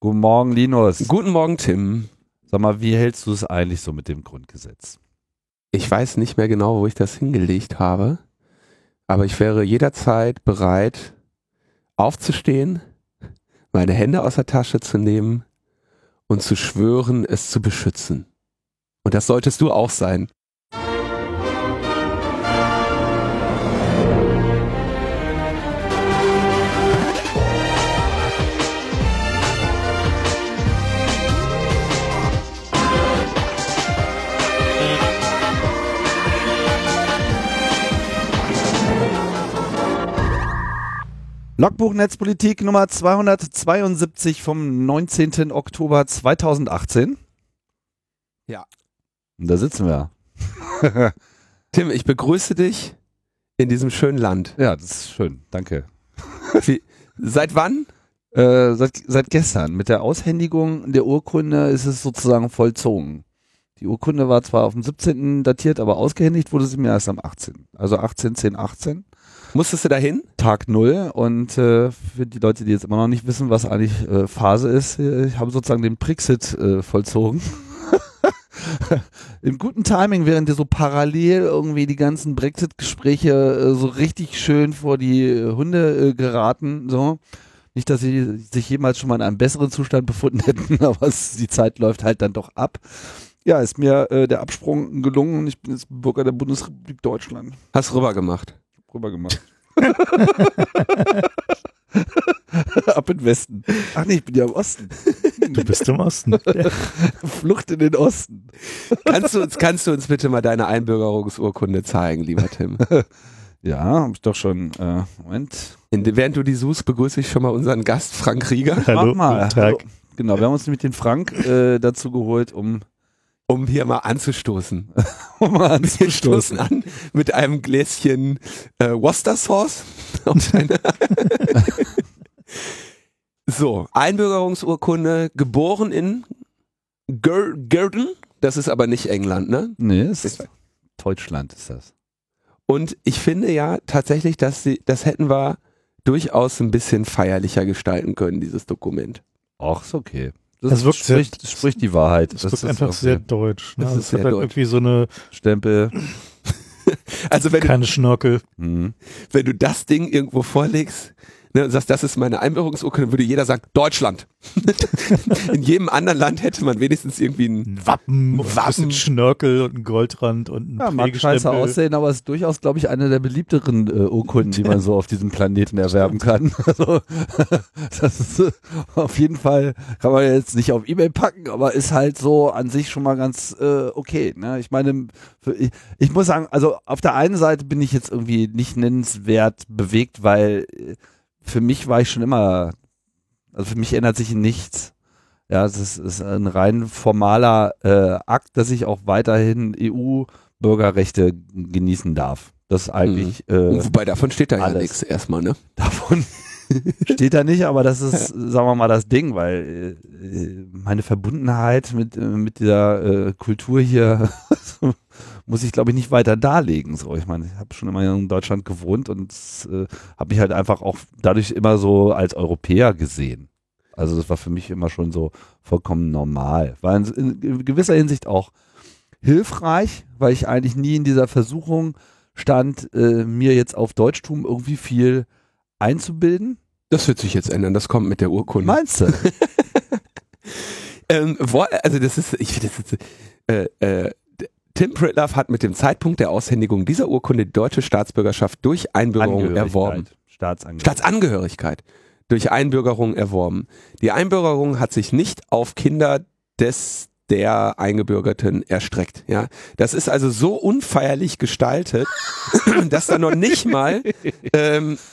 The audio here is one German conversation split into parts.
Guten Morgen, Linus. Guten Morgen, Tim. Sag mal, wie hältst du es eigentlich so mit dem Grundgesetz? Ich weiß nicht mehr genau, wo ich das hingelegt habe, aber ich wäre jederzeit bereit, aufzustehen, meine Hände aus der Tasche zu nehmen und zu schwören, es zu beschützen. Und das solltest du auch sein. Logbuch Netzpolitik Nummer 272 vom 19. Oktober 2018. Ja. Und da sitzen wir. Tim, ich begrüße dich in diesem schönen Land. Ja, das ist schön. Danke. Seit wann? Seit gestern. Mit der Aushändigung der Urkunde ist es sozusagen vollzogen. Die Urkunde war zwar auf dem 17. datiert, aber ausgehändigt wurde sie mir erst am 18. Also 18/10/18. Musstest du dahin? Tag 0 und für die Leute, die jetzt immer noch nicht wissen, was eigentlich Phase ist, ich habe sozusagen den Brexit vollzogen. Im guten Timing, während dir so parallel irgendwie die ganzen Brexit-Gespräche so richtig schön vor die Hunde geraten. So. Nicht, dass sie sich jemals schon mal in einem besseren Zustand befunden hätten, aber die Zeit läuft halt dann doch ab. Ja, ist mir der Absprung gelungen und ich bin jetzt Bürger der Bundesrepublik Deutschland. Hast rüber gemacht. Ab in den Westen. Ach nee, ich bin ja im Osten. Du bist im Osten. Flucht in den Osten. Kannst du uns bitte mal deine Einbürgerungsurkunde zeigen, lieber Tim? Ja, hab ich doch schon. Moment. Während du die suchst, begrüße ich schon mal unseren Gast, Frank Rieger. Hallo, guten Tag. Genau, wir haben uns nämlich den Frank dazu geholt, um hier mal anzustoßen. Wir stoßen an mit einem Gläschen Worcester Sauce. So, Einbürgerungsurkunde, geboren in Girton. Das ist aber nicht England, ne? Nee, es ist Deutschland ist das. Und ich finde ja tatsächlich, das hätten wir durchaus ein bisschen feierlicher gestalten können, dieses Dokument. Ach, ist okay. Das spricht die Wahrheit. Das ist einfach sehr deutsch. Ne? Das hat halt irgendwie so eine Stempel. Also wenn keine Schnorkel. Wenn du das Ding irgendwo vorlegst, ne, und sagst, das ist meine Einbürgerungsurkunde, würde jeder sagen, Deutschland. In jedem anderen Land hätte man wenigstens irgendwie ein Wappen. Ein bisschen Schnörkel und einen Goldrand und ein Prägestempel. Mag scheiße aussehen, aber es ist durchaus, glaube ich, eine der beliebteren Urkunden, die man so auf diesem Planeten erwerben kann. Also, das ist auf jeden Fall, kann man jetzt nicht auf Ebay packen, aber ist halt so an sich schon mal ganz okay. Ne? Ich meine, ich muss sagen, also auf der einen Seite bin ich jetzt irgendwie nicht nennenswert bewegt, weil für mich war ich schon immer, also für mich ändert sich nichts. Ja, das ist ein rein formaler Akt, dass ich auch weiterhin EU-Bürgerrechte genießen darf. Das ist eigentlich. Wobei davon steht da ja nichts erstmal, ne? Davon steht da nicht, aber das ist, sagen wir mal, das Ding, weil meine Verbundenheit mit dieser Kultur hier muss ich, glaube ich, nicht weiter darlegen. So, ich meine, ich habe schon immer in Deutschland gewohnt und habe mich halt einfach auch dadurch immer so als Europäer gesehen. Also das war für mich immer schon so vollkommen normal. War in gewisser Hinsicht auch hilfreich, weil ich eigentlich nie in dieser Versuchung stand, mir jetzt auf Deutschtum irgendwie viel einzubilden. Das wird sich jetzt ändern, das kommt mit der Urkunde. Meinst du? Also das ist, ich finde das jetzt, Tim Pritlove hat mit dem Zeitpunkt der Aushändigung dieser Urkunde die deutsche Staatsbürgerschaft durch Einbürgerung erworben. Staatsangehörigkeit. Durch Einbürgerung erworben. Die Einbürgerung hat sich nicht auf Kinder der Eingebürgerten erstreckt. Ja? Das ist also so unfeierlich gestaltet, dass da noch nicht mal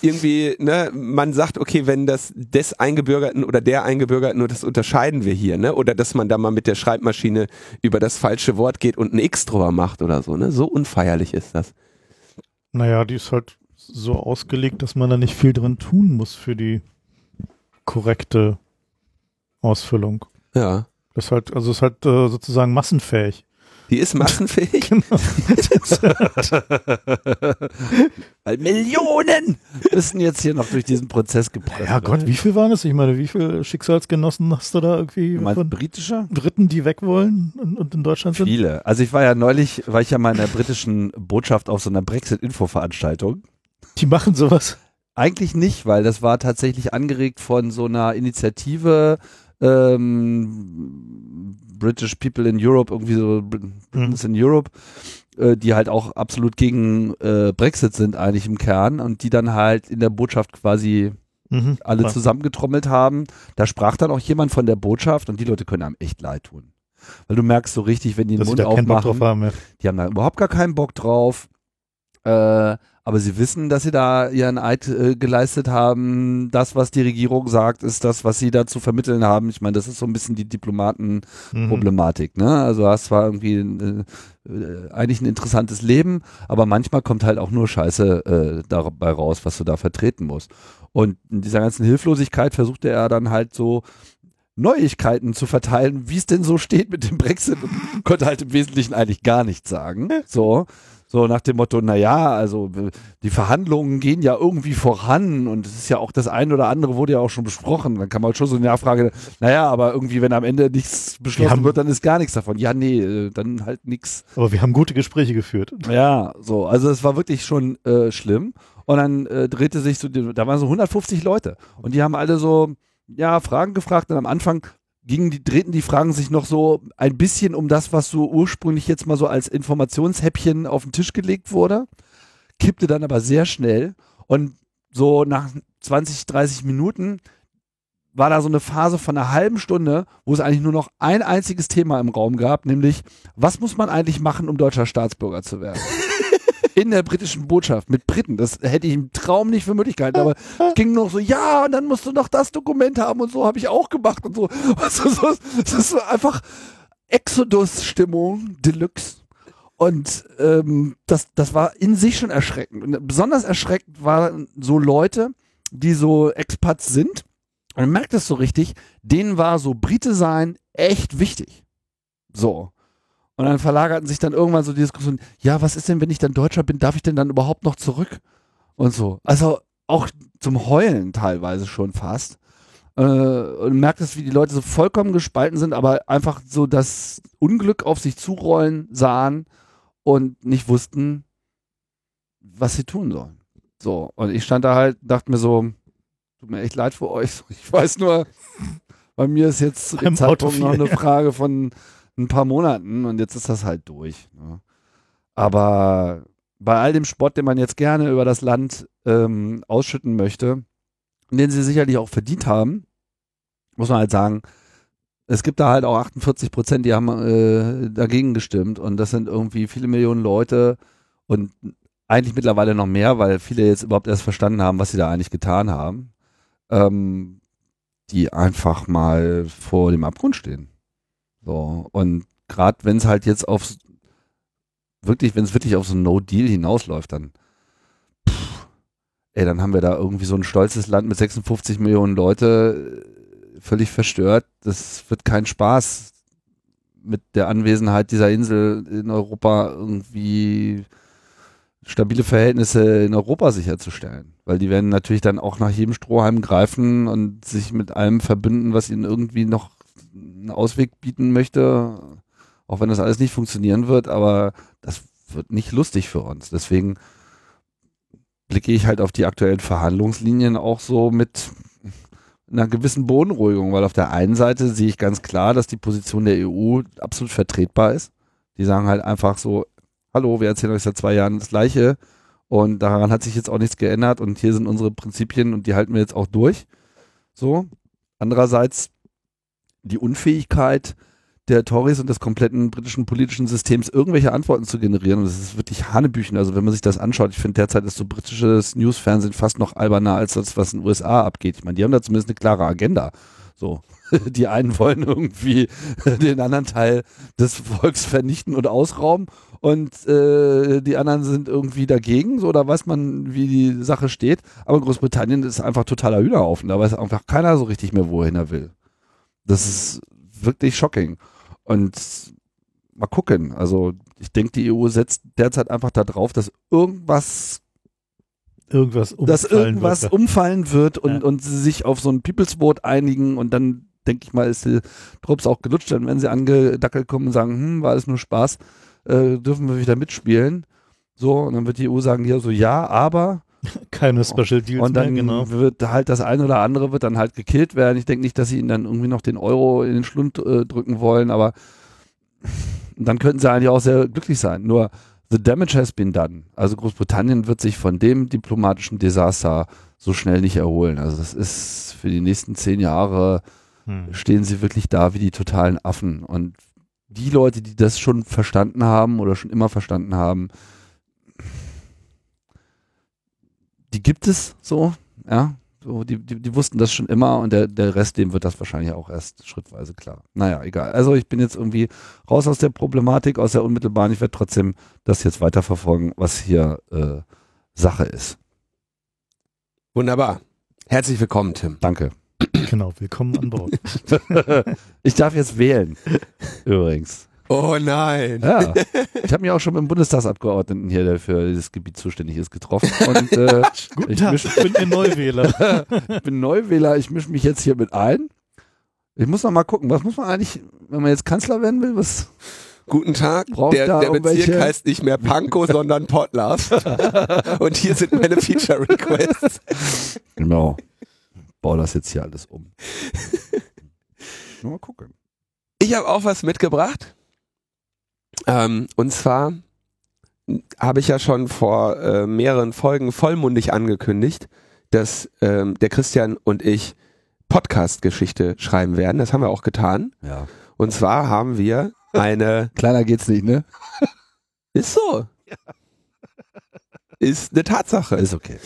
irgendwie, ne, man sagt, okay, wenn das des Eingebürgerten oder der Eingebürgerten, nur das unterscheiden wir hier, ne? Oder dass man da mal mit der Schreibmaschine über das falsche Wort geht und ein X drüber macht oder so, ne? So unfeierlich ist das. Naja, die ist halt so ausgelegt, dass man da nicht viel drin tun muss für die korrekte Ausfüllung. Ja. Das ist halt sozusagen massenfähig. Die ist massenfähig. Genau. Weil Millionen müssen jetzt hier noch durch diesen Prozess gepresst. Ja Gott, wie viel waren es? Ich meine, wie viele Schicksalsgenossen hast du da irgendwie? Von britischer? Briten, die weg wollen und in Deutschland sind? Viele. Also ich war ja neulich, mal in der britischen Botschaft auf so einer Brexit-Info-Veranstaltung. Die machen sowas? Eigentlich nicht, weil das war tatsächlich angeregt von so einer Initiative, British People in Europe, irgendwie so Britons in Europe, die halt auch absolut gegen Brexit sind eigentlich im Kern und die dann halt in der Botschaft quasi alle zusammengetrommelt haben. Da sprach dann auch jemand von der Botschaft und die Leute können einem echt leid tun. Weil du merkst so richtig, wenn die den Mund aufmachen, die haben da überhaupt gar keinen Bock drauf. Aber sie wissen, dass sie da ihren Eid geleistet haben. Das, was die Regierung sagt, ist das, was sie da zu vermitteln haben. Ich meine, das ist so ein bisschen die Diplomatenproblematik. Ne? Also du hast zwar irgendwie eigentlich ein interessantes Leben, aber manchmal kommt halt auch nur Scheiße dabei raus, was du da vertreten musst. Und in dieser ganzen Hilflosigkeit versuchte er dann halt so Neuigkeiten zu verteilen, wie es denn so steht mit dem Brexit. Und konnte halt im Wesentlichen eigentlich gar nichts sagen. So nach dem Motto, naja, also die Verhandlungen gehen ja irgendwie voran und es ist ja auch das eine oder andere wurde ja auch schon besprochen. Dann kann man halt schon so eine Nachfrage, naja, aber irgendwie, wenn am Ende nichts beschlossen wird, dann ist gar nichts davon. Ja, nee, dann halt nichts. Aber wir haben gute Gespräche geführt. Ja, so, also es war wirklich schon schlimm und dann drehte sich so, da waren so 150 Leute und die haben alle so, ja, Fragen gefragt und am Anfang drehten die Fragen sich noch so ein bisschen um das, was so ursprünglich jetzt mal so als Informationshäppchen auf den Tisch gelegt wurde, kippte dann aber sehr schnell und so nach 20, 30 Minuten war da so eine Phase von einer halben Stunde, wo es eigentlich nur noch ein einziges Thema im Raum gab, nämlich, was muss man eigentlich machen, um deutscher Staatsbürger zu werden? In der britischen Botschaft mit Briten, das hätte ich im Traum nicht für möglich gehalten, aber es ging noch so, ja, und dann musst du noch das Dokument haben und so, habe ich auch gemacht und so. Das ist so einfach Exodus-Stimmung Deluxe und das war in sich schon erschreckend. Und besonders erschreckend waren so Leute, die so Expats sind und man merkt das so richtig, denen war so Brite sein echt wichtig. So. Und dann verlagerten sich dann irgendwann so die Diskussion, ja, was ist denn, wenn ich dann Deutscher bin, darf ich denn dann überhaupt noch zurück? Und so. Also auch zum Heulen teilweise schon fast. Und merkt es, wie die Leute so vollkommen gespalten sind, aber einfach so das Unglück auf sich zurollen sahen und nicht wussten, was sie tun sollen. So. Und ich stand da halt, dachte mir so, tut mir echt leid für euch. Ich weiß nur, bei mir ist jetzt zu dem Zeitpunkt noch eine Frage von ein paar Monaten und jetzt ist das halt durch. Ne? Aber bei all dem Spott, den man jetzt gerne über das Land ausschütten möchte, den sie sicherlich auch verdient haben, muss man halt sagen, es gibt da halt auch 48%, die haben dagegen gestimmt und das sind irgendwie viele Millionen Leute und eigentlich mittlerweile noch mehr, weil viele jetzt überhaupt erst verstanden haben, was sie da eigentlich getan haben, die einfach mal vor dem Abgrund stehen. So, und gerade wenn es halt jetzt auf wirklich, wenn es wirklich auf so ein No-Deal hinausläuft, dann dann haben wir da irgendwie so ein stolzes Land mit 56 Millionen Leute völlig verstört. Das wird kein Spaß, mit der Anwesenheit dieser Insel in Europa irgendwie stabile Verhältnisse in Europa sicherzustellen. Weil die werden natürlich dann auch nach jedem Strohhalm greifen und sich mit allem verbünden, was ihnen irgendwie noch einen Ausweg bieten möchte, auch wenn das alles nicht funktionieren wird, aber das wird nicht lustig für uns. Deswegen blicke ich halt auf die aktuellen Verhandlungslinien auch so mit einer gewissen Bodenruhigung, weil auf der einen Seite sehe ich ganz klar, dass die Position der EU absolut vertretbar ist. Die sagen halt einfach so, hallo, wir erzählen euch seit 2 Jahren das Gleiche und daran hat sich jetzt auch nichts geändert und hier sind unsere Prinzipien und die halten wir jetzt auch durch. So. Andererseits die Unfähigkeit der Tories und des kompletten britischen politischen Systems, irgendwelche Antworten zu generieren. Und das ist wirklich Hanebüchen. Also wenn man sich das anschaut, ich finde derzeit ist so britisches Newsfernsehen fast noch alberner als das, was in den USA abgeht. Ich meine, die haben da zumindest eine klare Agenda. So, die einen wollen irgendwie den anderen Teil des Volks vernichten und ausrauben und die anderen sind irgendwie dagegen. So, da weiß man, wie die Sache steht. Aber Großbritannien ist einfach totaler Hühnerhaufen. Da weiß einfach keiner so richtig mehr, wohin er will. Das ist wirklich shocking. Und mal gucken. Also ich denke, die EU setzt derzeit einfach darauf, dass irgendwas umfallen wird und, ja, und sie sich auf so ein People's Vote einigen und dann, denke ich mal, ist die Drops auch gelutscht. Dann werden sie angedackelt kommen und sagen, war alles nur Spaß, dürfen wir wieder mitspielen. So, und dann wird die EU sagen, ja, so ja, aber keine Special Deals und dann mehr, genau, wird halt das eine oder andere wird dann halt gekillt werden. Ich denke nicht, dass sie ihnen dann irgendwie noch den Euro in den Schlund drücken wollen, aber dann könnten sie eigentlich auch sehr glücklich sein. Nur the damage has been done. Also Großbritannien wird sich von dem diplomatischen Desaster so schnell nicht erholen. Also das ist für die nächsten 10 Jahre stehen sie wirklich da wie die totalen Affen. Und die Leute, die das schon verstanden haben oder schon immer verstanden haben, die gibt es so, ja. So, die wussten das schon immer und der Rest, dem wird das wahrscheinlich auch erst schrittweise klar. Naja, egal. Also ich bin jetzt irgendwie raus aus der Problematik, aus der unmittelbaren. Ich werde trotzdem das jetzt weiterverfolgen, was hier Sache ist. Wunderbar. Herzlich willkommen, Tim. Danke. Genau, willkommen an Bord. Ich darf jetzt wählen, übrigens. Oh nein. Ja, ich habe mich auch schon mit dem Bundestagsabgeordneten hier, der für dieses Gebiet zuständig ist, getroffen. Und, ja, ich bin ein Neuwähler. Ich bin Neuwähler, ich mische mich jetzt hier mit ein. Ich muss noch mal gucken, was muss man eigentlich, wenn man jetzt Kanzler werden will, was... Guten Tag, der Bezirk heißt nicht mehr Pankow, sondern Potlas. Und hier sind meine Feature-Requests. Genau. Ich baue das jetzt hier alles um. Nur mal gucken. Ich habe auch was mitgebracht. Und zwar habe ich ja schon vor mehreren Folgen vollmundig angekündigt, dass der Christian und ich Podcast-Geschichte schreiben werden. Das haben wir auch getan. Ja. Und zwar haben wir eine... Kleiner geht's nicht, ne? Ist so. Ja. Ist eine Tatsache. Ist okay.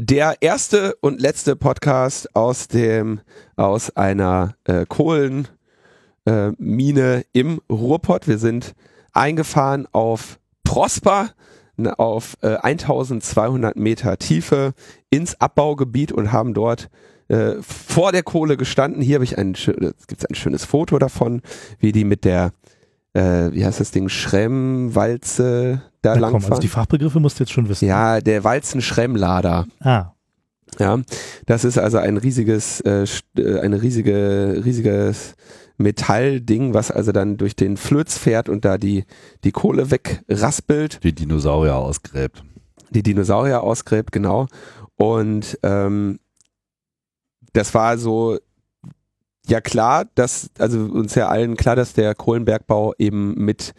Der erste und letzte Podcast aus einer Kohlenmine im Ruhrpott. Wir sind eingefahren auf Prosper, auf 1200 Meter Tiefe ins Abbaugebiet und haben dort vor der Kohle gestanden. Hier habe ich ein schönes Foto davon, wie die mit der wie heißt das Ding, Schremmwalze da langfahren. Also die Fachbegriffe musst du jetzt schon wissen. Ja, der Walzen-Schremmlader. Ah. Ja, das ist also ein riesiges Metallding, was also dann durch den Flöz fährt und da die Kohle wegraspelt. Die Dinosaurier ausgräbt, genau. Und das war so... Ja klar, also uns ja allen klar, dass der Kohlenbergbau eben mit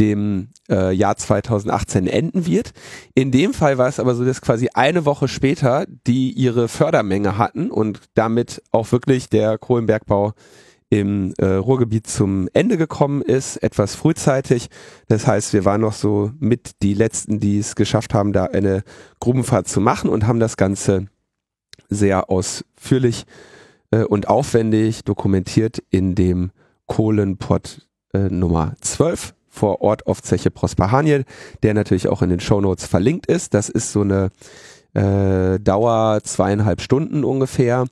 dem Jahr 2018 enden wird. In dem Fall war es aber so, dass quasi eine Woche später die ihre Fördermenge hatten und damit auch wirklich der Kohlenbergbau im Ruhrgebiet zum Ende gekommen ist, etwas frühzeitig. Das heißt, wir waren noch so mit die Letzten, die es geschafft haben, da eine Grubenfahrt zu machen und haben das Ganze sehr ausführlich und aufwendig dokumentiert in dem Kohlenpott Nummer 12 vor Ort auf Zeche Prosperhaniel, der natürlich auch in den Shownotes verlinkt ist. Das ist so eine Dauer 2,5 Stunden ungefähr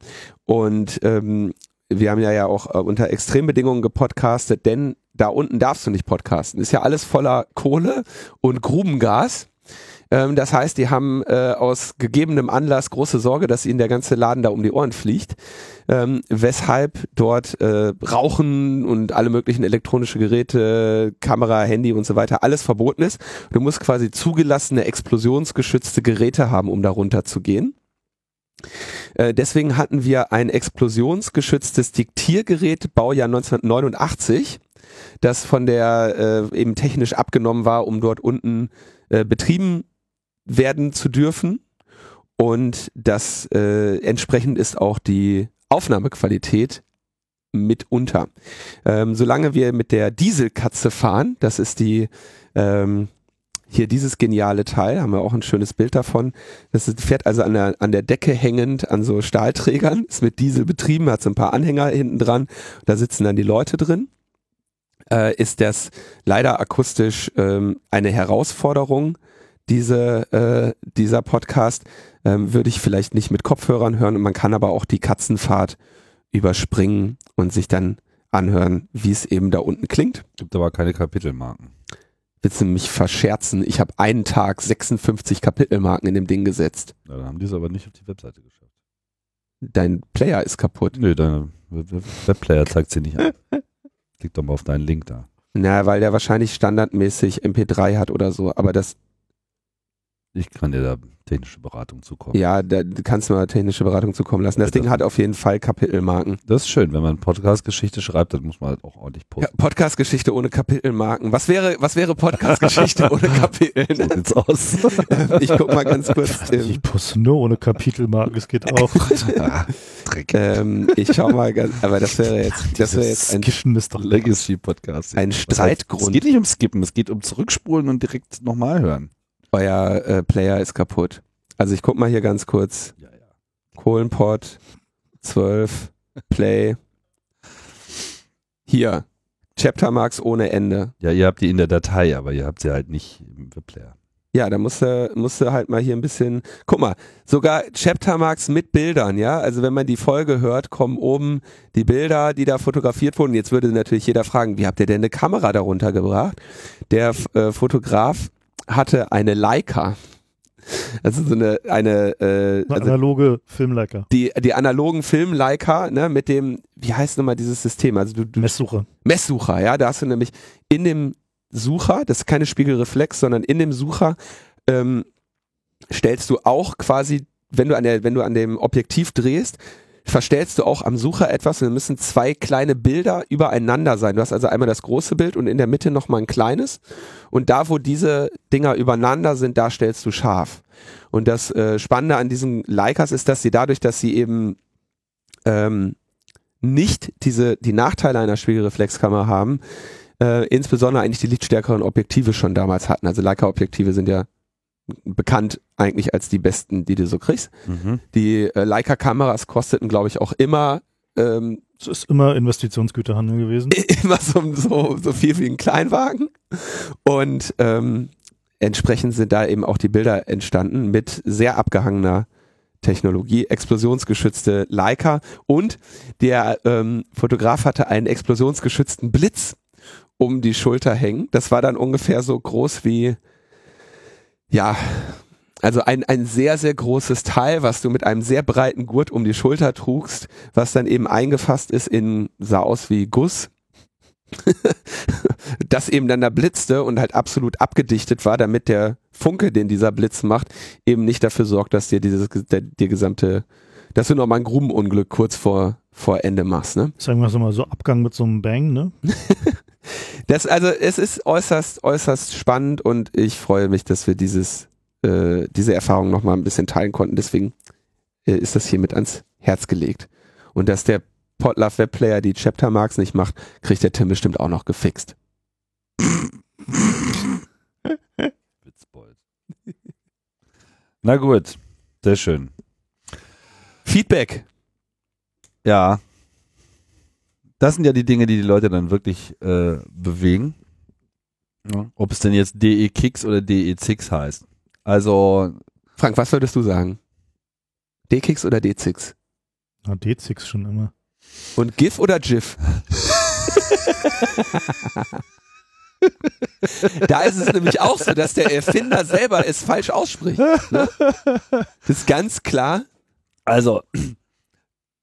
und wir haben ja auch unter Extrembedingungen gepodcastet, denn da unten darfst du nicht podcasten. Ist ja alles voller Kohle und Grubengas. Das heißt, die haben aus gegebenem Anlass große Sorge, dass ihnen der ganze Laden da um die Ohren fliegt, weshalb dort Rauchen und alle möglichen elektronische Geräte, Kamera, Handy und so weiter, alles verboten ist. Du musst quasi zugelassene, explosionsgeschützte Geräte haben, um da runter zu gehen. Deswegen hatten wir ein explosionsgeschütztes Diktiergerät, Baujahr 1989, das von der eben technisch abgenommen war, um dort unten betrieben werden zu dürfen, und das entsprechend ist auch die Aufnahmequalität mitunter. Solange wir mit der Dieselkatze fahren, das ist die hier dieses geniale Teil, haben wir auch ein schönes Bild davon. Das fährt also an der Decke hängend an so Stahlträgern, ist mit Diesel betrieben, hat so ein paar Anhänger hinten dran, da sitzen dann die Leute drin. Ist das leider akustisch eine Herausforderung, dieser Podcast. Würde ich vielleicht nicht mit Kopfhörern hören, und man kann aber auch die Katzenfahrt überspringen und sich dann anhören, wie es eben da unten klingt. Gibt aber keine Kapitelmarken. Willst du mich verscherzen? Ich habe einen Tag 56 Kapitelmarken in dem Ding gesetzt. Ja, dann haben die es aber nicht auf die Webseite geschafft. Dein Player ist kaputt. Nö, dein Webplayer zeigt sie nicht an. Klick doch mal auf deinen Link da. Na, weil der wahrscheinlich standardmäßig MP3 hat oder so, aber das... Ich kann dir da technische Beratung zukommen. Ja, da kannst du mal technische Beratung zukommen lassen. Das Ding hat auf jeden Fall Kapitelmarken. Das ist schön, wenn man Podcast-Geschichte schreibt, dann muss man halt auch ordentlich posten. Ja, Podcast-Geschichte ohne Kapitelmarken. Was wäre Podcast-Geschichte ohne Kapitel? So sieht's aus. Ich guck mal ganz kurz. Ich poste nur ohne Kapitelmarken, es geht auch. Dreck. Ich schau mal ganz, aber das wäre jetzt ein Skippen ist doch Legacy-Podcast. Ein Streitgrund. Es geht nicht um Skippen, es geht um Zurückspulen und direkt nochmal hören. Euer Player ist kaputt. Also ich guck mal hier ganz kurz. Ja, ja. Kohlenpott, 12, Play. Hier, Chaptermarks ohne Ende. Ja, ihr habt die in der Datei, aber ihr habt sie halt nicht im Webplayer. Ja, da musst du halt mal hier ein bisschen... Guck mal, sogar Chaptermarks mit Bildern, ja? Also wenn man die Folge hört, kommen oben die Bilder, die da fotografiert wurden. Jetzt würde natürlich jeder fragen, wie habt ihr denn eine Kamera darunter gebracht? Der Fotograf hatte eine Leica. Also so eine analoge Film-Leica. Die analogen Film-Leica, ne, mit dem, wie heißt nochmal dieses System? Also du Messsucher. Messsucher, ja, da hast du nämlich in dem Sucher, das ist keine Spiegelreflex, sondern in dem Sucher stellst du auch quasi, wenn du an dem Objektiv drehst, verstellst du auch am Sucher etwas und dann müssen zwei kleine Bilder übereinander sein. Du hast also einmal das große Bild und in der Mitte nochmal ein kleines und da, wo diese Dinger übereinander sind, da stellst du scharf. Und das Spannende an diesen Leicas ist, dass sie dadurch, dass sie eben nicht die Nachteile einer Spiegelreflexkamera haben, insbesondere eigentlich die lichtstärkeren Objektive schon damals hatten. Also Leica-Objektive sind ja bekannt eigentlich als die besten, die du so kriegst. Mhm. Die Leica-Kameras kosteten, glaube ich, auch immer... Es ist immer Investitionsgüterhandel gewesen. Immer so viel wie ein Kleinwagen. Und entsprechend sind da eben auch die Bilder entstanden mit sehr abgehangener Technologie, explosionsgeschützte Leica. Und der Fotograf hatte einen explosionsgeschützten Blitz um die Schulter hängen. Das war dann ungefähr so groß wie... Ja, also ein sehr, sehr großes Teil, was du mit einem sehr breiten Gurt um die Schulter trugst, was dann eben eingefasst ist sah aus wie Guss, das eben dann da blitzte und halt absolut abgedichtet war, damit der Funke, den dieser Blitz macht, eben nicht dafür sorgt, dass dass du nochmal ein Grubenunglück kurz vor Ende machst, ne? Sagen wir es mal so, Abgang mit so einem Bang, ne? Es ist äußerst, äußerst spannend und ich freue mich, dass wir diese Erfahrung nochmal ein bisschen teilen konnten. Deswegen ist das hier mit ans Herz gelegt. Und dass der Podlove Webplayer die Chaptermarks nicht macht, kriegt der Tim bestimmt auch noch gefixt. Witzbold. Na gut, sehr schön. Feedback. Ja. Das sind ja die Dinge, die Leute dann wirklich bewegen. Ja. Ob es denn jetzt DE Kicks oder DE Zicks heißt. Also Frank, was würdest du sagen? DE Kicks oder DE Zicks? Na, DE Zicks schon immer. Und GIF oder GIF? Da ist es nämlich auch so, dass der Erfinder selber es falsch ausspricht. Ne? Das ist ganz klar. Also,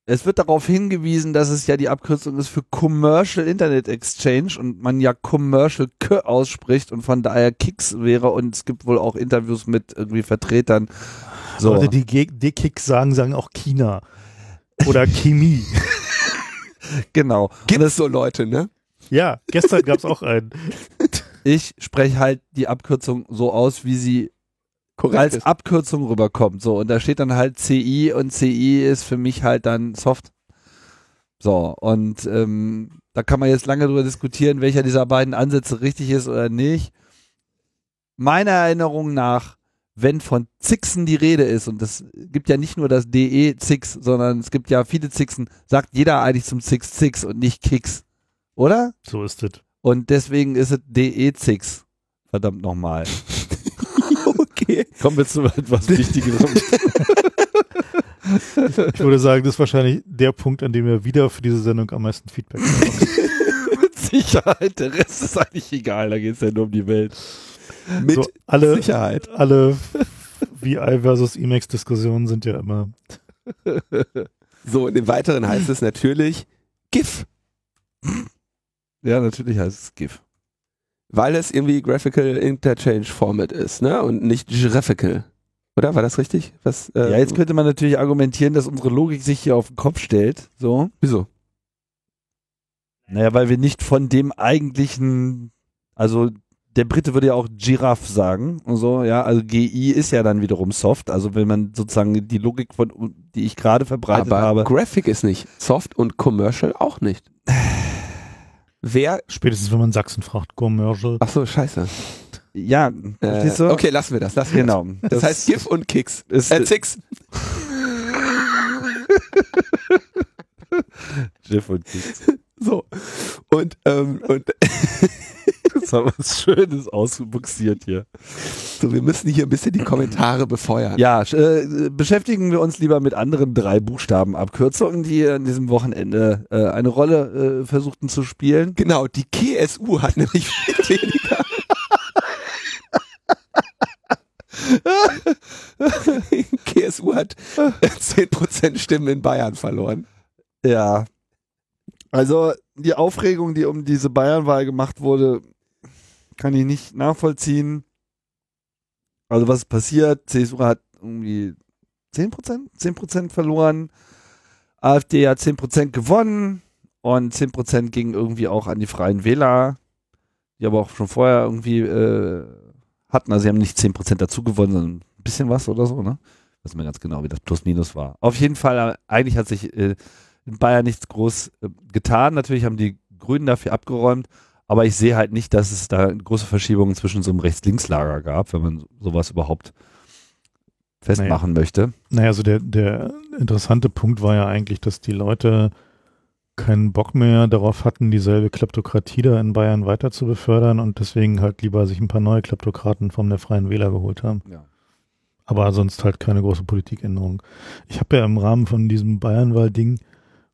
es wird darauf hingewiesen, dass es ja die Abkürzung ist für Commercial Internet Exchange und man ja Commercial K ausspricht und von daher Kicks wäre und es gibt wohl auch Interviews mit irgendwie Vertretern. So. Leute, die D-Kicks sagen auch China oder Chemie. Genau. Gibt es so Leute, ne? Ja, gestern gab es auch einen. Ich spreche halt die Abkürzung so aus, wie sie korrekt als ist. Abkürzung rüberkommt. So, und da steht dann halt CI und CI ist für mich halt dann Soft. So, und da kann man jetzt lange drüber diskutieren, welcher dieser beiden Ansätze richtig ist oder nicht. Meiner Erinnerung nach, wenn von Zixen die Rede ist, und das gibt ja nicht nur das DE Zix, sondern es gibt ja viele Zixen, sagt jeder eigentlich zum Zix Zix und nicht Kicks. Oder? So ist es. Und deswegen ist es DE Zix. Verdammt nochmal. Okay. Kommen wir zu etwas Wichtigerem. Ich würde sagen, das ist wahrscheinlich der Punkt, an dem wir wieder für diese Sendung am meisten Feedback haben. Mit Sicherheit, der Rest ist eigentlich egal, da geht es ja nur um die Welt. Mit so, Sicherheit. Alle VI versus Emacs Diskussionen sind ja immer... So, und im Weiteren heißt es natürlich GIF. Ja, natürlich heißt es GIF. Weil es irgendwie Graphical Interchange Format ist, ne? Und nicht Graphical. Oder? War das richtig? Was, ja, jetzt könnte man natürlich argumentieren, dass unsere Logik sich hier auf den Kopf stellt. So. Wieso? Naja, weil wir nicht von dem eigentlichen, also der Brite würde ja auch Giraffe sagen und so, ja, also GI ist ja dann wiederum soft, also wenn man sozusagen die Logik von, die ich gerade verbreitet habe. Aber Graphic ist nicht soft und Commercial auch nicht. Wer? Spätestens, wenn man Sachsen fragt, Commercial. Ach so, scheiße. Ja, verstehst du? Okay, lassen wir das. Lassen wir genau. Das heißt GIF und Kicks. Zicks. GIF und Kicks. So. Und jetzt haben wir was Schönes ausbuxiert hier. So, wir müssen hier ein bisschen die Kommentare befeuern. Ja, beschäftigen wir uns lieber mit anderen drei Buchstabenabkürzungen, die an diesem Wochenende eine Rolle versuchten zu spielen. Genau, die KSU hat nämlich viel weniger. KSU hat 10% Stimmen in Bayern verloren. Ja. Also die Aufregung, die um diese Bayernwahl gemacht wurde, kann ich nicht nachvollziehen. Also was ist passiert? CSU hat irgendwie 10% verloren. AfD hat 10% gewonnen und 10% ging irgendwie auch an die Freien Wähler, die aber auch schon vorher irgendwie hatten. Also sie haben nicht 10% dazu gewonnen, sondern ein bisschen was oder so, ne? Ich weiß nicht mehr ganz genau, wie das Plus-Minus war. Auf jeden Fall, eigentlich hat sich in Bayern nichts groß getan. Natürlich haben die Grünen dafür abgeräumt, aber ich sehe halt nicht, dass es da große Verschiebungen zwischen so einem Rechts-Links-Lager gab, wenn man sowas überhaupt festmachen möchte. Naja, also der interessante Punkt war ja eigentlich, dass die Leute keinen Bock mehr darauf hatten, dieselbe Kleptokratie da in Bayern weiter zu befördern und deswegen halt lieber sich ein paar neue Kleptokraten von der Freien Wähler geholt haben. Ja. Aber sonst halt keine große Politikänderung. Ich habe ja im Rahmen von diesem Bayernwahl-Ding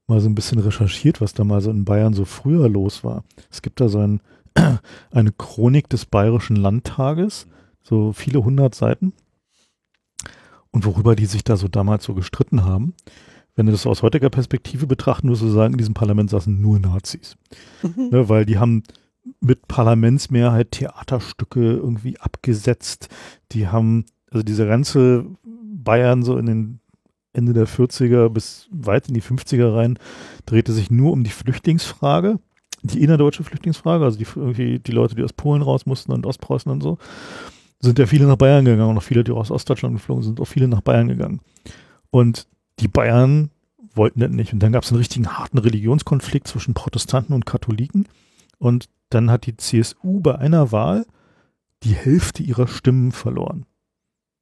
mal so ein bisschen recherchiert, was da mal so in Bayern so früher los war. Es gibt da so eine Chronik des Bayerischen Landtages, so viele 100 Seiten. Und worüber die sich da so damals so gestritten haben. Wenn du das aus heutiger Perspektive betrachten würdest, du sagen, in diesem Parlament saßen nur Nazis. Mhm. Ne, weil die haben mit Parlamentsmehrheit Theaterstücke irgendwie abgesetzt. Die haben, also diese ganze Bayern so in den Ende der 40er bis weit in die 50er rein, drehte sich nur um die Flüchtlingsfrage, die innerdeutsche Flüchtlingsfrage, also die Leute, die aus Polen raus mussten und Ostpreußen und so, sind ja viele nach Bayern gegangen und auch viele, die aus Ostdeutschland geflogen sind, auch viele nach Bayern gegangen. Und die Bayern wollten das nicht. Und dann gab es einen richtigen harten Religionskonflikt zwischen Protestanten und Katholiken. Und dann hat die CSU bei einer Wahl die Hälfte ihrer Stimmen verloren.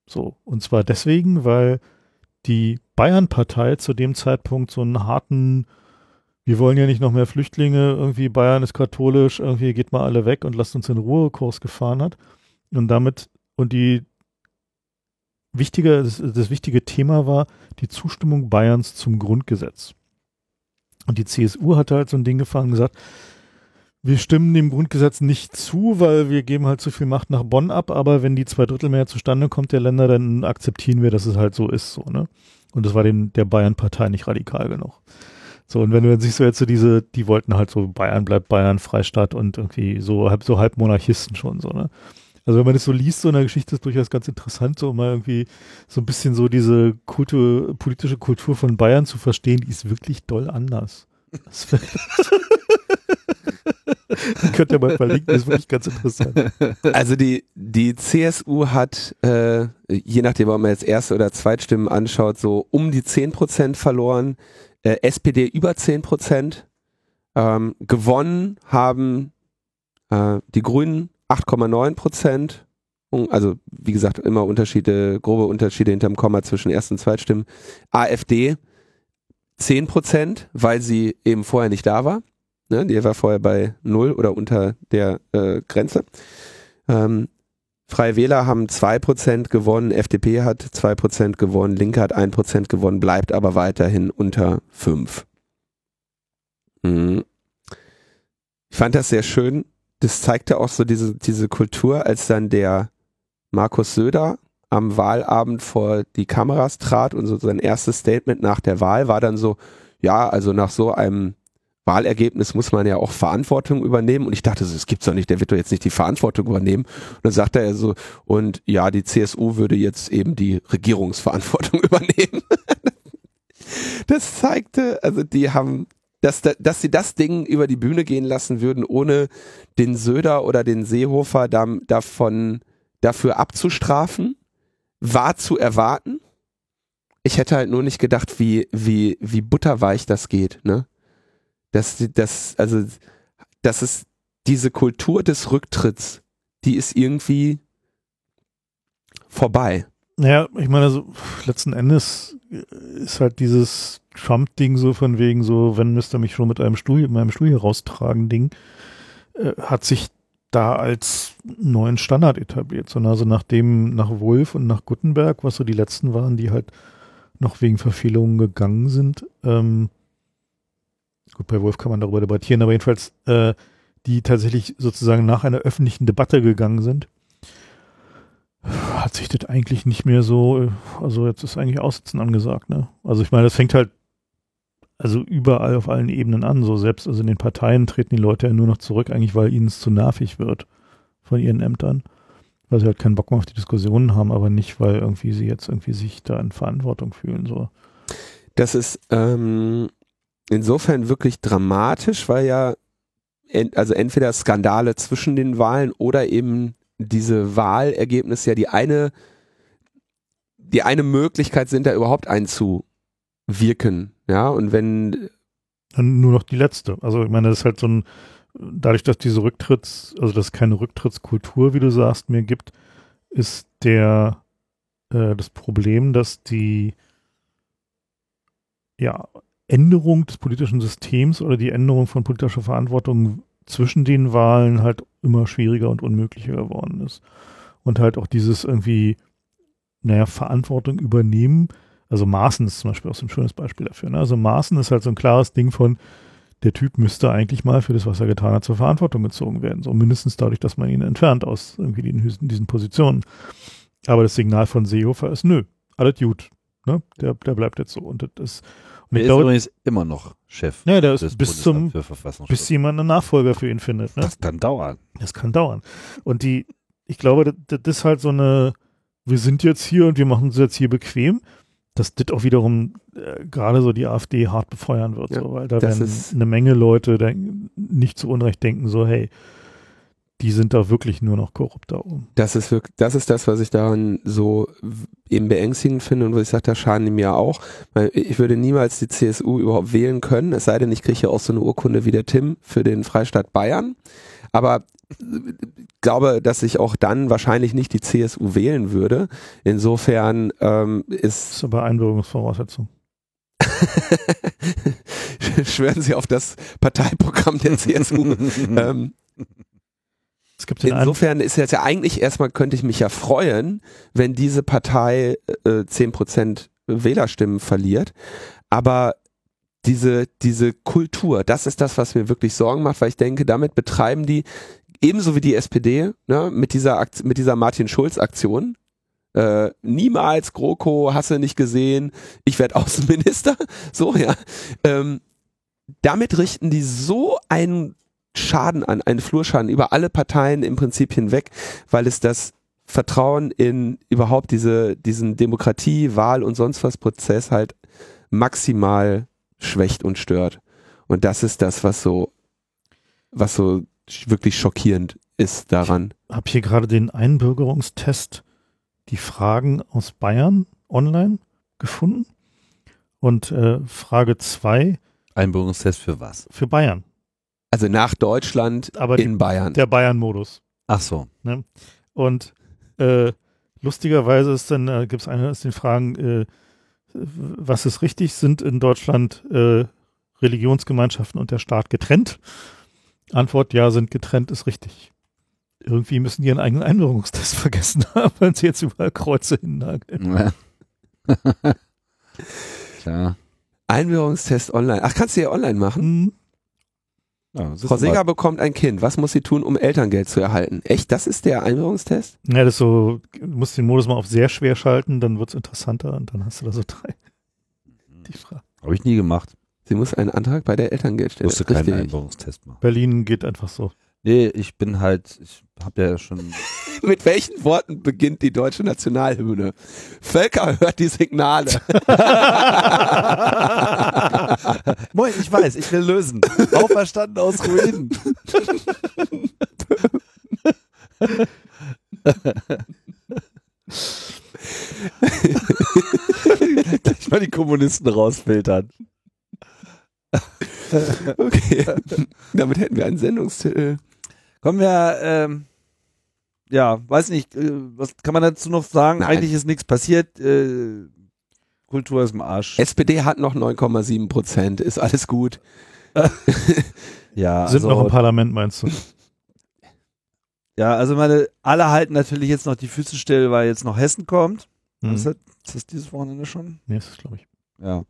So. Und zwar deswegen, weil die Bayern-Partei zu dem Zeitpunkt so einen harten, wir wollen ja nicht noch mehr Flüchtlinge, irgendwie Bayern ist katholisch, irgendwie geht mal alle weg und lasst uns in Ruhe-Kurs gefahren hat. Und damit, und das wichtige Thema war die Zustimmung Bayerns zum Grundgesetz. Und die CSU hatte halt so ein Ding gefahren und gesagt, wir stimmen dem Grundgesetz nicht zu, weil wir geben halt zu viel Macht nach Bonn ab, aber wenn die 2/3 Mehrheit zustande kommt der Länder, dann akzeptieren wir, dass es halt so ist. So, ne? Und das war der Bayern-Partei nicht radikal genug. So, und wenn man sich so jetzt so die wollten halt so, Bayern bleibt Bayern, Freistaat und irgendwie so halb Monarchisten schon, so, ne? Also wenn man das so liest, so in der Geschichte ist durchaus ganz interessant, so mal irgendwie so ein bisschen so diese politische Kultur von Bayern zu verstehen, die ist wirklich doll anders. Könnt ihr mal verlinken, das ist wirklich ganz interessant. Also die CSU hat, je nachdem, ob man jetzt Erst- oder Zweitstimmen anschaut, so um die 10% verloren, SPD über 10%, gewonnen haben die Grünen 8,9%, also wie gesagt immer Unterschiede, grobe Unterschiede hinterm Komma zwischen Erst- und Zweitstimmen, AfD 10%, weil sie eben vorher nicht da war. Ne, die war vorher bei 0 oder unter der Grenze. Freie Wähler haben 2% gewonnen, FDP hat 2% gewonnen, Linke hat 1% gewonnen, bleibt aber weiterhin unter 5. Mhm. Ich fand das sehr schön. Das zeigte auch so diese Kultur, als dann der Markus Söder am Wahlabend vor die Kameras trat und so sein erstes Statement nach der Wahl war dann so, ja, also nach so einem Wahlergebnis muss man ja auch Verantwortung übernehmen. Und ich dachte so, das gibt's doch nicht, der wird doch jetzt nicht die Verantwortung übernehmen. Und dann sagte er so, und ja, die CSU würde jetzt eben die Regierungsverantwortung übernehmen. Das zeigte, also die haben... Dass sie das Ding über die Bühne gehen lassen würden, ohne den Söder oder den Seehofer dafür abzustrafen, war zu erwarten. Ich hätte halt nur nicht gedacht, wie butterweich das geht, ne? Das ist diese Kultur des Rücktritts, die ist irgendwie vorbei. Naja, ich meine, also letzten Endes ist halt dieses Trump-Ding so von wegen so, wenn müsste mich schon mit meinem Stuhl hier raustragen Ding, hat sich da als neuen Standard etabliert. So, also nach Wolf und nach Guttenberg, was so die letzten waren, die halt noch wegen Verfehlungen gegangen sind. Gut, bei Wolf kann man darüber debattieren, aber jedenfalls die tatsächlich sozusagen nach einer öffentlichen Debatte gegangen sind. Hat sich das eigentlich nicht mehr so, also jetzt ist eigentlich Aussitzen angesagt, ne? Also ich meine, das fängt halt also überall auf allen Ebenen an, so selbst also in den Parteien treten die Leute ja nur noch zurück, eigentlich weil ihnen es zu nervig wird von ihren Ämtern, weil sie halt keinen Bock mehr auf die Diskussionen haben, aber nicht, weil irgendwie sie jetzt irgendwie sich da in Verantwortung fühlen, so. Das ist insofern wirklich dramatisch, weil ja also entweder Skandale zwischen den Wahlen oder eben diese Wahlergebnisse ja die eine Möglichkeit sind, da überhaupt einzuwirken. Ja, und wenn... Dann nur noch die letzte. Also ich meine, das ist halt so ein, dadurch, dass dass es keine Rücktrittskultur, wie du sagst, mehr gibt, ist das Problem, dass die Änderung des politischen Systems oder die Änderung von politischer Verantwortung zwischen den Wahlen halt immer schwieriger und unmöglicher geworden ist. Und halt auch dieses irgendwie, Verantwortung übernehmen. Also Maaßen ist zum Beispiel auch so ein schönes Beispiel dafür. Ne? Also Maaßen ist halt so ein klares Ding von, der Typ müsste eigentlich mal für das, was er getan hat, zur Verantwortung gezogen werden. So mindestens dadurch, dass man ihn entfernt aus irgendwie diesen Positionen. Aber das Signal von Seehofer ist, nö, alles gut. Ne? Der bleibt jetzt so. Und das ist... Der ist übrigens immer noch Chef. Ja, der ist bis jemand einen Nachfolger für ihn findet. Ne? Das kann dauern. Und ich glaube, das ist halt so eine, wir sind jetzt hier und wir machen uns jetzt hier bequem, dass das auch wiederum gerade so die AfD hart befeuern wird. Ja, so, weil da werden eine Menge Leute nicht zu Unrecht denken, so hey, die sind da wirklich nur noch korrupt da oben. Das ist das, was ich daran so eben beängstigend finde und wo ich sage, da schaden die mir auch. Weil ich würde niemals die CSU überhaupt wählen können, es sei denn, ich kriege ja auch so eine Urkunde wie der Tim für den Freistaat Bayern. Aber ich glaube, dass ich auch dann wahrscheinlich nicht die CSU wählen würde. Insofern ist... Das ist aber Einbürgerungsvoraussetzung. Schwören Sie auf das Parteiprogramm der CSU. Insofern ist jetzt ja eigentlich erstmal, könnte ich mich ja freuen, wenn diese Partei 10% Wählerstimmen verliert, aber diese Kultur, das ist das, was mir wirklich Sorgen macht, weil ich denke, damit betreiben die, ebenso wie die SPD, ne, mit dieser Martin-Schulz-Aktion, niemals GroKo, hast du nicht gesehen, ich werde Außenminister, so ja, damit richten die so einen Schaden an, einen Flurschaden über alle Parteien im Prinzip hinweg, weil es das Vertrauen in überhaupt diesen Demokratie-, Wahl- und sonst was Prozess halt maximal schwächt und stört. Und das ist das, was so wirklich schockierend ist daran. Ich habe hier gerade den Einbürgerungstest, die Fragen aus Bayern online gefunden und Frage 2. Einbürgerungstest für was? Für Bayern. Also nach Deutschland, aber in Bayern. Der Bayern-Modus. Ach so. Ne? Und lustigerweise ist dann, gibt es eine aus den Fragen, was ist richtig, sind in Deutschland Religionsgemeinschaften und der Staat getrennt? Antwort, ja, sind getrennt, ist richtig. Irgendwie müssen die ihren eigenen Einbürgerungstest vergessen haben, wenn sie jetzt überall Kreuze hinnageln. Ja. Klar. Einbürgerungstest online. Ach, kannst du ja online machen? Ja, Frau Seeger bekommt ein Kind. Was muss sie tun, um Elterngeld zu erhalten? Echt? Das ist der Einbürgerungstest? Ja, das ist so, du musst den Modus mal auf sehr schwer schalten, dann wird es interessanter und dann hast du da so drei. Die Frage. Habe ich nie gemacht. Sie muss einen Antrag bei der Elterngeldstelle. Musste keinen Einbürgerungstest machen. Berlin geht einfach so. Nee, ich habe ja schon... Mit welchen Worten beginnt die deutsche Nationalhymne? Völker hört die Signale. Moin, ich weiß, ich will lösen. Auferstanden aus Ruinen. Gleich mal die Kommunisten rausfiltern. Okay, damit hätten wir einen Sendungstitel. Kommen wir, ja, weiß nicht, was kann man dazu noch sagen? Nein. Eigentlich ist nichts passiert. Kultur ist im Arsch. SPD hat noch 9,7%, ist alles gut. Ja, sind also, noch im Parlament, meinst du? Ja, also alle halten natürlich jetzt noch die Füße still, weil jetzt noch Hessen kommt. Mhm. Ist das dieses Wochenende schon? Nee, ist das, glaube ich. Ja.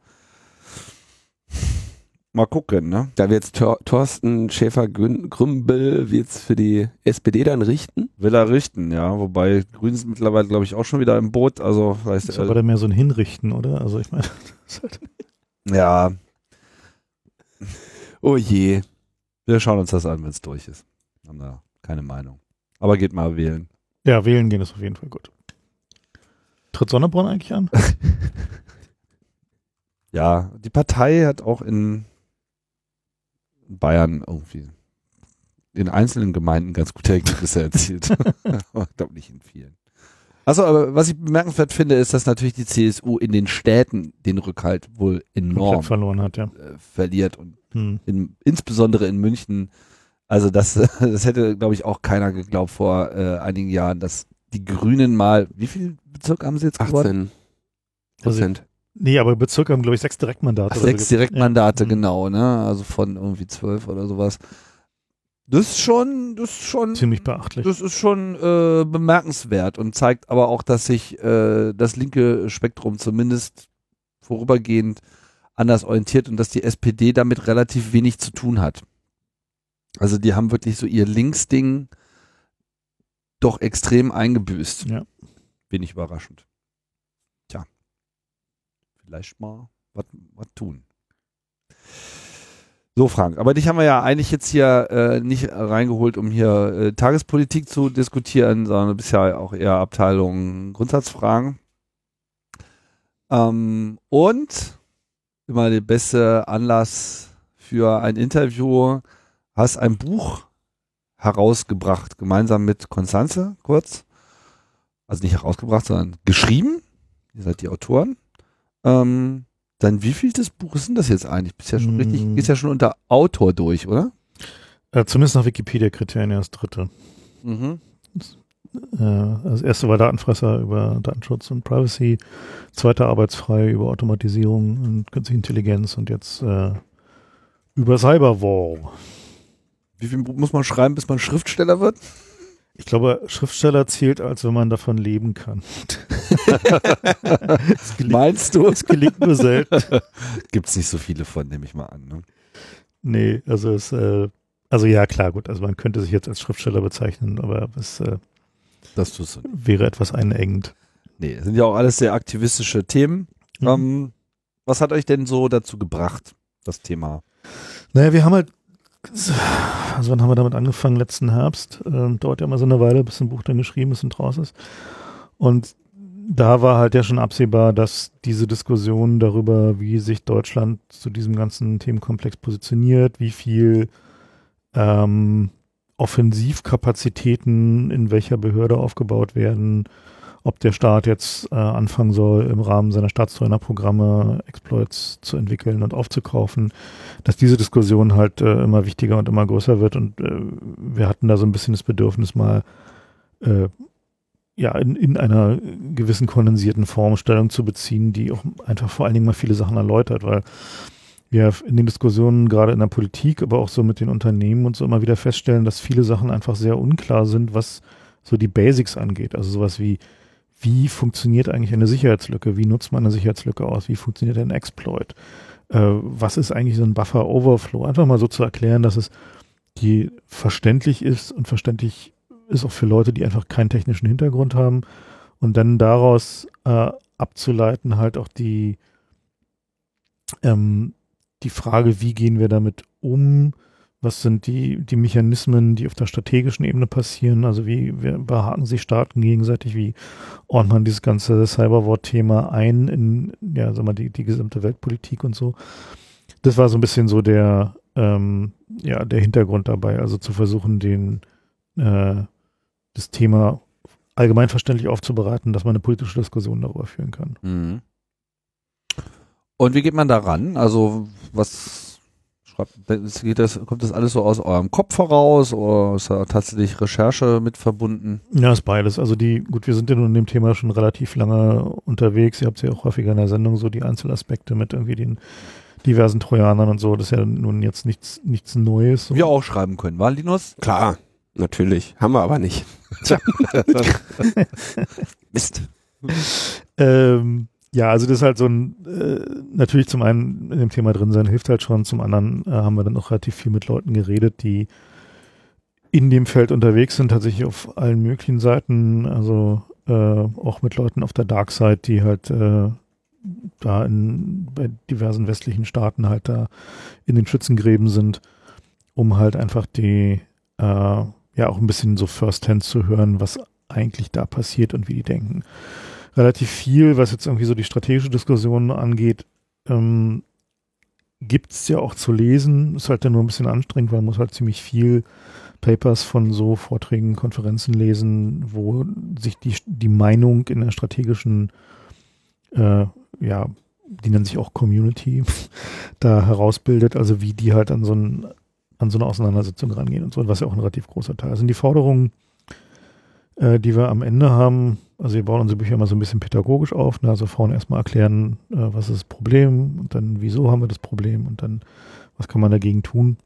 Mal gucken, ne? Da wird jetzt Thorsten Schäfer-Grümbel wird's für die SPD dann richten? Will er richten, ja. Wobei Grünen sind mittlerweile, glaube ich, auch schon wieder im Boot. Also vielleicht. Das ist aber dann mehr so ein Hinrichten, oder? Also ich meine. Ja. Oh je. Wir schauen uns das an, wenn es durch ist. Haben da keine Meinung. Aber geht mal wählen. Ja, wählen gehen ist auf jeden Fall gut. Tritt Sonneborn eigentlich an? Ja, die Partei hat auch in Bayern irgendwie in einzelnen Gemeinden ganz gute Ergebnisse erzielt. Aber ich glaube nicht in vielen. Achso, aber was ich bemerkenswert finde, ist, dass natürlich die CSU in den Städten den Rückhalt wohl enorm verloren hat, ja. Verliert. Und insbesondere in München, also das hätte, glaube ich, auch keiner geglaubt vor einigen Jahren, dass die Grünen mal, wie viel Bezirk haben sie jetzt gewonnen? 18%. Nee, aber Bezirke haben, glaube ich, 6 Direktmandate. 6 Direktmandate, ja. Genau, ne? Also von irgendwie 12 oder sowas. Das ist schon ziemlich beachtlich. Das ist schon bemerkenswert und zeigt aber auch, dass sich das linke Spektrum zumindest vorübergehend anders orientiert und dass die SPD damit relativ wenig zu tun hat. Also die haben wirklich so ihr Linksding doch extrem eingebüßt. Ja. Wenig überraschend. Vielleicht mal was tun. So, Frank, aber dich haben wir ja eigentlich jetzt hier nicht reingeholt, um hier Tagespolitik zu diskutieren, sondern du bist ja auch eher Abteilung Grundsatzfragen. Und immer der beste Anlass für ein Interview, hast ein Buch herausgebracht, gemeinsam mit Konstanze Kurz. Also nicht herausgebracht, sondern geschrieben. Ihr seid die Autoren. Dann wievieltes Buch ist denn das jetzt eigentlich? Bist ja schon richtig, ist ja schon unter Autor durch, oder? Zumindest nach Wikipedia-Kriterien das dritte. Mhm. Das erste war Datenfresser über Datenschutz und Privacy, zweite Arbeitsfrei über Automatisierung und künstliche Intelligenz und jetzt über Cyberwar. Wie viel muss man schreiben, bis man Schriftsteller wird? Ich glaube, Schriftsteller zählt, als wenn man davon leben kann. Meinst du? Es gelingt nur selten. Gibt es nicht so viele von, nehme ich mal an. Ne? Nee, also ja, klar, gut. Also man könnte sich jetzt als Schriftsteller bezeichnen, aber es das tust du nicht. Wäre etwas einengend. Nee, sind ja auch alles sehr aktivistische Themen. Mhm. Was hat euch denn so dazu gebracht, das Thema? Naja, wir haben halt also wann haben wir damit angefangen? Letzten Herbst. Dauert ja immer so eine Weile, bis ein Buch dann geschrieben ist und draus ist. Und da war halt ja schon absehbar, dass diese Diskussion darüber, wie sich Deutschland zu diesem ganzen Themenkomplex positioniert, wie viel Offensivkapazitäten in welcher Behörde aufgebaut werden, ob der Staat jetzt anfangen soll, im Rahmen seiner Staatstreuhänderprogramme Exploits zu entwickeln und aufzukaufen, dass diese Diskussion halt immer wichtiger und immer größer wird. Und wir hatten da so ein bisschen das Bedürfnis, mal in einer gewissen kondensierten Form Stellung zu beziehen, die auch einfach vor allen Dingen mal viele Sachen erläutert, weil wir in den Diskussionen gerade in der Politik, aber auch so mit den Unternehmen und so immer wieder feststellen, dass viele Sachen einfach sehr unklar sind, was so die Basics angeht. Also sowas wie, wie funktioniert eigentlich eine Sicherheitslücke? Wie nutzt man eine Sicherheitslücke aus? Wie funktioniert ein Exploit? Was ist eigentlich so ein Buffer-Overflow? Einfach mal so zu erklären, dass es die verständlich ist und verständlich ist auch für Leute, die einfach keinen technischen Hintergrund haben. Und dann daraus abzuleiten halt auch die Frage, wie gehen wir damit um? Was sind die Mechanismen, die auf der strategischen Ebene passieren? Also wie behaken sich Staaten gegenseitig? Wie ordnet man dieses ganze Cyberwar-Thema ein in, ja, sag mal, die gesamte Weltpolitik und so? Das war so ein bisschen so der Hintergrund dabei. Also zu versuchen, das Thema allgemeinverständlich aufzubereiten, dass man eine politische Diskussion darüber führen kann. Mhm. Und wie geht man da ran? Also was kommt das alles so aus eurem Kopf heraus oder ist da tatsächlich Recherche mit verbunden? Ja, ist beides. Also wir sind ja nun in dem Thema schon relativ lange unterwegs. Ihr habt ja auch häufiger in der Sendung so die Einzelaspekte mit irgendwie den diversen Trojanern und so. Das ist ja nun jetzt nichts Neues. Wir auch schreiben können, war Linus? Klar, natürlich. Haben wir aber nicht. Tja. Mist. Ja, also das ist halt so ein, natürlich zum einen in dem Thema drin sein, hilft halt schon, zum anderen haben wir dann auch relativ viel mit Leuten geredet, die in dem Feld unterwegs sind, tatsächlich auf allen möglichen Seiten, also auch mit Leuten auf der Dark Side, die halt da bei diversen westlichen Staaten halt da in den Schützengräben sind, um halt einfach auch ein bisschen so First-Hand zu hören, was eigentlich da passiert und wie die denken. Relativ viel, was jetzt irgendwie so die strategische Diskussion angeht, gibt es ja auch zu lesen. Ist halt dann nur ein bisschen anstrengend, weil man muss halt ziemlich viel Papers von so Vorträgen, Konferenzen lesen, wo sich die Meinung in der strategischen, die nennen sich auch Community, da herausbildet, also wie die halt an so eine Auseinandersetzung rangehen und so, was ja auch ein relativ großer Teil sind. Die Forderungen, die wir am Ende haben, also wir bauen unsere Bücher immer so ein bisschen pädagogisch auf, ne? Also vorne erstmal erklären, was ist das Problem und dann wieso haben wir das Problem und dann was kann man dagegen tun.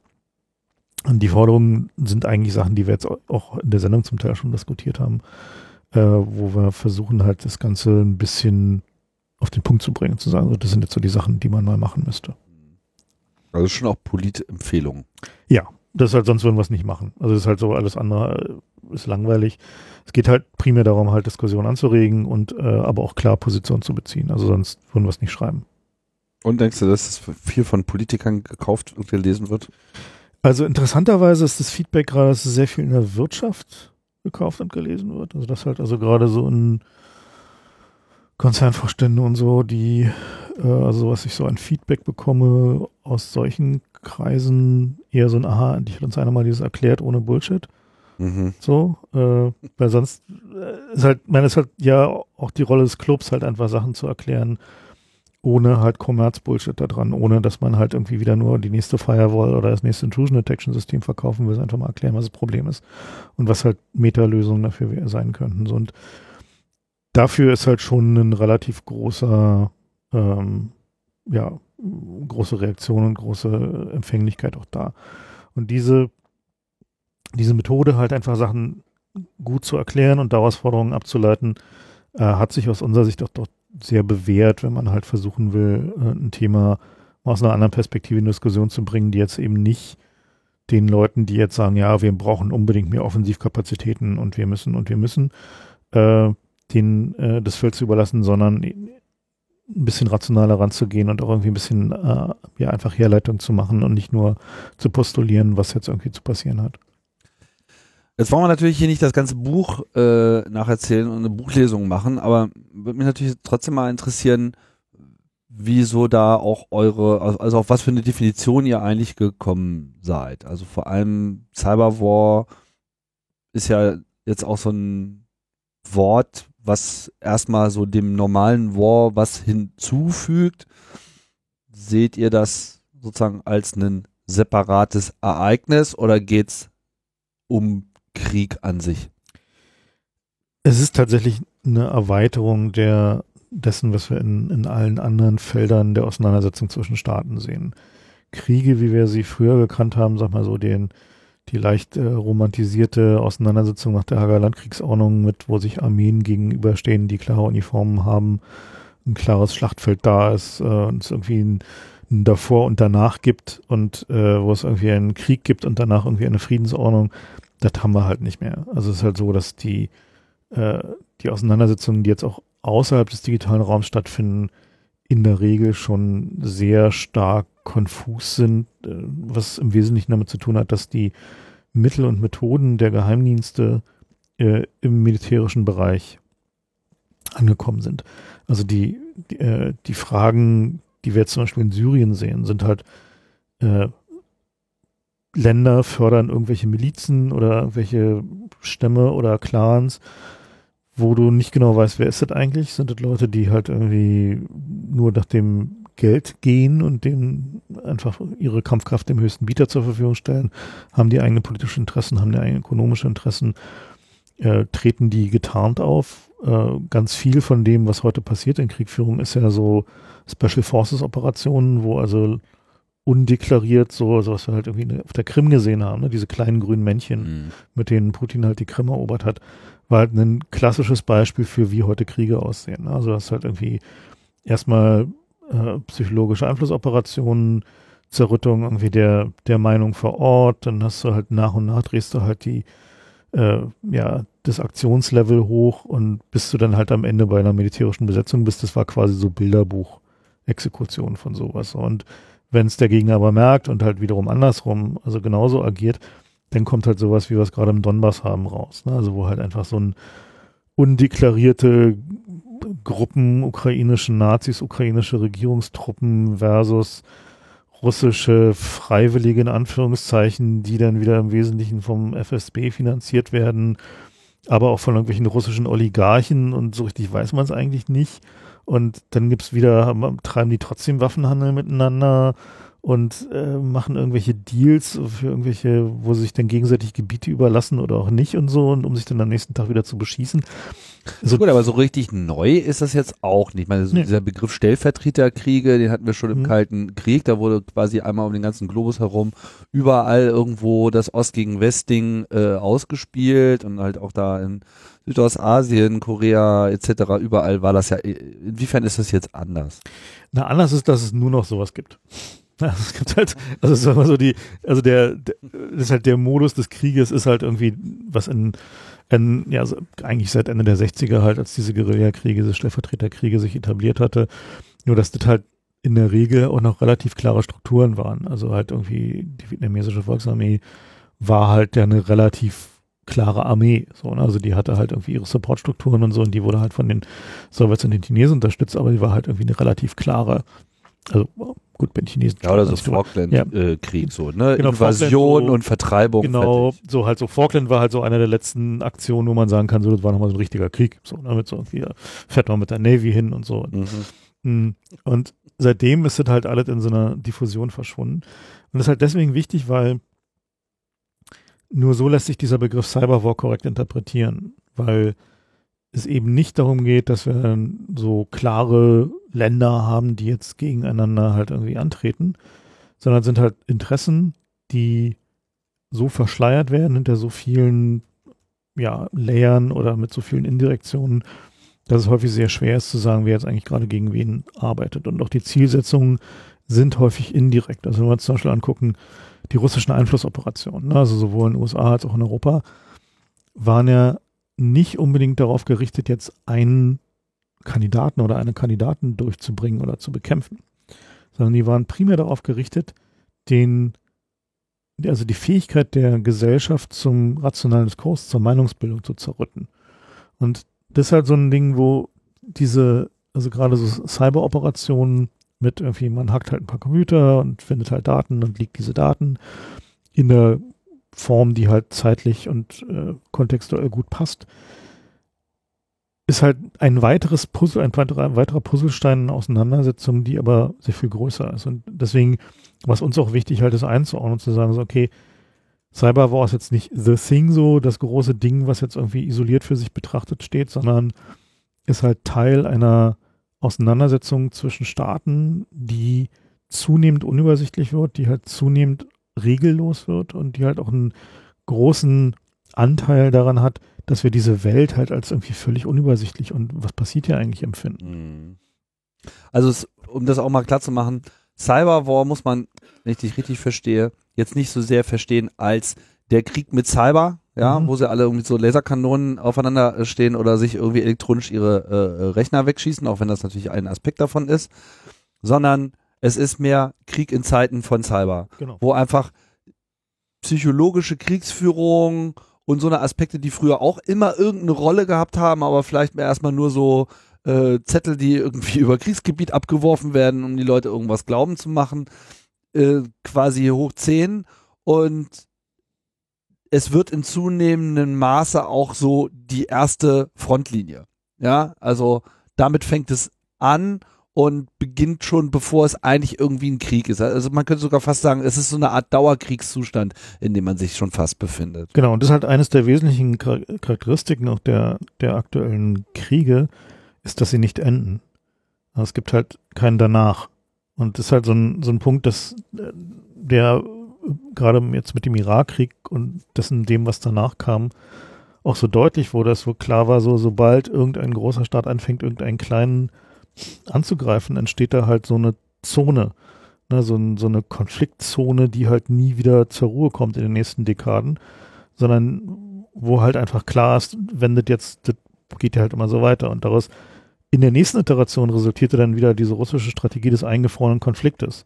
Und die Forderungen sind eigentlich Sachen, die wir jetzt auch in der Sendung zum Teil schon diskutiert haben, wo wir versuchen halt das Ganze ein bisschen auf den Punkt zu bringen, zu sagen, so, das sind jetzt so die Sachen, die man mal machen müsste. Also schon auch Politempfehlungen. Ja. Das ist halt, sonst würden wir es nicht machen. Also das ist halt so, alles andere ist langweilig. Es geht halt primär darum, halt Diskussionen anzuregen und aber auch klar Position zu beziehen. Also sonst würden wir es nicht schreiben. Und denkst du, dass das viel von Politikern gekauft und gelesen wird? Also interessanterweise ist das Feedback gerade, dass es sehr viel in der Wirtschaft gekauft und gelesen wird. Also das halt also gerade so in Konzernvorstände und so, die also was ich so an Feedback bekomme aus solchen Kreisen eher so ein Aha, endlich hat uns einer mal dieses erklärt ohne Bullshit. Mhm. So, weil sonst ist halt, ich meine, es hat ja auch die Rolle des Clubs halt einfach Sachen zu erklären, ohne halt Kommerz-Bullshit da dran, ohne dass man halt irgendwie wieder nur die nächste Firewall oder das nächste Intrusion-Detection-System verkaufen will, einfach mal erklären, was das Problem ist und was halt Meta-Lösungen dafür sein könnten. So, und dafür ist halt schon ein relativ großer große Reaktion und große Empfänglichkeit auch da. Und diese Methode halt einfach Sachen gut zu erklären und daraus Forderungen abzuleiten, hat sich aus unserer Sicht auch doch sehr bewährt, wenn man halt versuchen will, ein Thema aus einer anderen Perspektive in Diskussion zu bringen, die jetzt eben nicht den Leuten, die jetzt sagen, ja, wir brauchen unbedingt mehr Offensivkapazitäten und wir müssen, denen das Feld zu überlassen, sondern ein bisschen rationaler ranzugehen und auch irgendwie ein bisschen einfach Herleitung zu machen und nicht nur zu postulieren, was jetzt irgendwie zu passieren hat. Jetzt wollen wir natürlich hier nicht das ganze Buch nacherzählen und eine Buchlesung machen, aber würde mich natürlich trotzdem mal interessieren, wieso da auch also auf was für eine Definition ihr eigentlich gekommen seid. Also vor allem Cyberwar ist ja jetzt auch so ein Wort, was erstmal so dem normalen War was hinzufügt. Seht ihr das sozusagen als ein separates Ereignis oder geht es um Krieg an sich? Es ist tatsächlich eine Erweiterung dessen, was wir in allen anderen Feldern der Auseinandersetzung zwischen Staaten sehen. Kriege, wie wir sie früher gekannt haben, sag mal so die leicht romantisierte Auseinandersetzung nach der Haager Landkriegsordnung mit, wo sich Armeen gegenüberstehen, die klare Uniformen haben, ein klares Schlachtfeld da ist und es irgendwie ein davor und danach gibt und wo es irgendwie einen Krieg gibt und danach irgendwie eine Friedensordnung, das haben wir halt nicht mehr. Also es ist halt so, dass die Auseinandersetzungen, die jetzt auch außerhalb des digitalen Raums stattfinden, in der Regel schon sehr stark konfus sind, was im Wesentlichen damit zu tun hat, dass die Mittel und Methoden der Geheimdienste im militärischen Bereich angekommen sind. Also die Fragen, die wir jetzt zum Beispiel in Syrien sehen, sind halt Länder fördern irgendwelche Milizen oder irgendwelche Stämme oder Clans, wo du nicht genau weißt, wer ist das eigentlich? Sind das Leute, die halt irgendwie nur nach dem Geld gehen und dem einfach ihre Kampfkraft dem höchsten Bieter zur Verfügung stellen? Haben die eigene politische Interessen, haben die eigene ökonomische Interessen? Treten die getarnt auf? Ganz viel von dem, was heute passiert in Kriegführung, ist ja so Special Forces Operationen, wo also undeklariert so was wir halt irgendwie auf der Krim gesehen haben, ne? Diese kleinen grünen Männchen, mit denen Putin halt die Krim erobert hat, war halt ein klassisches Beispiel für, wie heute Kriege aussehen. Also das ist halt irgendwie erstmal psychologische Einflussoperationen, Zerrüttung irgendwie der Meinung vor Ort, dann hast du halt nach und nach drehst du halt das Aktionslevel hoch und bis du dann halt am Ende bei einer militärischen Besetzung bist. Das war quasi so Bilderbuch-Exekution von sowas. Und wenn es der Gegner aber merkt und halt wiederum andersrum, also genauso agiert, dann kommt halt sowas, wie wir es gerade im Donbass haben, raus. Ne? Also wo halt einfach so ein undeklarierte Gruppen ukrainische Nazis, ukrainische Regierungstruppen versus russische Freiwillige in Anführungszeichen, die dann wieder im Wesentlichen vom FSB finanziert werden, aber auch von irgendwelchen russischen Oligarchen und so richtig weiß man es eigentlich nicht. Und dann gibt's wieder, treiben die trotzdem Waffenhandel miteinander und machen irgendwelche Deals für irgendwelche, wo sie sich dann gegenseitig Gebiete überlassen oder auch nicht und so, und um sich dann am nächsten Tag wieder zu beschießen. So, gut, aber so richtig neu ist das jetzt auch nicht. Ich meine, so dieser Begriff Stellvertreterkriege, den hatten wir schon im Kalten Krieg, da wurde quasi einmal um den ganzen Globus herum überall irgendwo das Ost gegen West Ding ausgespielt und halt auch da in Südostasien, Korea etc. überall war das ja. Inwiefern ist das jetzt anders? Na, anders ist, dass es nur noch sowas gibt. Also es gibt halt, also sagen wir so das ist halt der Modus des Krieges ist halt irgendwie was also eigentlich seit Ende der 60er halt, als diese Guerillakriege, diese Stellvertreterkriege sich etabliert hatte, nur dass das halt in der Regel auch noch relativ klare Strukturen waren. Also halt irgendwie die vietnamesische Volksarmee war halt ja eine relativ klare Armee. So, ne? Also die hatte halt irgendwie ihre Supportstrukturen und so und die wurde halt von den Sowjets und den Chinesen unterstützt, aber die war halt irgendwie eine relativ klare, also gut, bei den Chinesen. Ja, oder so Falkland-Krieg, so, ne? Genau, Invasion so, und Vertreibung. Genau, fertig. So halt so, Falkland war halt so eine der letzten Aktionen, wo man sagen kann, so, das war nochmal so ein richtiger Krieg, so, damit so irgendwie, fährt man mit der Navy hin und so. Mhm. Und seitdem ist das halt alles in so einer Diffusion verschwunden. Und das ist halt deswegen wichtig, weil nur so lässt sich dieser Begriff Cyberwar korrekt interpretieren, weil es eben nicht darum geht, dass wir so klare Länder haben, die jetzt gegeneinander halt irgendwie antreten, sondern sind halt Interessen, die so verschleiert werden hinter so vielen Layern oder mit so vielen Indirektionen, dass es häufig sehr schwer ist zu sagen, wer jetzt eigentlich gerade gegen wen arbeitet. Und auch die Zielsetzungen sind häufig indirekt. Also wenn wir uns zum Beispiel angucken, die russischen Einflussoperationen, ne, also sowohl in den USA als auch in Europa, waren ja nicht unbedingt darauf gerichtet, jetzt einen Kandidaten oder eine Kandidatin durchzubringen oder zu bekämpfen, sondern die waren primär darauf gerichtet, also die Fähigkeit der Gesellschaft zum rationalen Diskurs, zur Meinungsbildung zu zerrütten. Und das ist halt so ein Ding, wo also gerade so Cyberoperationen mit irgendwie, man hackt halt ein paar Computer und findet halt Daten und liegt diese Daten in der Form, die halt zeitlich und kontextuell gut passt, ist halt ein weiterer Puzzlestein in Auseinandersetzung, die aber sehr viel größer ist. Und deswegen, was uns auch wichtig halt ist, einzuordnen und zu sagen, so, okay, Cyberwar ist jetzt nicht the thing, so das große Ding, was jetzt irgendwie isoliert für sich betrachtet steht, sondern ist halt Teil einer Auseinandersetzung zwischen Staaten, die zunehmend unübersichtlich wird, die halt zunehmend regellos wird und die halt auch einen großen Anteil daran hat, dass wir diese Welt halt als irgendwie völlig unübersichtlich und was passiert hier eigentlich empfinden. Also um das auch mal klar zu machen, Cyberwar muss man, wenn ich dich richtig verstehe, jetzt nicht so sehr verstehen als der Krieg mit Cyber, ja, wo sie alle irgendwie so Laserkanonen aufeinander stehen oder sich irgendwie elektronisch ihre Rechner wegschießen, auch wenn das natürlich ein Aspekt davon ist, sondern es ist mehr Krieg in Zeiten von Cyber, genau, wo einfach psychologische Kriegsführung und so eine Aspekte, die früher auch immer irgendeine Rolle gehabt haben, aber vielleicht mehr erstmal nur so Zettel, die irgendwie über Kriegsgebiet abgeworfen werden, um die Leute irgendwas glauben zu machen, quasi hoch 10. Und es wird in zunehmendem Maße auch so die erste Frontlinie. Ja, also damit fängt es an und beginnt schon, bevor es eigentlich irgendwie ein Krieg ist. Also man könnte sogar fast sagen, es ist so eine Art Dauerkriegszustand, in dem man sich schon fast befindet. Genau, und das ist halt eines der wesentlichen Charakteristiken auch der aktuellen Kriege, ist, dass sie nicht enden. Aber es gibt halt keinen danach. Und das ist halt so ein Punkt, dass der gerade jetzt mit dem Irakkrieg und dem, was danach kam, auch so deutlich wurde, dass so klar war, so sobald irgendein großer Staat anfängt, irgendeinen kleinen anzugreifen, entsteht da halt so eine Zone, ne, so eine Konfliktzone, die halt nie wieder zur Ruhe kommt in den nächsten Dekaden, sondern wo halt einfach klar ist, wenn das geht ja halt immer so weiter. Und daraus in der nächsten Iteration resultierte dann wieder diese russische Strategie des eingefrorenen Konfliktes.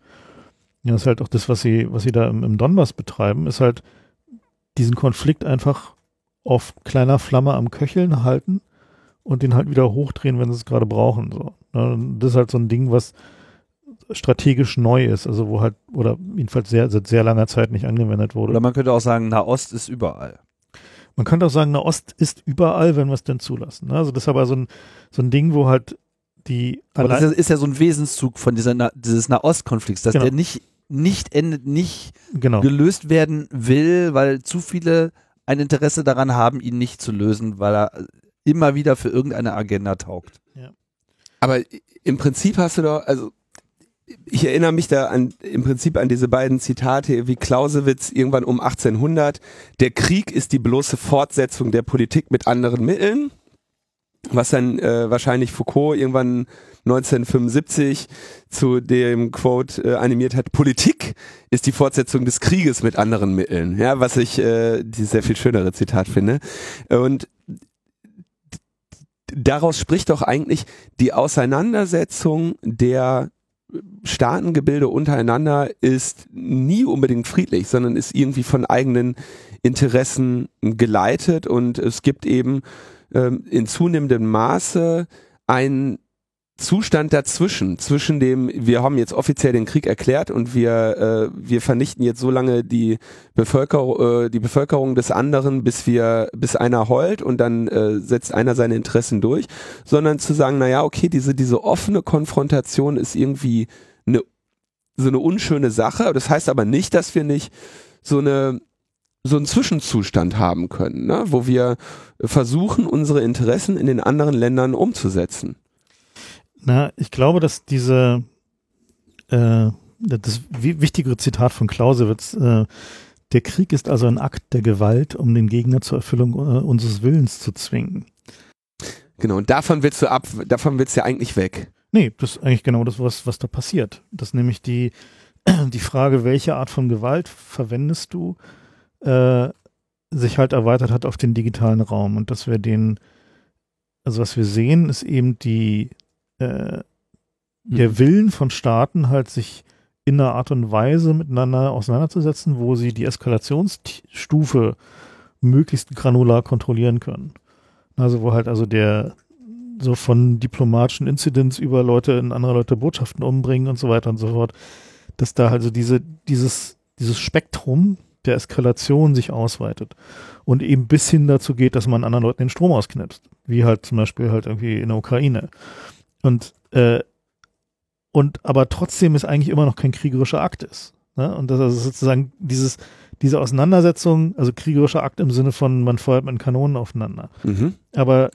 Ja, das ist halt auch das, was sie da im Donbass betreiben, ist halt diesen Konflikt einfach auf kleiner Flamme am Köcheln halten und den halt wieder hochdrehen, wenn sie es gerade brauchen. So. Das ist halt so ein Ding, was strategisch neu ist, also wo halt, oder jedenfalls seit sehr langer Zeit nicht angewendet wurde. Oder man könnte auch sagen, Nahost ist überall. Man könnte auch sagen, Nahost ist überall, wenn wir es denn zulassen. Also das ist aber so ein Ding, wo halt die... Aber das ist ja so ein Wesenszug von dieses Nahost-Konflikts, dass der nicht endet, nicht gelöst werden will, weil zu viele ein Interesse daran haben, ihn nicht zu lösen, weil er immer wieder für irgendeine Agenda taugt. Ja. Aber im Prinzip hast du doch, also ich erinnere mich da im Prinzip an diese beiden Zitate wie Clausewitz irgendwann um 1800. Der Krieg ist die bloße Fortsetzung der Politik mit anderen Mitteln, was dann wahrscheinlich Foucault irgendwann 1975 zu dem Quote animiert hat, Politik ist die Fortsetzung des Krieges mit anderen Mitteln, ja, was ich dieses sehr viel schönere Zitat finde. Und daraus spricht doch eigentlich die Auseinandersetzung der Staatengebilde untereinander ist nie unbedingt friedlich, sondern ist irgendwie von eigenen Interessen geleitet und es gibt eben in zunehmendem Maße einen Zustand dazwischen, zwischen dem, wir haben jetzt offiziell den Krieg erklärt und wir vernichten jetzt so lange die Bevölkerung des anderen, bis einer heult und dann setzt einer seine Interessen durch, sondern zu sagen, naja, okay, diese offene Konfrontation ist irgendwie so eine unschöne Sache. Das heißt aber nicht, dass wir nicht so einen Zwischenzustand haben können, ne? Wo wir versuchen, unsere Interessen in den anderen Ländern umzusetzen. Na, ich glaube, dass das wichtigere Zitat von Clausewitz, der Krieg ist also ein Akt der Gewalt, um den Gegner zur Erfüllung unseres Willens zu zwingen. Genau, und davon willst du ja eigentlich weg. Nee, das ist eigentlich genau das, was da passiert. Das ist nämlich die Frage, welche Art von Gewalt verwendest du, sich halt erweitert hat auf den digitalen Raum. Und dass wir also was wir sehen, ist eben der Willen von Staaten halt, sich in einer Art und Weise miteinander auseinanderzusetzen, wo sie die Eskalationsstufe möglichst granular kontrollieren können. Also wo halt so von diplomatischen Inzidenz über Leute in andere Leute Botschaften umbringen und so weiter und so fort, dass da halt so dieses Spektrum der Eskalation sich ausweitet und eben bis hin dazu geht, dass man anderen Leuten den Strom ausknipst, wie halt zum Beispiel halt irgendwie in der Ukraine. Und aber trotzdem ist eigentlich immer noch kein kriegerischer Akt ist. Ne? Und das ist also sozusagen diese Auseinandersetzung, also kriegerischer Akt im Sinne von, man feuert mit Kanonen aufeinander. Mhm. Aber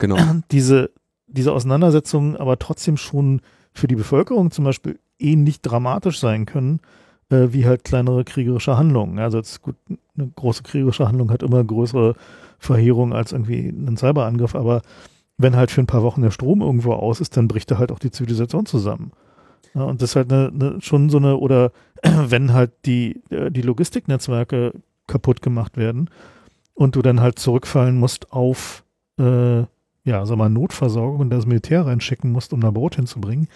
diese Auseinandersetzung aber trotzdem schon für die Bevölkerung zum Beispiel ähnlich dramatisch sein können, wie halt kleinere kriegerische Handlungen. Also jetzt gut, eine große kriegerische Handlung hat immer größere Verheerung als irgendwie ein Cyberangriff, aber wenn halt für ein paar Wochen der Strom irgendwo aus ist, dann bricht da halt auch die Zivilisation zusammen. Ja, und das ist halt oder wenn halt die Logistiknetzwerke kaputt gemacht werden und du dann halt zurückfallen musst auf Notversorgung und das Militär reinschicken musst, um da Brot hinzubringen,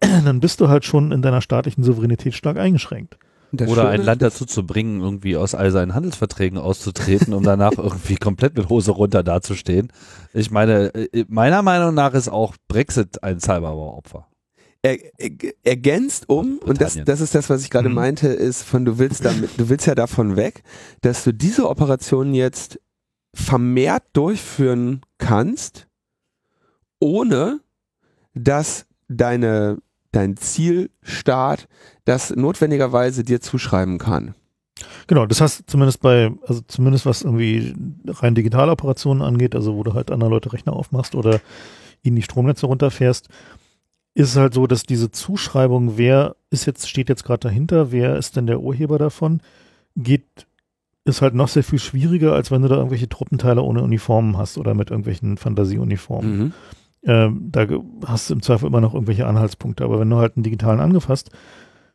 dann bist du halt schon in deiner staatlichen Souveränität stark eingeschränkt. Oder ein Land dazu zu bringen, irgendwie aus all seinen Handelsverträgen auszutreten, um danach irgendwie komplett mit Hose runter dazustehen. Ich meine, meiner Meinung nach ist auch Brexit ein Cyberwar-Opfer. Ergänzt und das ist das, was ich gerade meinte, ist von du willst ja davon weg, dass du diese Operationen jetzt vermehrt durchführen kannst, ohne dass dein Zielstaat das notwendigerweise dir zuschreiben kann. Genau, das heißt zumindest was irgendwie rein digitale Operationen angeht, also wo du halt andere Leute Rechner aufmachst oder ihnen die Stromnetze runterfährst, ist halt so, dass diese Zuschreibung, steht jetzt gerade dahinter, wer ist denn der Urheber davon, ist halt noch sehr viel schwieriger, als wenn du da irgendwelche Truppenteile ohne Uniformen hast oder mit irgendwelchen Fantasieuniformen. Mhm. Da hast du im Zweifel immer noch irgendwelche Anhaltspunkte. Aber wenn du halt einen digitalen Angriff hast,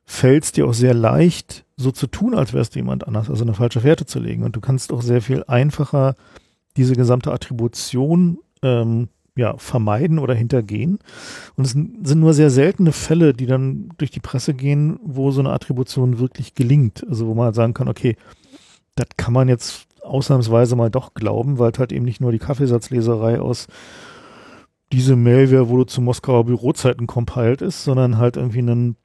fällt es dir auch sehr leicht, so zu tun, als wärst du jemand anders, also eine falsche Fährte zu legen. Und du kannst auch sehr viel einfacher diese gesamte Attribution vermeiden oder hintergehen. Und es sind nur sehr seltene Fälle, die dann durch die Presse gehen, wo so eine Attribution wirklich gelingt. Also wo man halt sagen kann, okay, das kann man jetzt ausnahmsweise mal doch glauben, weil halt eben nicht nur die Kaffeesatzleserei aus diese Malware wurde zu Moskauer Bürozeiten compiled ist, sondern halt irgendwie ein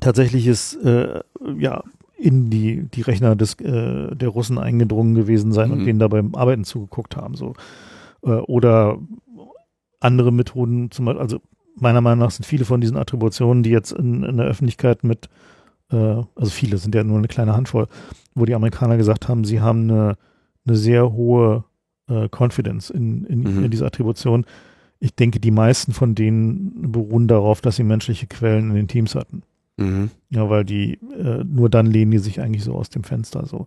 tatsächliches in die Rechner der Russen eingedrungen gewesen sein und denen dabei Arbeiten zugeguckt haben. So. Oder andere Methoden, zum Beispiel, also meiner Meinung nach sind viele von diesen Attributionen, die jetzt in der Öffentlichkeit mit also viele, sind ja nur eine kleine Handvoll, wo die Amerikaner gesagt haben, sie haben eine sehr hohe Confidence in diese Attribution. Ich denke, die meisten von denen beruhen darauf, dass sie menschliche Quellen in den Teams hatten. Mhm. Ja, weil die, nur dann lehnen die sich eigentlich so aus dem Fenster so.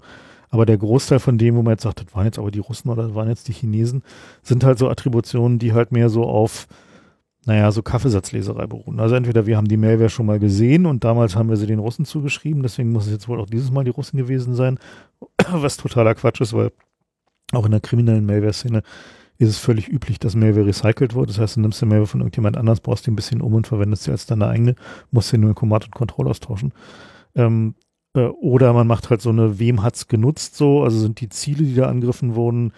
Aber der Großteil von dem, wo man jetzt sagt, das waren jetzt aber die Russen oder das waren jetzt die Chinesen, sind halt so Attributionen, die halt mehr so auf so Kaffeesatzleserei beruhen. Also entweder wir haben die Malware schon mal gesehen und damals haben wir sie den Russen zugeschrieben, deswegen muss es jetzt wohl auch dieses Mal die Russen gewesen sein, was totaler Quatsch ist, weil auch in der kriminellen Malware-Szene ist es völlig üblich, dass Malware recycelt wird. Das heißt, du nimmst die Malware von irgendjemand anders, baust die ein bisschen um und verwendest sie als deine eigene, musst sie nur in Command und Control austauschen. Oder man macht halt so eine, wem hat's genutzt so, also sind die Ziele, die da angegriffen wurden,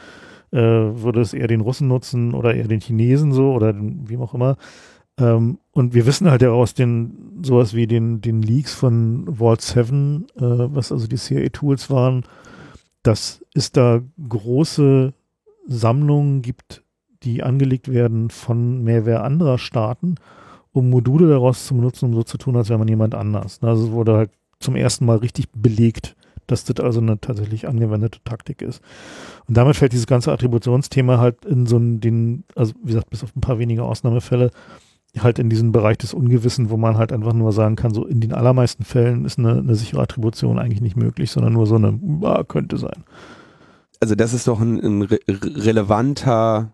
würde es eher den Russen nutzen oder eher den Chinesen so oder wem auch immer. Und wir wissen halt ja aus sowas wie den Leaks von Vault 7, was also die CIA-Tools waren, dass es da große Sammlungen gibt, die angelegt werden von Malware anderer Staaten, um Module daraus zu benutzen, um so zu tun, als wäre man jemand anders. Also es wurde halt zum ersten Mal richtig belegt, dass das also eine tatsächlich angewendete Taktik ist. Und damit fällt dieses ganze Attributionsthema halt in so den, also wie gesagt, bis auf ein paar wenige Ausnahmefälle, halt in diesen Bereich des Ungewissen, wo man halt einfach nur sagen kann, so in den allermeisten Fällen ist eine sichere Attribution eigentlich nicht möglich, sondern nur so eine, könnte sein. Also das ist doch ein relevanter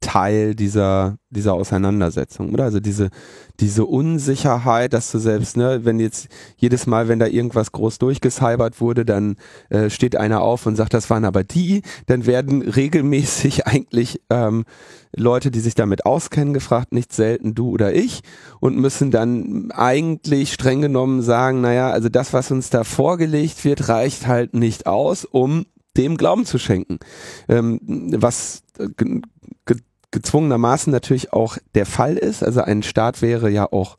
Teil dieser Auseinandersetzung, oder? Also diese Unsicherheit, dass du selbst, wenn jetzt jedes Mal, wenn da irgendwas groß durchgecybert wurde, dann steht einer auf und sagt, das waren aber die, dann werden regelmäßig eigentlich Leute, die sich damit auskennen, gefragt, nicht selten du oder ich, und müssen dann eigentlich streng genommen sagen, also das, was uns da vorgelegt wird, reicht halt nicht aus, um dem Glauben zu schenken. Was gezwungenermaßen natürlich auch der Fall ist. Also ein Staat wäre ja auch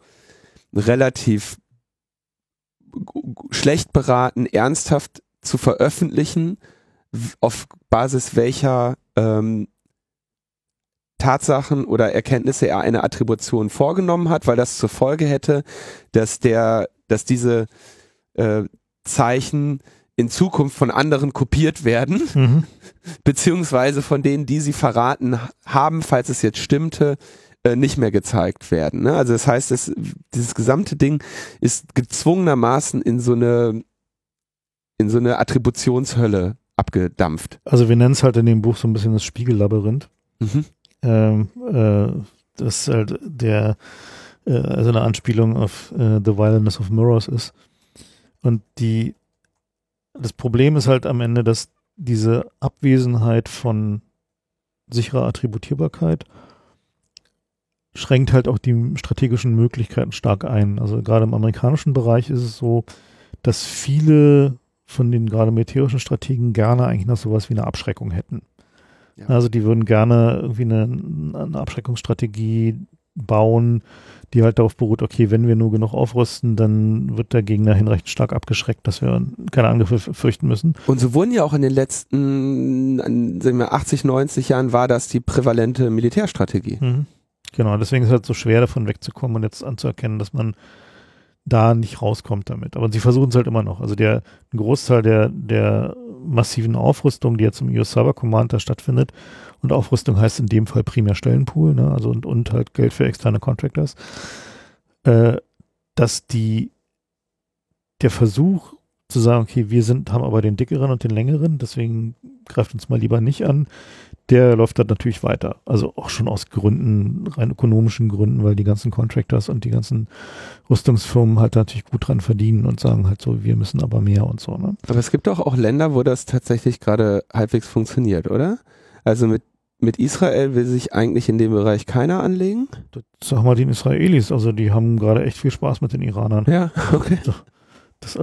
relativ schlecht beraten, ernsthaft zu veröffentlichen, auf Basis welcher Tatsachen oder Erkenntnisse er eine Attribution vorgenommen hat, weil das zur Folge hätte, dass diese Zeichen in Zukunft von anderen kopiert werden, beziehungsweise von denen, die sie verraten haben, falls es jetzt stimmte, nicht mehr gezeigt werden. Ne? Also das heißt, dieses gesamte Ding ist gezwungenermaßen in so eine Attributionshölle abgedampft. Also wir nennen es halt in dem Buch so ein bisschen das Spiegellabyrinth. Mhm. Das halt also eine Anspielung auf The Wilderness of Mirrors ist. Und das Problem ist halt am Ende, dass diese Abwesenheit von sicherer Attributierbarkeit schränkt halt auch die strategischen Möglichkeiten stark ein. Also gerade im amerikanischen Bereich ist es so, dass viele von den gerade militärischen Strategen gerne eigentlich noch sowas wie eine Abschreckung hätten. Ja. Also die würden gerne irgendwie eine Abschreckungsstrategie bauen, die halt darauf beruht, okay, wenn wir nur genug aufrüsten, dann wird der Gegner hinreichend stark abgeschreckt, dass wir keine Angriffe fürchten müssen. Und so wurden ja auch in den letzten, sagen wir, 80, 90 Jahren war das die prävalente Militärstrategie. Mhm. Genau, deswegen ist es halt so schwer, davon wegzukommen und jetzt anzuerkennen, dass man da nicht rauskommt damit. Aber sie versuchen es halt immer noch. Also ein Großteil der massiven Aufrüstung, die jetzt im US Cyber Commander stattfindet, und Aufrüstung heißt in dem Fall primär Stellenpool, ne? Also und halt Geld für externe Contractors, dass der Versuch zu sagen, okay, haben aber den dickeren und den längeren, deswegen greift uns mal lieber nicht an, der läuft dann natürlich weiter. Also auch schon aus Gründen, rein ökonomischen Gründen, weil die ganzen Contractors und die ganzen Rüstungsfirmen halt natürlich gut dran verdienen und sagen halt so, wir müssen aber mehr und so. Ne? Aber es gibt doch auch Länder, wo das tatsächlich gerade halbwegs funktioniert, oder? Also mit Israel will sich eigentlich in dem Bereich keiner anlegen? Das, sag mal den Israelis, also die haben gerade echt viel Spaß mit den Iranern. Ja, okay. Das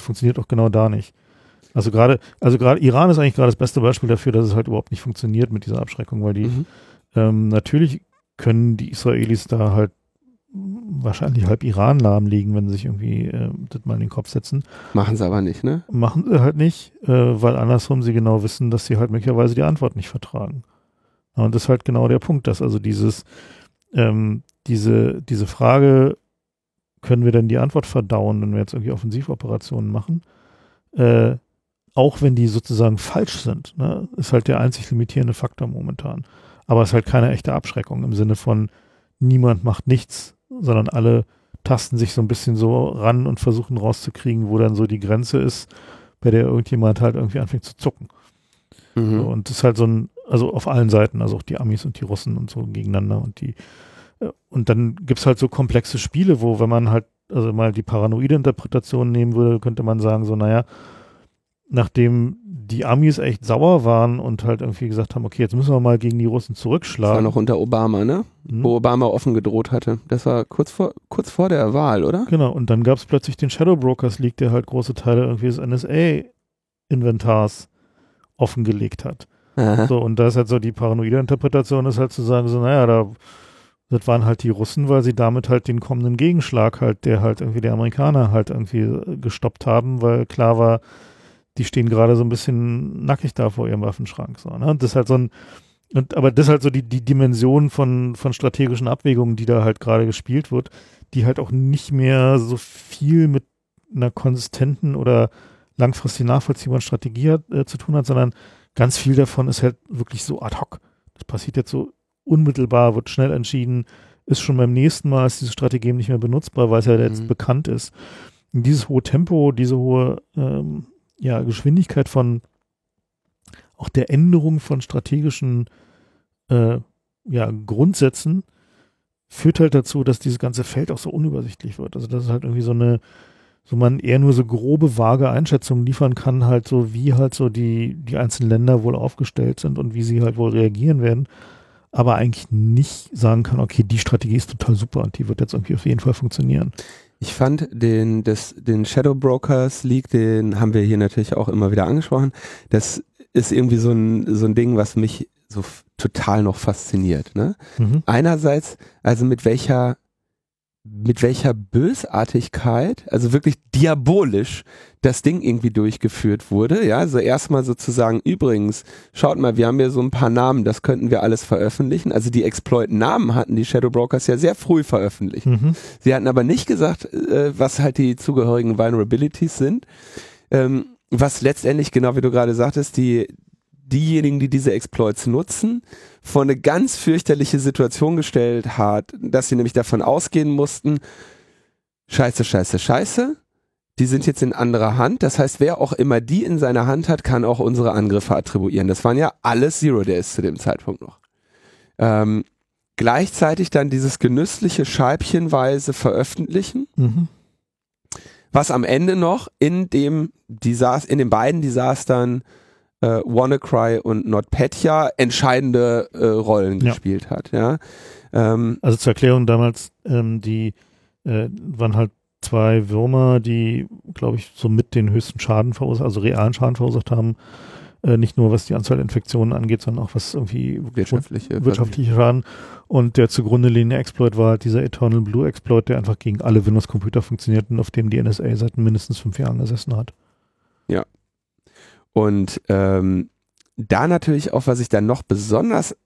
funktioniert auch genau da nicht. Also gerade Iran ist eigentlich gerade das beste Beispiel dafür, dass es halt überhaupt nicht funktioniert mit dieser Abschreckung, weil die natürlich können die Israelis da halt wahrscheinlich halb Iran lahmlegen, wenn sie sich irgendwie das mal in den Kopf setzen. Machen sie aber nicht, ne? Machen sie halt nicht, weil andersrum sie genau wissen, dass sie halt möglicherweise die Antwort nicht vertragen. Und das ist halt genau der Punkt, dass also diese Frage, können wir denn die Antwort verdauen, wenn wir jetzt irgendwie Offensivoperationen machen? Auch wenn die sozusagen falsch sind, ne? Ist halt der einzig limitierende Faktor momentan. Aber es ist halt keine echte Abschreckung im Sinne von niemand macht nichts, sondern alle tasten sich so ein bisschen so ran und versuchen rauszukriegen, wo dann so die Grenze ist, bei der irgendjemand halt irgendwie anfängt zu zucken. Mhm. So, und das ist halt also auf allen Seiten, also auch die Amis und die Russen und so gegeneinander und dann gibt es halt so komplexe Spiele, wo, wenn man halt also mal die paranoide Interpretation nehmen würde, könnte man sagen so, naja, nachdem die Amis echt sauer waren und halt irgendwie gesagt haben, okay, jetzt müssen wir mal gegen die Russen zurückschlagen. Das war noch unter Obama, ne? Mhm. Wo Obama offen gedroht hatte. Das war kurz vor der Wahl, oder? Genau, und dann gab es plötzlich den Shadow Brokers League, der halt große Teile irgendwie des NSA-Inventars offengelegt hat. Aha. So, und da ist halt so die paranoide Interpretation, ist halt zu sagen so, naja, das waren halt die Russen, weil sie damit halt den kommenden Gegenschlag halt, der halt irgendwie der Amerikaner halt irgendwie gestoppt haben, weil klar war, die stehen gerade so ein bisschen nackig da vor ihrem Waffenschrank. So, ne? Das ist halt aber das ist halt so die Dimension von strategischen Abwägungen, die da halt gerade gespielt wird, die halt auch nicht mehr so viel mit einer konsistenten oder langfristig nachvollziehbaren Strategie zu tun hat, sondern ganz viel davon ist halt wirklich so ad hoc. Das passiert jetzt so unmittelbar, wird schnell entschieden, ist schon beim nächsten Mal, ist diese Strategie nicht mehr benutzbar, weil es ja jetzt bekannt ist. Und dieses hohe Tempo, diese hohe Geschwindigkeit von auch der Änderung von strategischen Grundsätzen führt halt dazu, dass dieses ganze Feld auch so unübersichtlich wird. Also das ist halt irgendwie so man eher nur so grobe, vage Einschätzungen liefern kann, halt so wie halt so die einzelnen Länder wohl aufgestellt sind und wie sie halt wohl reagieren werden, aber eigentlich nicht sagen kann, okay, die Strategie ist total super und die wird jetzt irgendwie auf jeden Fall funktionieren. Ich fand den Shadow Brokers League, den haben wir hier natürlich auch immer wieder angesprochen. Das ist irgendwie so ein Ding, was mich so total noch fasziniert. Ne? Mhm. Einerseits, also mit welcher Bösartigkeit, also wirklich diabolisch, das Ding irgendwie durchgeführt wurde. Ja, also erstmal sozusagen, übrigens, schaut mal, wir haben hier so ein paar Namen, das könnten wir alles veröffentlichen. Also die Exploit-Namen hatten die Shadow Brokers ja sehr früh veröffentlicht. Mhm. Sie hatten aber nicht gesagt, was halt die zugehörigen Vulnerabilities sind, was letztendlich, genau wie du gerade sagtest, die diejenigen, die diese Exploits nutzen, vor eine ganz fürchterliche Situation gestellt hat, dass sie nämlich davon ausgehen mussten, scheiße, scheiße, scheiße, die sind jetzt in anderer Hand. Das heißt, wer auch immer die in seiner Hand hat, kann auch unsere Angriffe attribuieren. Das waren ja alles Zero Days zu dem Zeitpunkt noch. Gleichzeitig dann dieses genüssliche scheibchenweise veröffentlichen, was am Ende noch in den beiden Desastern WannaCry und NotPetya entscheidende Rollen gespielt hat. Ja? Also zur Erklärung damals, die waren halt zwei Würmer, die, glaube ich, so mit den höchsten Schaden verursacht, also realen Schaden verursacht haben, nicht nur was die Anzahl Infektionen angeht, sondern auch was irgendwie wirtschaftliche Schaden. Und der zugrunde liegende Exploit war halt dieser Eternal Blue Exploit, der einfach gegen alle Windows-Computer funktioniert und auf dem die NSA seit mindestens 5 Jahren gesessen hat. Ja. Und da natürlich auch, was ich dann noch besonders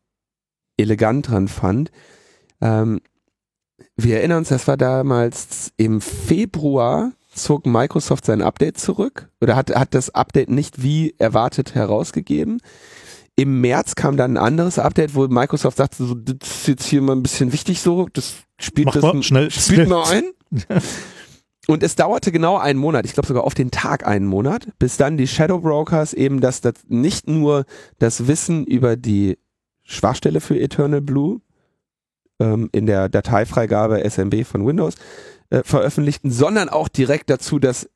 elegant dran fand, wir erinnern uns, das war damals im Februar, zog Microsoft sein Update zurück oder hat das Update nicht wie erwartet herausgegeben. Im März kam dann ein anderes Update, wo Microsoft sagte, so, das ist jetzt hier mal ein bisschen wichtig so, das spielt mal ein. Und es dauerte genau einen Monat, ich glaube sogar auf den Tag einen Monat, bis dann die Shadow Brokers eben das nicht nur das Wissen über die Schwachstelle für Eternal Blue in der Dateifreigabe SMB von Windows veröffentlichten, sondern auch direkt dazu, dass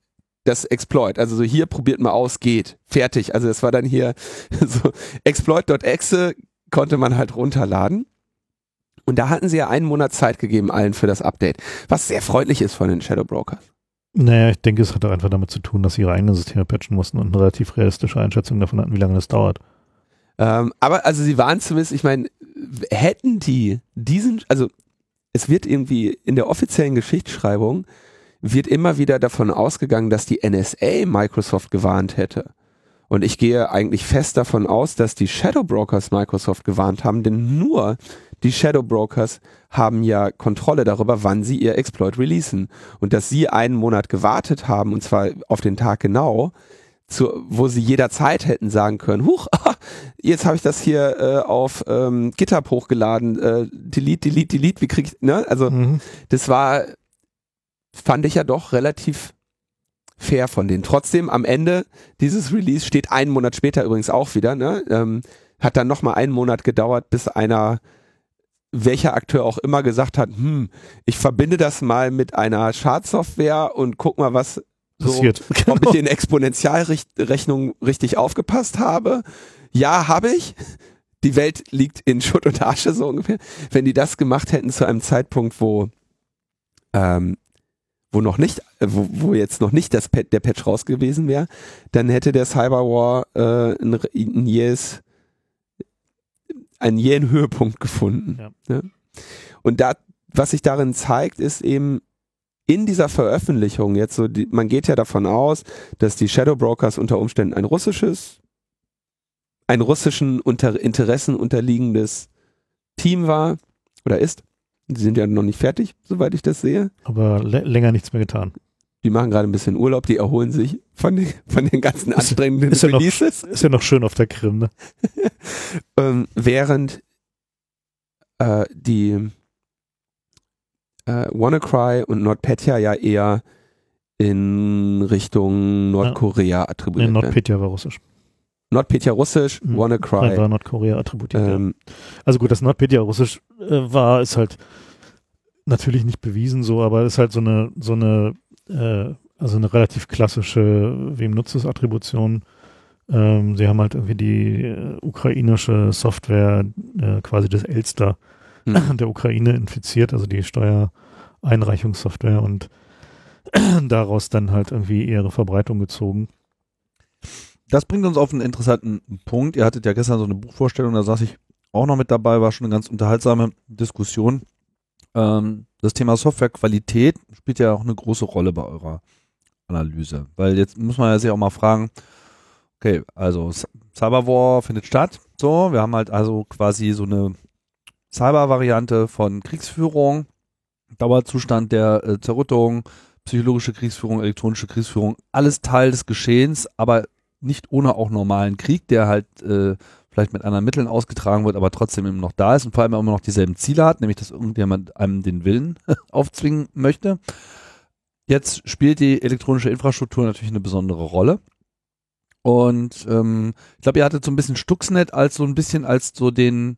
das Exploit, also so hier probiert mal aus, geht, fertig. Also das war dann hier so exploit.exe konnte man halt runterladen. Und da hatten sie ja einen Monat Zeit gegeben allen für das Update, was sehr freundlich ist von den Shadow Brokers. Naja, ich denke, es hatte einfach damit zu tun, dass sie ihre eigenen Systeme patchen mussten und eine relativ realistische Einschätzung davon hatten, wie lange das dauert. Aber also sie waren zumindest, ich meine, hätten die diesen, also es wird irgendwie in der offiziellen Geschichtsschreibung wird immer wieder davon ausgegangen, dass die NSA Microsoft gewarnt hätte. Und ich gehe eigentlich fest davon aus, dass die Shadow Brokers Microsoft gewarnt haben, denn nur die Shadow Brokers haben ja Kontrolle darüber, wann sie ihr Exploit releasen. Und dass sie einen Monat gewartet haben, und zwar auf den Tag genau, wo sie jederzeit hätten sagen können, huch, jetzt habe ich das hier auf GitHub hochgeladen, delete, wie krieg ich, ne? Also das war, fand ich ja doch relativ fair von denen. Trotzdem am Ende dieses Release steht einen Monat später übrigens auch wieder, ne? Hat dann nochmal einen Monat gedauert, bis welcher Akteur auch immer gesagt hat, ich verbinde das mal mit einer Schadsoftware und guck mal, was passiert. So, ob ich in Exponentialrechnung richtig aufgepasst habe. Ja, habe ich. Die Welt liegt in Schutt und Asche, so ungefähr. Wenn die das gemacht hätten zu einem Zeitpunkt, wo jetzt noch nicht der Patch raus gewesen wäre, dann hätte der Cyberwar einen jähen Höhepunkt gefunden. Ja. Ja. Und was sich darin zeigt, ist eben, in dieser Veröffentlichung jetzt so, man geht ja davon aus, dass die Shadow Brokers unter Umständen ein russischen Interessen unterliegendes Team war oder ist. Die sind ja noch nicht fertig, soweit ich das sehe. Aber länger nichts mehr getan. Die machen gerade ein bisschen Urlaub, die erholen sich von den ganzen anstrengenden Releases. Ist ja noch schön auf der Krim, ne? Während die WannaCry und NotPetya ja eher in Richtung Nordkorea attributiert. Nee, NotPetya war russisch. NotPetya russisch, WannaCry war Nordkorea attributiert. Also gut, dass NotPetya russisch war, ist halt natürlich nicht bewiesen so, aber ist halt so eine relativ klassische wem nutzt es Attribution. Sie haben halt irgendwie die ukrainische Software, quasi das Elster der Ukraine infiziert, also die Steuereinreichungssoftware, und daraus dann halt irgendwie ihre Verbreitung gezogen. Das bringt uns auf einen interessanten Punkt. Ihr hattet ja gestern so eine Buchvorstellung, da saß ich auch noch mit dabei, war schon eine ganz unterhaltsame Diskussion. Das Thema Softwarequalität spielt ja auch eine große Rolle bei eurer Analyse, weil jetzt muss man ja sich auch mal fragen, okay, also Cyberwar findet statt, so, wir haben halt also quasi so eine Cyber-Variante von Kriegsführung, Dauerzustand der Zerrüttung, psychologische Kriegsführung, elektronische Kriegsführung, alles Teil des Geschehens, aber nicht ohne auch normalen Krieg, der halt vielleicht mit anderen Mitteln ausgetragen wird, aber trotzdem immer noch da ist und vor allem immer noch dieselben Ziele hat, nämlich dass irgendjemand einem den Willen aufzwingen möchte. Jetzt spielt die elektronische Infrastruktur natürlich eine besondere Rolle. Und ich glaube, ihr hattet so ein bisschen Stuxnet als so den,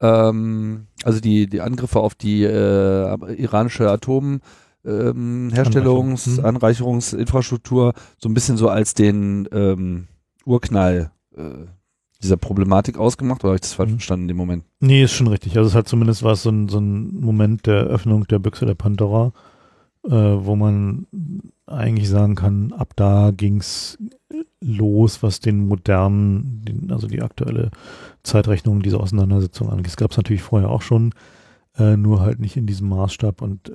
also die Angriffe auf die iranische Atomherstellungs-, Anreicherungsinfrastruktur so ein bisschen so als den Urknall dieser Problematik ausgemacht, oder habe ich das falsch verstanden in dem Moment? Nee, ist schon richtig. Also es hat zumindest war es so ein Moment der Öffnung der Büchse der Pandora, wo man eigentlich sagen kann, ab da ging's los, was den modernen, also die aktuelle Zeitrechnung dieser Auseinandersetzung angeht. Das gab es natürlich vorher auch schon, nur halt nicht in diesem Maßstab. Und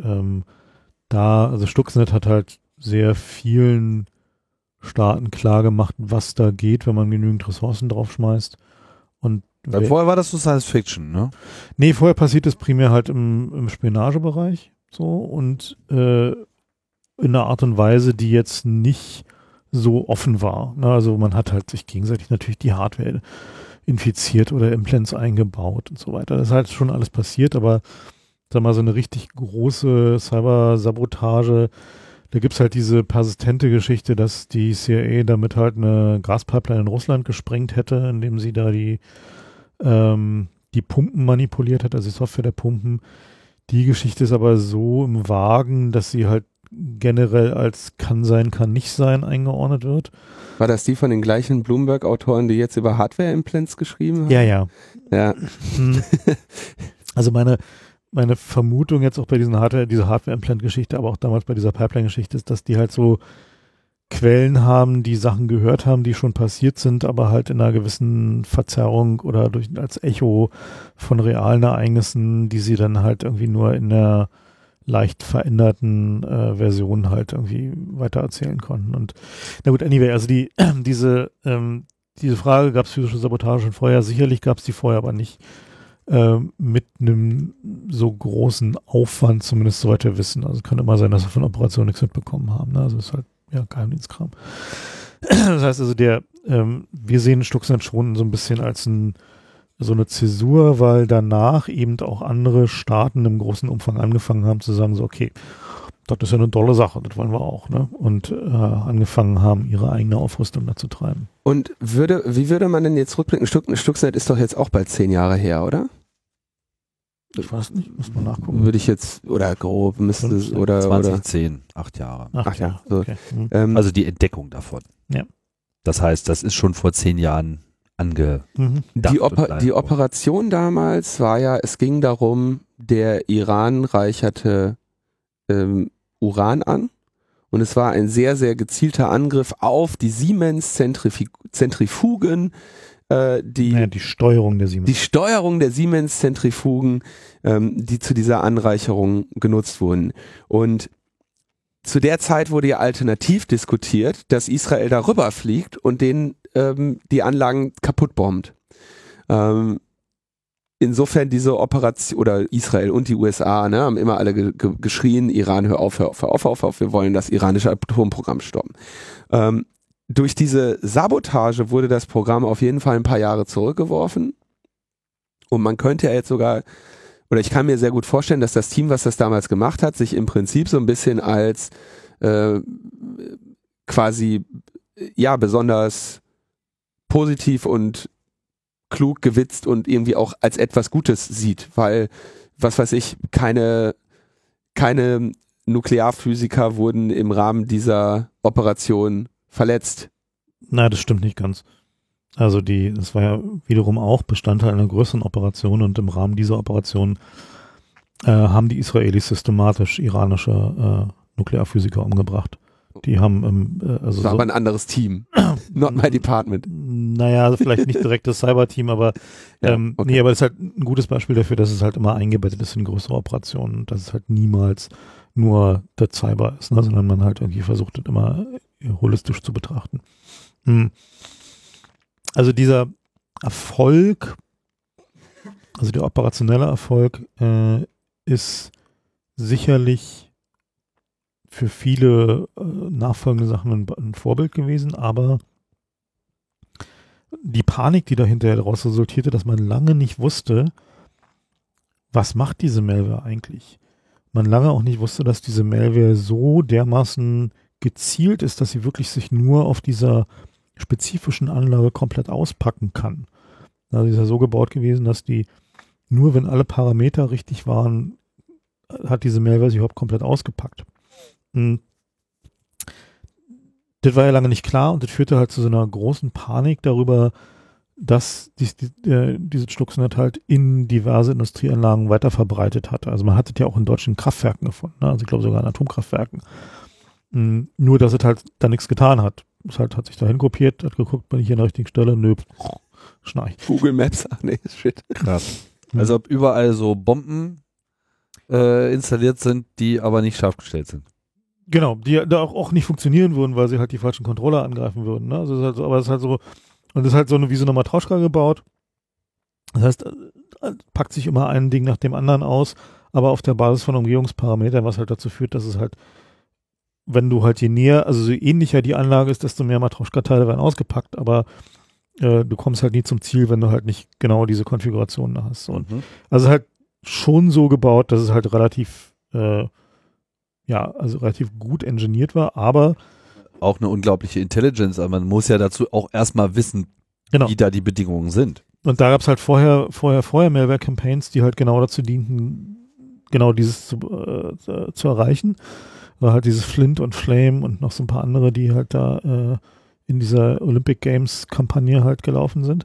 also Stuxnet hat halt sehr vielen Staaten klar gemacht, was da geht, wenn man genügend Ressourcen draufschmeißt. Und vorher war das so Science Fiction, ne? Nee, vorher passiert es primär halt im Spionagebereich so und in einer Art und Weise, die jetzt nicht so offen war. Also man hat halt sich gegenseitig natürlich die Hardware infiziert oder Implants eingebaut und so weiter. Das ist halt schon alles passiert, aber sag mal, so eine richtig große Cybersabotage, da gibt's halt diese persistente Geschichte, dass die CIA damit halt eine Gaspipeline in Russland gesprengt hätte, indem sie da die Pumpen manipuliert hat, also die Software der Pumpen. Die Geschichte ist aber so im Wagen, dass sie halt generell als kann sein, kann nicht sein eingeordnet wird. War das die von den gleichen Bloomberg-Autoren, die jetzt über Hardware-Implants geschrieben haben? Ja. Also meine Vermutung jetzt auch bei dieser Hardware-Implant-Geschichte, aber auch damals bei dieser Pipeline-Geschichte ist, dass die halt so Quellen haben, die Sachen gehört haben, die schon passiert sind, aber halt in einer gewissen Verzerrung oder als Echo von realen Ereignissen, die sie dann halt irgendwie nur in der leicht veränderten Version halt irgendwie weitererzählen konnten. Und na gut, anyway, also diese Frage, gab es physische Sabotage schon vorher? Sicherlich gab es die vorher, aber nicht mit einem so großen Aufwand, zumindest soweit wir wissen. Also kann immer sein, dass wir von Operationen nichts mitbekommen haben. Ne? Also ist halt ja Geheimdienstkram. Das heißt also, wir sehen Stuxnet schon so ein bisschen als so eine Zäsur, weil danach eben auch andere Staaten im großen Umfang angefangen haben zu sagen, so okay, das ist ja eine tolle Sache, das wollen wir auch, ne? Und angefangen haben, ihre eigene Aufrüstung dazu treiben. Und wie würde man denn jetzt rückblicken? Stuxnet ist doch jetzt auch bald 10 Jahre her, oder? Ich weiß nicht, muss man nachgucken. Würde ich jetzt, oder grob, müsste es, oder 2010, 8 Jahre. 8 Jahre, so. Okay. Also die Entdeckung davon. Ja. Das heißt, das ist schon vor 10 Jahren Die Operation damals war ja, es ging darum, der Iran reicherte Uran an und es war ein sehr, sehr gezielter Angriff auf die Siemens-Zentrifugen. Die Steuerung der Siemens. Die Steuerung der Siemens-Zentrifugen, die zu dieser Anreicherung genutzt wurden. Und zu der Zeit wurde ja alternativ diskutiert, dass Israel darüber fliegt und den die Anlagen kaputt bombt. Insofern diese Operation, oder Israel und die USA, ne, haben immer alle geschrien, Iran, hör auf, wir wollen das iranische Atomprogramm stoppen. Durch diese Sabotage wurde das Programm auf jeden Fall ein paar Jahre zurückgeworfen und man könnte ja jetzt sogar, oder ich kann mir sehr gut vorstellen, dass das Team, was das damals gemacht hat, sich im Prinzip so ein bisschen als quasi ja besonders positiv und klug gewitzt und irgendwie auch als etwas Gutes sieht, weil, was weiß ich, keine Nuklearphysiker wurden im Rahmen dieser Operation verletzt. Na, das stimmt nicht ganz. Also das war ja wiederum auch Bestandteil einer größeren Operation und im Rahmen dieser Operation haben die Israelis systematisch iranische Nuklearphysiker umgebracht. Die haben also war aber ein anderes Team. Not my department. Naja, vielleicht nicht direkt das Cyber-Team, aber okay. Nee, aber das ist halt ein gutes Beispiel dafür, dass es halt immer eingebettet ist in größere Operationen, dass es halt niemals nur der Cyber ist, ne, sondern man halt irgendwie versucht, das immer holistisch zu betrachten. Also dieser Erfolg, also der operationelle Erfolg, ist sicherlich für viele nachfolgende Sachen ein Vorbild gewesen, aber die Panik, die dahinter daraus resultierte, dass man lange nicht wusste, was macht diese Malware eigentlich. Man lange auch nicht wusste, dass diese Malware so dermaßen gezielt ist, dass sie wirklich sich nur auf dieser spezifischen Anlage komplett auspacken kann. Also ist ja so gebaut gewesen, dass die, nur wenn alle Parameter richtig waren, hat diese Malware sich überhaupt komplett ausgepackt. Und das war ja lange nicht klar und das führte halt zu so einer großen Panik darüber, dass dieses Stuxnet halt in diverse Industrieanlagen weiter verbreitet hatte. Also man hat es ja auch in deutschen Kraftwerken gefunden, ne? Also ich glaube sogar in Atomkraftwerken. Nur, dass es halt da nichts getan hat. Es halt hat sich dahin kopiert, hat geguckt, bin ich hier an der richtigen Stelle? Nö, schnarch. Google Maps, ach nee, shit. Krass. Also ob überall so Bomben installiert sind, die aber nicht scharf gestellt sind. Genau, die da auch nicht funktionieren würden, weil sie halt die falschen Controller angreifen würden. Ne? Also halt so, aber es ist halt so, und es ist halt so eine, wie so eine Matrauschka gebaut. Das heißt, packt sich immer ein Ding nach dem anderen aus, aber auf der Basis von Umgehungsparametern, was halt dazu führt, dass es halt, wenn du halt je näher, also so ähnlicher die Anlage ist, desto mehr Matrauschka-Teile werden ausgepackt, aber du kommst halt nie zum Ziel, wenn du halt nicht genau diese Konfigurationen hast. Und also halt schon so gebaut, dass es halt relativ relativ gut engineert war, aber auch eine unglaubliche Intelligence, aber man muss ja dazu auch erstmal wissen, genau, wie da die Bedingungen sind. Und da gab es halt vorher Malware-Campaigns, die halt genau dazu dienten, genau dieses zu erreichen. War halt dieses Flint und Flame und noch so ein paar andere, die halt da in dieser Olympic Games-Kampagne halt gelaufen sind.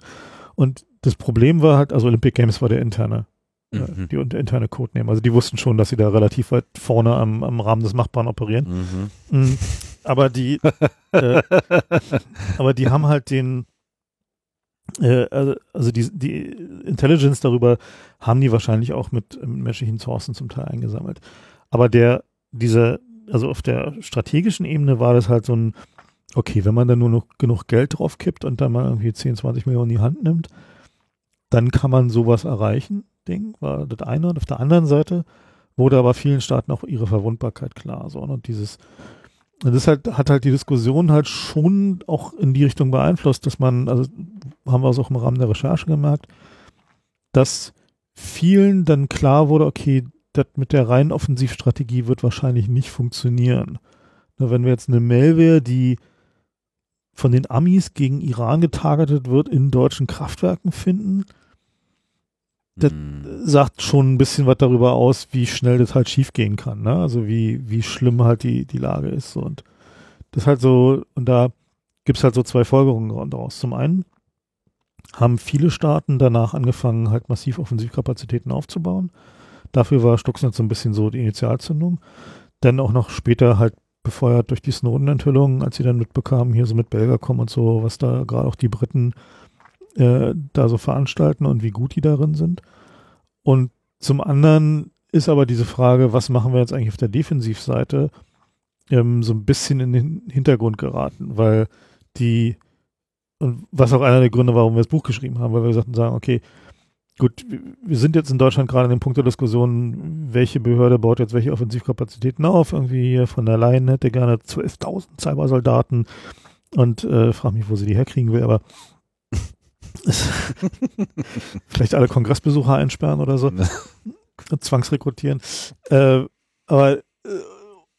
Und das Problem war halt, also Olympic Games war der interne, die interne Code nehmen. Also die wussten schon, dass sie da relativ weit vorne am Rahmen des Machbaren operieren. Aber die aber die haben halt den die Intelligence darüber haben die wahrscheinlich auch mit menschlichen Sourcen zum Teil eingesammelt. Aber also auf der strategischen Ebene war das halt so ein, okay, wenn man da nur noch genug Geld drauf kippt und dann mal irgendwie 10, 20 Millionen in die Hand nimmt, dann kann man sowas erreichen. Ding, war das eine. Und auf der anderen Seite wurde aber vielen Staaten auch ihre Verwundbarkeit klar. So, und das hat halt die Diskussion halt schon auch in die Richtung beeinflusst, dass man, also haben wir es auch im Rahmen der Recherche gemerkt, dass vielen dann klar wurde, okay, das mit der reinen Offensivstrategie wird wahrscheinlich nicht funktionieren. Na, wenn wir jetzt eine Malware, die von den Amis gegen Iran getargetet wird, in deutschen Kraftwerken finden, das sagt schon ein bisschen was darüber aus, wie schnell das halt schief gehen kann, ne? Also wie schlimm halt die Lage ist. Und das halt so, und da gibt es halt so zwei Folgerungen daraus. Zum einen haben viele Staaten danach angefangen, halt massiv Offensivkapazitäten aufzubauen. Dafür war Stuxnet so ein bisschen so die Initialzündung. Dann auch noch später halt befeuert durch die Snowden-Enthüllungen, als sie dann mitbekamen, hier so mit Belgacom und so, was da gerade auch die Briten da so veranstalten und wie gut die darin sind. Und zum anderen ist aber diese Frage, was machen wir jetzt eigentlich auf der Defensivseite, so ein bisschen in den Hintergrund geraten, weil und was auch einer der Gründe, warum wir das Buch geschrieben haben, weil wir gesagt haben, okay, gut, wir sind jetzt in Deutschland gerade an dem Punkt der Diskussion, welche Behörde baut jetzt welche Offensivkapazitäten auf, irgendwie hier von der Leyen hätte gerne 12.000 Cybersoldaten und frag mich, wo sie die herkriegen will, aber vielleicht alle Kongressbesucher einsperren oder so. Zwangsrekrutieren. Aber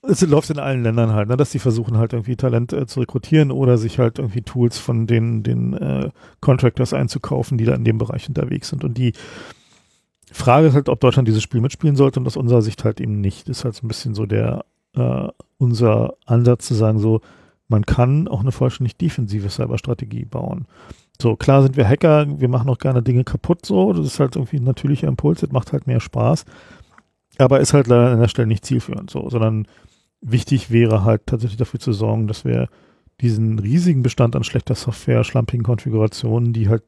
es läuft in allen Ländern halt, ne, dass die versuchen halt irgendwie Talent zu rekrutieren oder sich halt irgendwie Tools von den Contractors einzukaufen, die da in dem Bereich unterwegs sind. Und die Frage ist halt, ob Deutschland dieses Spiel mitspielen sollte und aus unserer Sicht halt eben nicht. Das ist halt so ein bisschen so unser Ansatz zu sagen, so, man kann auch eine vollständig defensive Cyberstrategie bauen. So, klar sind wir Hacker, wir machen auch gerne Dinge kaputt, so, das ist halt irgendwie ein natürlicher Impuls, das macht halt mehr Spaß, aber ist halt leider an der Stelle nicht zielführend, so, sondern wichtig wäre halt tatsächlich dafür zu sorgen, dass wir diesen riesigen Bestand an schlechter Software, schlampigen Konfigurationen, die halt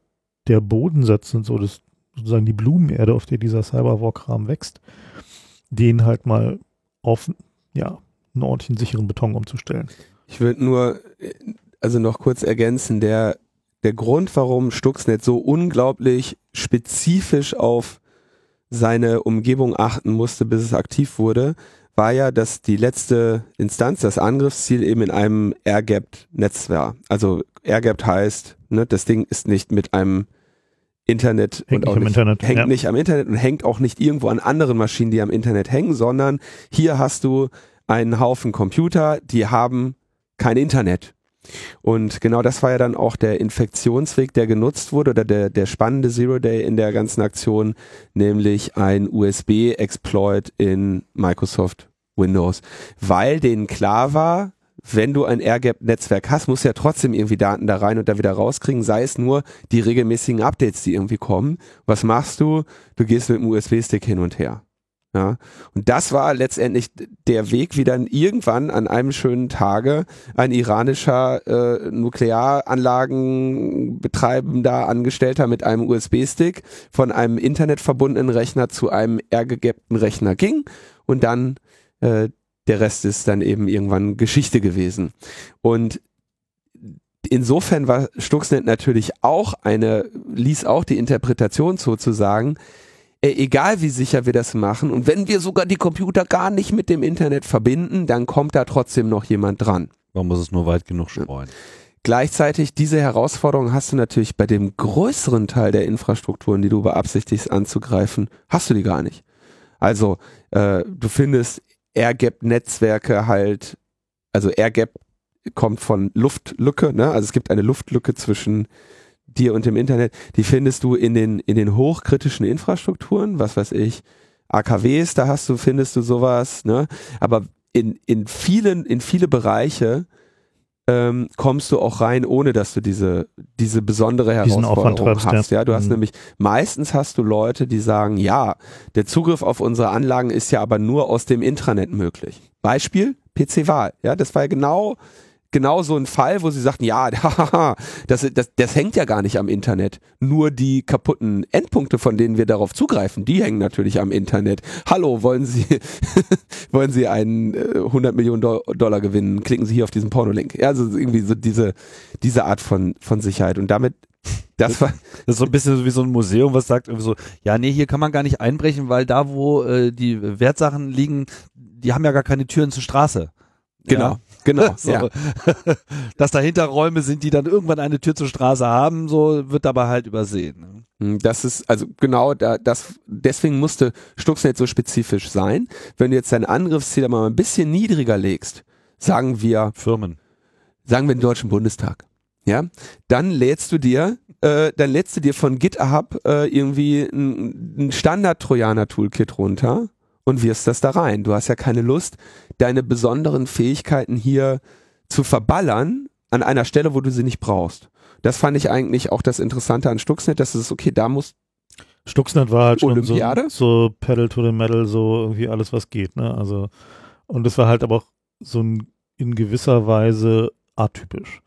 der Boden setzen, so, das sozusagen die Blumenerde, auf der dieser Cyberwar-Kram wächst, den halt mal auf, ja, einen ordentlichen, sicheren Beton umzustellen. Ich würde nur, also noch kurz ergänzen, der Grund, warum Stuxnet so unglaublich spezifisch auf seine Umgebung achten musste, bis es aktiv wurde, war ja, dass die letzte Instanz, das Angriffsziel eben in einem air-gapped Netz war. Also air-gapped heißt, ne, das Ding ist nicht mit einem Internet hängt und auch nicht, Internet, hängt nicht am Internet und hängt auch nicht irgendwo an anderen Maschinen, die am Internet hängen, sondern hier hast du einen Haufen Computer, die haben kein Internet. Und genau das war ja dann auch der Infektionsweg, der genutzt wurde, oder der spannende Zero Day in der ganzen Aktion, nämlich ein USB-Exploit in Microsoft Windows, weil denen klar war, wenn du ein Air-Gap-Netzwerk hast, musst du ja trotzdem irgendwie Daten da rein und da wieder rauskriegen, sei es nur die regelmäßigen Updates, die irgendwie kommen. Was machst du? Du gehst mit dem USB-Stick hin und her. Ja. Und das war letztendlich der Weg, wie dann irgendwann an einem schönen Tage ein iranischer Nuklearanlagenbetreibender Angestellter mit einem USB-Stick von einem internetverbundenen Rechner zu einem air-gappten Rechner ging und dann der Rest ist dann eben irgendwann Geschichte gewesen. Und insofern war Stuxnet natürlich auch ließ auch die Interpretation sozusagen, egal wie sicher wir das machen und wenn wir sogar die Computer gar nicht mit dem Internet verbinden, dann kommt da trotzdem noch jemand dran. Man muss es nur weit genug streuen. Ja. Gleichzeitig diese Herausforderung hast du natürlich bei dem größeren Teil der Infrastrukturen, die du beabsichtigst anzugreifen, hast du die gar nicht. Also du findest Air-Gap-Netzwerke halt, also Air-Gap kommt von Luftlücke, ne? Also es gibt eine Luftlücke zwischen dir und dem Internet, die findest du in den hochkritischen Infrastrukturen, was weiß ich, AKWs, da findest du sowas, ne? Aber in viele Bereiche kommst du auch rein, ohne dass du diese besondere Herausforderung hast. Ja, du hast nämlich, meistens hast du Leute, die sagen, ja, der Zugriff auf unsere Anlagen ist ja aber nur aus dem Intranet möglich. Beispiel PC-Wahl. Ja, das war ja genau so ein Fall, wo sie sagten, ja, das hängt ja gar nicht am Internet. Nur die kaputten Endpunkte, von denen wir darauf zugreifen, die hängen natürlich am Internet. Hallo, wollen Sie einen 100 Millionen Dollar gewinnen? Klicken Sie hier auf diesen Pornolink. Ja, also irgendwie so diese Art von Sicherheit. Und damit, das ist so ein bisschen wie so ein Museum, was sagt irgendwie so, ja, nee, hier kann man gar nicht einbrechen, weil da, wo die Wertsachen liegen, die haben ja gar keine Türen zur Straße. Genau. Ja. Genau, so. Ja. Dass dahinter Räume sind, die dann irgendwann eine Tür zur Straße haben, so wird dabei halt übersehen. Das ist, also genau, deswegen musste Stuxnet so spezifisch sein. Wenn du jetzt dein Angriffsziel mal ein bisschen niedriger legst, sagen wir den Deutschen Bundestag, ja, dann lädst du dir von GitHub irgendwie ein Standard-Trojaner-Toolkit runter und wirfst das da rein. Du hast ja keine Lust, deine besonderen Fähigkeiten hier zu verballern an einer Stelle, wo du sie nicht brauchst. Das fand ich eigentlich auch das Interessante an Stuxnet, dass es okay, da muss Stuxnet war halt schon so Pedal to the Metal, so irgendwie alles, was geht. Ne? Also, und es war halt aber auch so in gewisser Weise atypisch.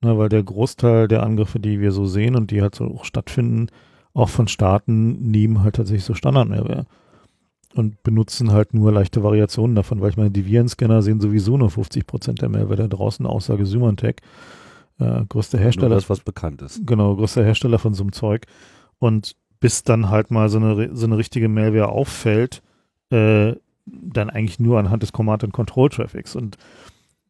Ne? Weil der Großteil der Angriffe, die wir so sehen und die halt so auch stattfinden, auch von Staaten, nehmen halt tatsächlich so Standard-Malware und benutzen halt nur leichte Variationen davon, weil ich meine, die Virenscanner sehen sowieso nur 50% der Malware da draußen, außer Symantec, größter Hersteller. Nur das, was bekannt ist. Genau, größter Hersteller von so einem Zeug. Und bis dann halt mal so eine richtige Malware auffällt, dann eigentlich nur anhand des Command-and-Control-Traffics. Und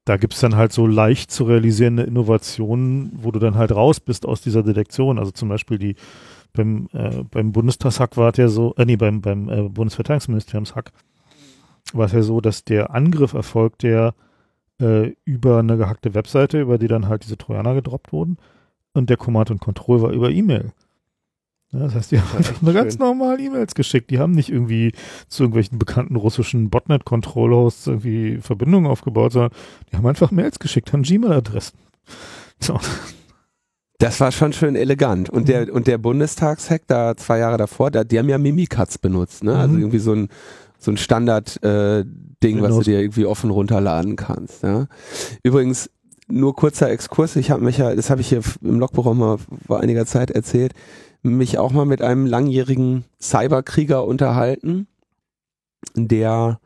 da gibt's dann halt so leicht zu realisierende Innovationen, wo du dann halt raus bist aus dieser Detektion. Also zum Beispiel beim Bundestagshack war es ja so, beim Bundesverteidigungsministeriumshack war es ja so, dass der Angriff erfolgt, der über eine gehackte Webseite, über die dann halt diese Trojaner gedroppt wurden, und der Command und Control war über E-Mail. Ja, das heißt, die haben einfach nur ganz normal E-Mails geschickt. Die haben nicht irgendwie zu irgendwelchen bekannten russischen Botnet-Control-Hosts irgendwie Verbindungen aufgebaut, sondern die haben einfach Mails geschickt an Gmail-Adressen. So. Das war schon schön elegant. Und der Bundestagshack da 2 Jahre davor, die haben ja Mimikatz benutzt, ne? Also irgendwie so ein Standard-Ding, was du dir irgendwie offen runterladen kannst. Ja? Übrigens, nur kurzer Exkurs, das habe ich hier im Logbuch auch mal vor einiger Zeit erzählt, mich auch mal mit einem langjährigen Cyberkrieger unterhalten, der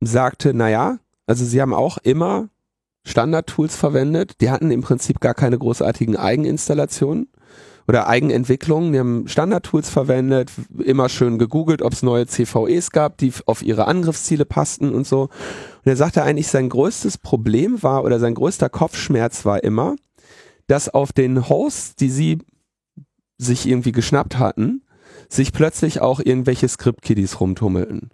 sagte, naja, also sie haben auch immer Standard-Tools verwendet, die hatten im Prinzip gar keine großartigen Eigeninstallationen oder Eigenentwicklung. Die haben Standard-Tools verwendet, immer schön gegoogelt, ob es neue CVEs gab, die auf ihre Angriffsziele passten und so. Und er sagte eigentlich, sein größtes Problem war oder sein größter Kopfschmerz war immer, dass auf den Hosts, die sie sich irgendwie geschnappt hatten, sich plötzlich auch irgendwelche Script-Kiddies rumtummelten.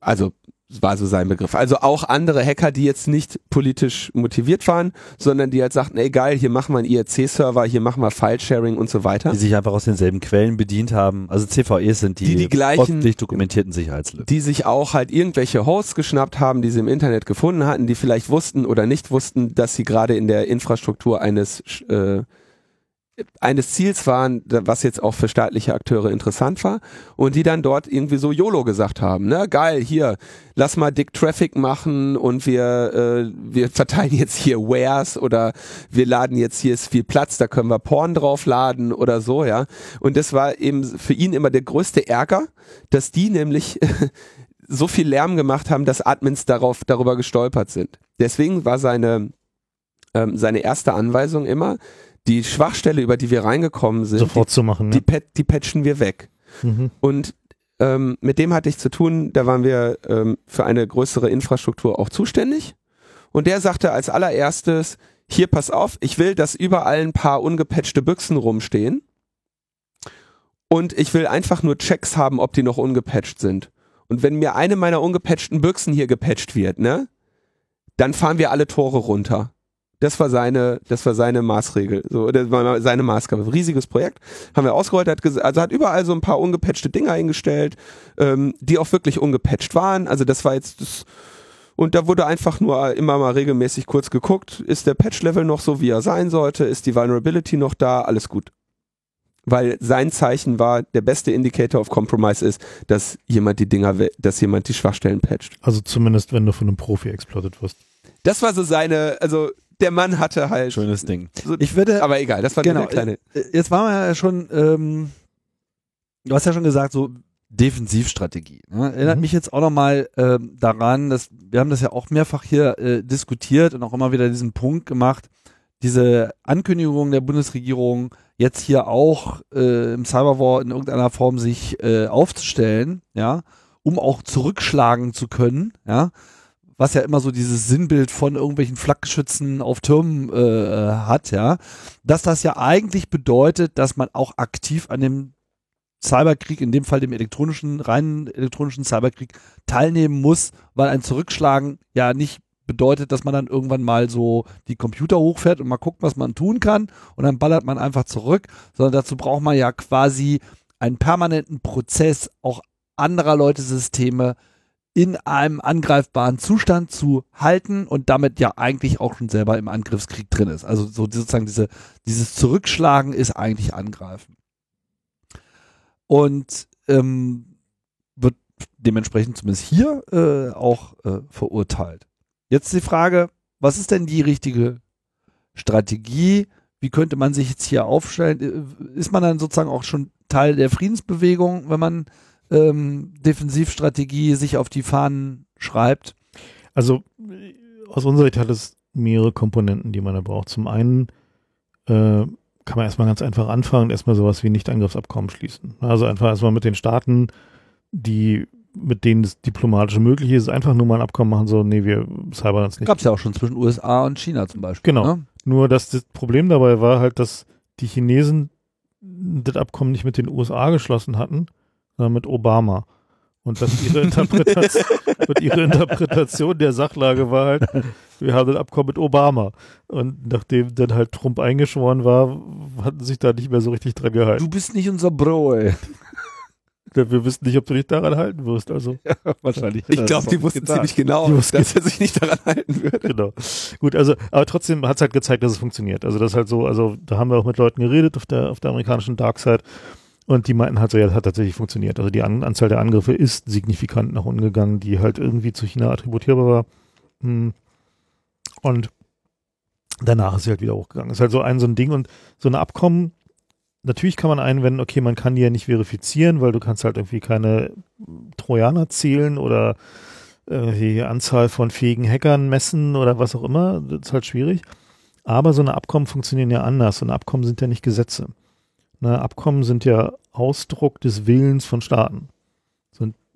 Also war so sein Begriff. Also auch andere Hacker, die jetzt nicht politisch motiviert waren, sondern die halt sagten, ey geil, hier machen wir einen IRC-Server, hier machen wir File-Sharing und so weiter. Die sich einfach aus denselben Quellen bedient haben. Also CVEs sind die gleichen, ordentlich dokumentierten Sicherheitslücken. Die sich auch halt irgendwelche Hosts geschnappt haben, die sie im Internet gefunden hatten, die vielleicht wussten oder nicht wussten, dass sie gerade in der Infrastruktur eines Ziels waren, was jetzt auch für staatliche Akteure interessant war und die dann dort irgendwie so YOLO gesagt haben, ne, geil, hier, lass mal dick Traffic machen und wir verteilen jetzt hier Wares oder wir laden jetzt, hier ist viel Platz, da können wir Porn draufladen oder so, ja, und das war eben für ihn immer der größte Ärger, dass die nämlich so viel Lärm gemacht haben, dass Admins darüber gestolpert sind. Deswegen war seine erste Anweisung immer, die Schwachstelle, über die wir reingekommen sind, sofort zu machen, ne? Die patchen wir weg. Mhm. Und mit dem hatte ich zu tun, da waren wir für eine größere Infrastruktur auch zuständig. Und der sagte als allererstes, hier pass auf, ich will, dass überall ein paar ungepatchte Büchsen rumstehen. Und ich will einfach nur Checks haben, ob die noch ungepatcht sind. Und wenn mir eine meiner ungepatchten Büchsen hier gepatcht wird, ne, dann fahren wir alle Tore runter. Das war seine Maßregel, so, das war seine Maßgabe. Riesiges Projekt, haben wir ausgerollt, hat überall so ein paar ungepatchte Dinger hingestellt, die auch wirklich ungepatcht waren. Also das war jetzt das, und da wurde einfach nur immer mal regelmäßig kurz geguckt, ist der Patch-Level noch so, wie er sein sollte, ist die Vulnerability noch da, alles gut. Weil sein Zeichen war, der beste Indicator of Compromise ist, dass jemand die Schwachstellen patcht. Also zumindest, wenn du von einem Profi exploitet wirst. Das war so der Mann hatte halt... Schönes Ding. So, ich würde... Aber egal, das war genau, eine kleine... Jetzt waren wir ja schon... du hast ja schon gesagt, so Defensivstrategie. Ne? Erinnert mich jetzt auch nochmal daran, dass wir haben das ja auch mehrfach hier diskutiert und auch immer wieder diesen Punkt gemacht, diese Ankündigung der Bundesregierung, jetzt hier auch im Cyberwar in irgendeiner Form sich aufzustellen, ja, um auch zurückschlagen zu können, ja, was ja immer so dieses Sinnbild von irgendwelchen Flakgeschützen auf Türmen hat, ja, dass das ja eigentlich bedeutet, dass man auch aktiv an dem Cyberkrieg, in dem Fall dem reinen elektronischen Cyberkrieg, teilnehmen muss, weil ein Zurückschlagen ja nicht bedeutet, dass man dann irgendwann mal so die Computer hochfährt und mal guckt, was man tun kann und dann ballert man einfach zurück, sondern dazu braucht man ja quasi einen permanenten Prozess, auch anderer Leute Systeme in einem angreifbaren Zustand zu halten und damit ja eigentlich auch schon selber im Angriffskrieg drin ist. Also so sozusagen dieses Zurückschlagen ist eigentlich Angreifen. Und wird dementsprechend zumindest hier auch verurteilt. Jetzt die Frage, was ist denn die richtige Strategie? Wie könnte man sich jetzt hier aufstellen? Ist man dann sozusagen auch schon Teil der Friedensbewegung, wenn man Defensivstrategie sich auf die Fahnen schreibt? Also aus unserer Sicht hat es mehrere Komponenten, die man da braucht. Zum einen kann man erstmal ganz einfach anfangen und erstmal sowas wie Nichtangriffsabkommen schließen. Also einfach erstmal mit den Staaten, mit denen das Diplomatische möglich ist, einfach nur mal ein Abkommen machen, so, nee, wir cybern uns nicht. Gab es ja auch schon zwischen USA und China zum Beispiel. Genau, ne? Nur dass das Problem dabei war halt, dass die Chinesen das Abkommen nicht mit den USA geschlossen hatten, mit Obama. Und dass ihre Interpretation der Sachlage war halt, wir haben ein Abkommen mit Obama. Und nachdem dann halt Trump eingeschworen war, hatten sich da nicht mehr so richtig dran gehalten. Du bist nicht unser Bro, ey. Wir wissen nicht, ob du dich daran halten wirst. Also ja, wahrscheinlich. Ich glaube, die wussten ziemlich genau, dass er sich nicht daran halten würde. Genau. Gut, also, aber trotzdem hat es halt gezeigt, dass es funktioniert. Also das ist halt so, also da haben wir auch mit Leuten geredet auf der amerikanischen Darkseid. Und die meinten halt so, ja, das hat tatsächlich funktioniert. Also die Anzahl der Angriffe ist signifikant nach unten gegangen, die halt irgendwie zu China attributierbar war. Und danach ist sie halt wieder hochgegangen. Das ist halt so ein Ding und so ein Abkommen. Natürlich kann man einwenden, okay, man kann die ja nicht verifizieren, weil du kannst halt irgendwie keine Trojaner zählen oder die Anzahl von fähigen Hackern messen oder was auch immer. Das ist halt schwierig. Aber so eine Abkommen funktionieren ja anders. So eine Abkommen sind ja nicht Gesetze. Abkommen sind ja Ausdruck des Willens von Staaten.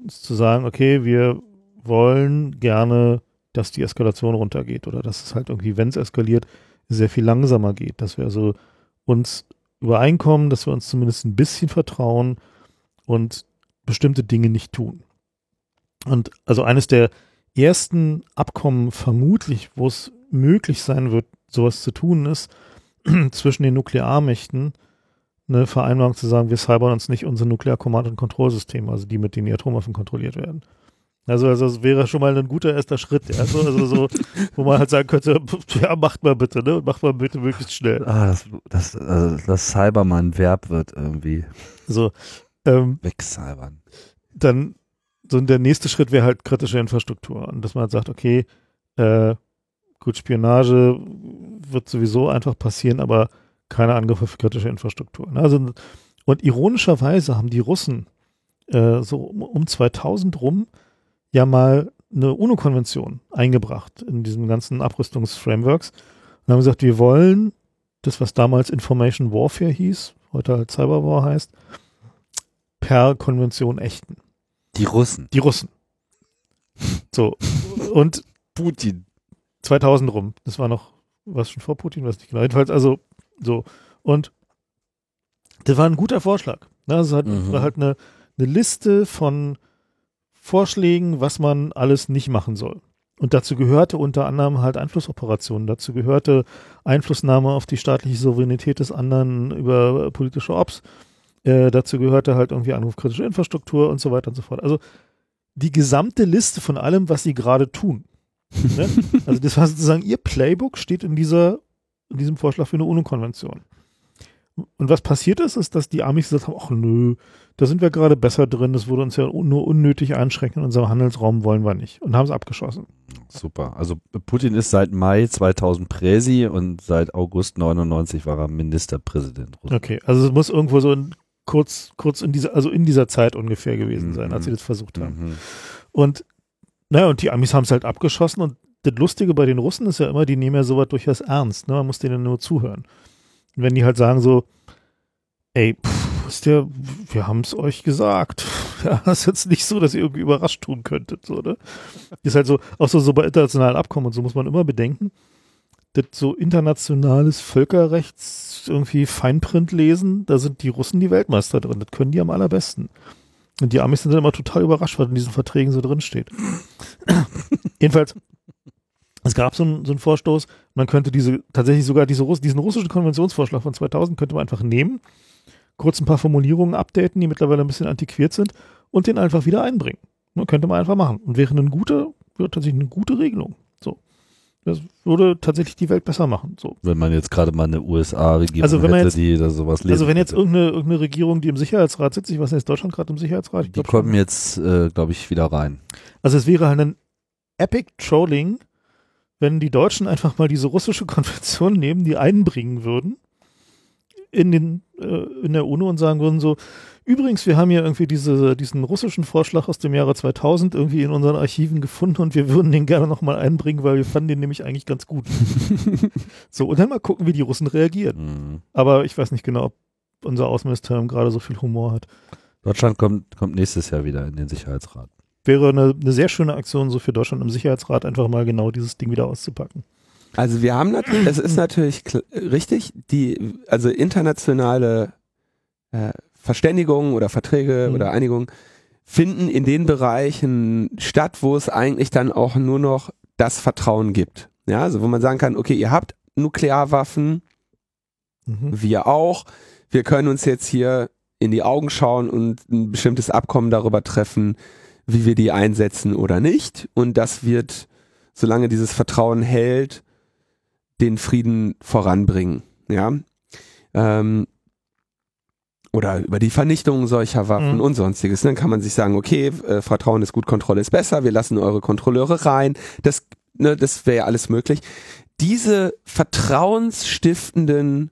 Ist zu sagen, okay, wir wollen gerne, dass die Eskalation runtergeht oder dass es halt irgendwie, wenn es eskaliert, sehr viel langsamer geht. Dass wir also uns übereinkommen, dass wir uns zumindest ein bisschen vertrauen und bestimmte Dinge nicht tun. Und also eines der ersten Abkommen vermutlich, wo es möglich sein wird, sowas zu tun, ist zwischen den Nuklearmächten eine Vereinbarung zu sagen, wir cybern uns nicht unsere Nuklear-Command- und Kontrollsysteme, also die, mit denen die Atomwaffen kontrolliert werden. Also das wäre schon mal ein guter erster Schritt, ja? Also so, wo man halt sagen könnte, ja, macht mal bitte, ne? Und macht mal bitte möglichst schnell. Ah, dass Cyber mal ein Verb wird irgendwie. So. Wegcybern. Dann, so der nächste Schritt wäre halt kritische Infrastruktur. Und dass man halt sagt, okay, gut, Spionage wird sowieso einfach passieren, aber keine Angriffe auf kritische Infrastruktur. Also, und ironischerweise haben die Russen so um 2000 rum ja mal eine UNO-Konvention eingebracht in diesem ganzen Abrüstungsframeworks und haben gesagt, wir wollen das, was damals Information Warfare hieß, heute halt Cyberwar heißt, per Konvention ächten. Die Russen. So. Und Putin. 2000 rum. Das war noch, was schon vor Putin, was nicht genau. Jedenfalls, also so, und das war ein guter Vorschlag. Das war halt eine Liste von Vorschlägen, was man alles nicht machen soll. Und dazu gehörte unter anderem halt Einflussoperationen, dazu gehörte Einflussnahme auf die staatliche Souveränität des anderen über politische Ops, dazu gehörte halt irgendwie Angriff kritische Infrastruktur und so weiter und so fort. Also die gesamte Liste von allem, was sie gerade tun. Ne? Also das war sozusagen ihr Playbook, steht in diesem Vorschlag für eine UNO-Konvention. Und was passiert ist, ist, dass die Amis gesagt haben, ach nö, da sind wir gerade besser drin, das würde uns ja nur unnötig einschränken, in unserem Handelsraum wollen wir nicht. Und haben es abgeschossen. Super. Also Putin ist seit Mai 2000 Präsi und seit August 99 war er Ministerpräsident Russland. Okay, also es muss irgendwo so kurz in dieser Zeit ungefähr gewesen sein, als sie das versucht haben. Und naja, und die Amis haben es halt abgeschossen. Und das Lustige bei den Russen ist ja immer, die nehmen ja sowas durchaus ernst. Ne? Man muss denen nur zuhören. Und wenn die halt sagen so, ey, wir haben es euch gesagt. Ja, das ist jetzt nicht so, dass ihr irgendwie überrascht tun könntet. So, ne? Ist halt so, auch so bei internationalen Abkommen und so muss man immer bedenken, das so internationales Völkerrechts irgendwie Feinprint lesen, da sind die Russen die Weltmeister drin. Das können die am allerbesten. Und die Amis sind dann immer total überrascht, was in diesen Verträgen so drin steht. Jedenfalls, es gab so einen Vorstoß, man könnte diesen russischen Konventionsvorschlag von 2000 könnte man einfach nehmen, kurz ein paar Formulierungen updaten, die mittlerweile ein bisschen antiquiert sind und den einfach wieder einbringen. Man könnte man einfach machen. Und wäre tatsächlich eine gute Regelung. So. Das würde tatsächlich die Welt besser machen. So. Wenn man jetzt gerade mal eine USA-Regierung hätte, die da sowas lesen. Also wenn jetzt irgendeine Regierung, die im Sicherheitsrat sitzt, ich weiß nicht, ist Deutschland gerade im Sicherheitsrat? Die kommen jetzt, glaube ich, wieder rein. Also es wäre halt ein Epic Trolling, wenn die Deutschen einfach mal diese russische Konvention nehmen, die einbringen würden in der UNO und sagen würden so, übrigens, wir haben hier irgendwie diesen russischen Vorschlag aus dem Jahre 2000 irgendwie in unseren Archiven gefunden und wir würden den gerne nochmal einbringen, weil wir fanden den nämlich eigentlich ganz gut. So, und dann mal gucken, wie die Russen reagieren. Mhm. Aber ich weiß nicht genau, ob unser Außenministerium gerade so viel Humor hat. Deutschland kommt nächstes Jahr wieder in den Sicherheitsrat. Wäre eine sehr schöne Aktion so für Deutschland im Sicherheitsrat, einfach mal genau dieses Ding wieder auszupacken. Also wir haben natürlich, es ist natürlich richtig, also internationale Verständigungen oder Verträge oder Einigungen finden in den Bereichen statt, wo es eigentlich dann auch nur noch das Vertrauen gibt. Ja, also wo man sagen kann, okay, ihr habt Nuklearwaffen, wir auch, wir können uns jetzt hier in die Augen schauen und ein bestimmtes Abkommen darüber treffen, wie wir die einsetzen oder nicht. Und das wird, solange dieses Vertrauen hält, den Frieden voranbringen. Ja, oder über die Vernichtung solcher Waffen und sonstiges. Dann kann man sich sagen, okay, Vertrauen ist gut, Kontrolle ist besser, wir lassen eure Kontrolleure rein. Das wäre ja alles möglich. Diese vertrauensstiftenden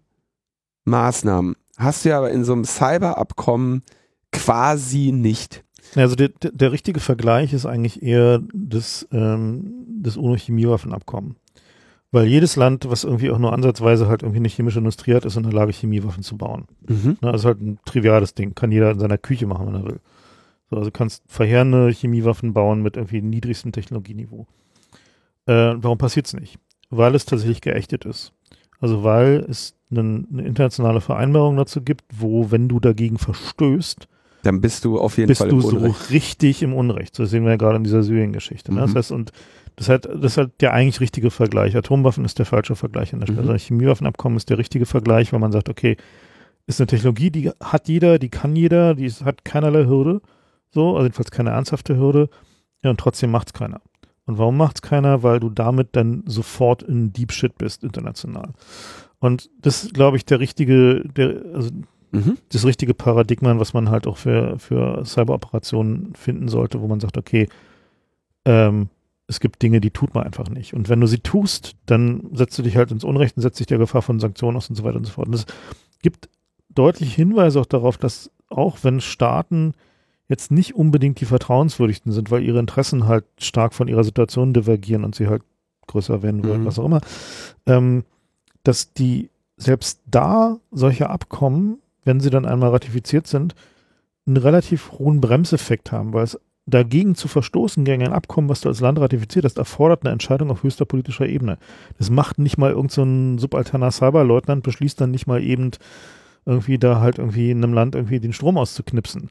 Maßnahmen hast du ja aber in so einem Cyberabkommen quasi nicht. Also der richtige Vergleich ist eigentlich eher das UNO-Chemiewaffenabkommen. Weil jedes Land, was irgendwie auch nur ansatzweise halt irgendwie eine chemische Industrie hat, ist in der Lage, Chemiewaffen zu bauen. Mhm. Das ist halt ein triviales Ding. Kann jeder in seiner Küche machen, wenn er will. So, also kannst verheerende Chemiewaffen bauen mit irgendwie niedrigstem Technologieniveau. Warum passiert es nicht? Weil es tatsächlich geächtet ist. Also weil es eine internationale Vereinbarung dazu gibt, wo, wenn du dagegen verstößt, dann bist du auf jeden Fall im Unrecht. Bist du so richtig im Unrecht. Das sehen wir ja gerade in dieser Syrien-Geschichte. Ne? Mhm. Das heißt, und das ist halt der eigentlich richtige Vergleich. Atomwaffen ist der falsche Vergleich an der Stelle. Mhm. Also Chemiewaffenabkommen ist der richtige Vergleich, weil man sagt, okay, ist eine Technologie, die hat jeder, die kann jeder, die hat keinerlei Hürde. So, also jedenfalls keine ernsthafte Hürde. Ja, und trotzdem macht's keiner. Und warum macht's keiner? Weil du damit dann sofort in Deep Shit bist, international. Und das ist, glaube ich, das richtige Paradigma, was man halt auch für Cyberoperationen finden sollte, wo man sagt, okay, es gibt Dinge, die tut man einfach nicht. Und wenn du sie tust, dann setzt du dich halt ins Unrecht und setzt dich der Gefahr von Sanktionen aus und so weiter und so fort. Und es gibt deutliche Hinweise auch darauf, dass auch wenn Staaten jetzt nicht unbedingt die vertrauenswürdigsten sind, weil ihre Interessen halt stark von ihrer Situation divergieren und sie halt größer werden wollen, was auch immer, dass die selbst da solche Abkommen, wenn sie dann einmal ratifiziert sind, einen relativ hohen Bremseffekt haben, weil es dagegen zu verstoßen, gegen ein Abkommen, was du als Land ratifiziert hast, erfordert eine Entscheidung auf höchster politischer Ebene. Das macht nicht mal irgend so ein subalterner Cyberleutnant, beschließt dann nicht mal eben irgendwie da halt irgendwie in einem Land irgendwie den Strom auszuknipsen.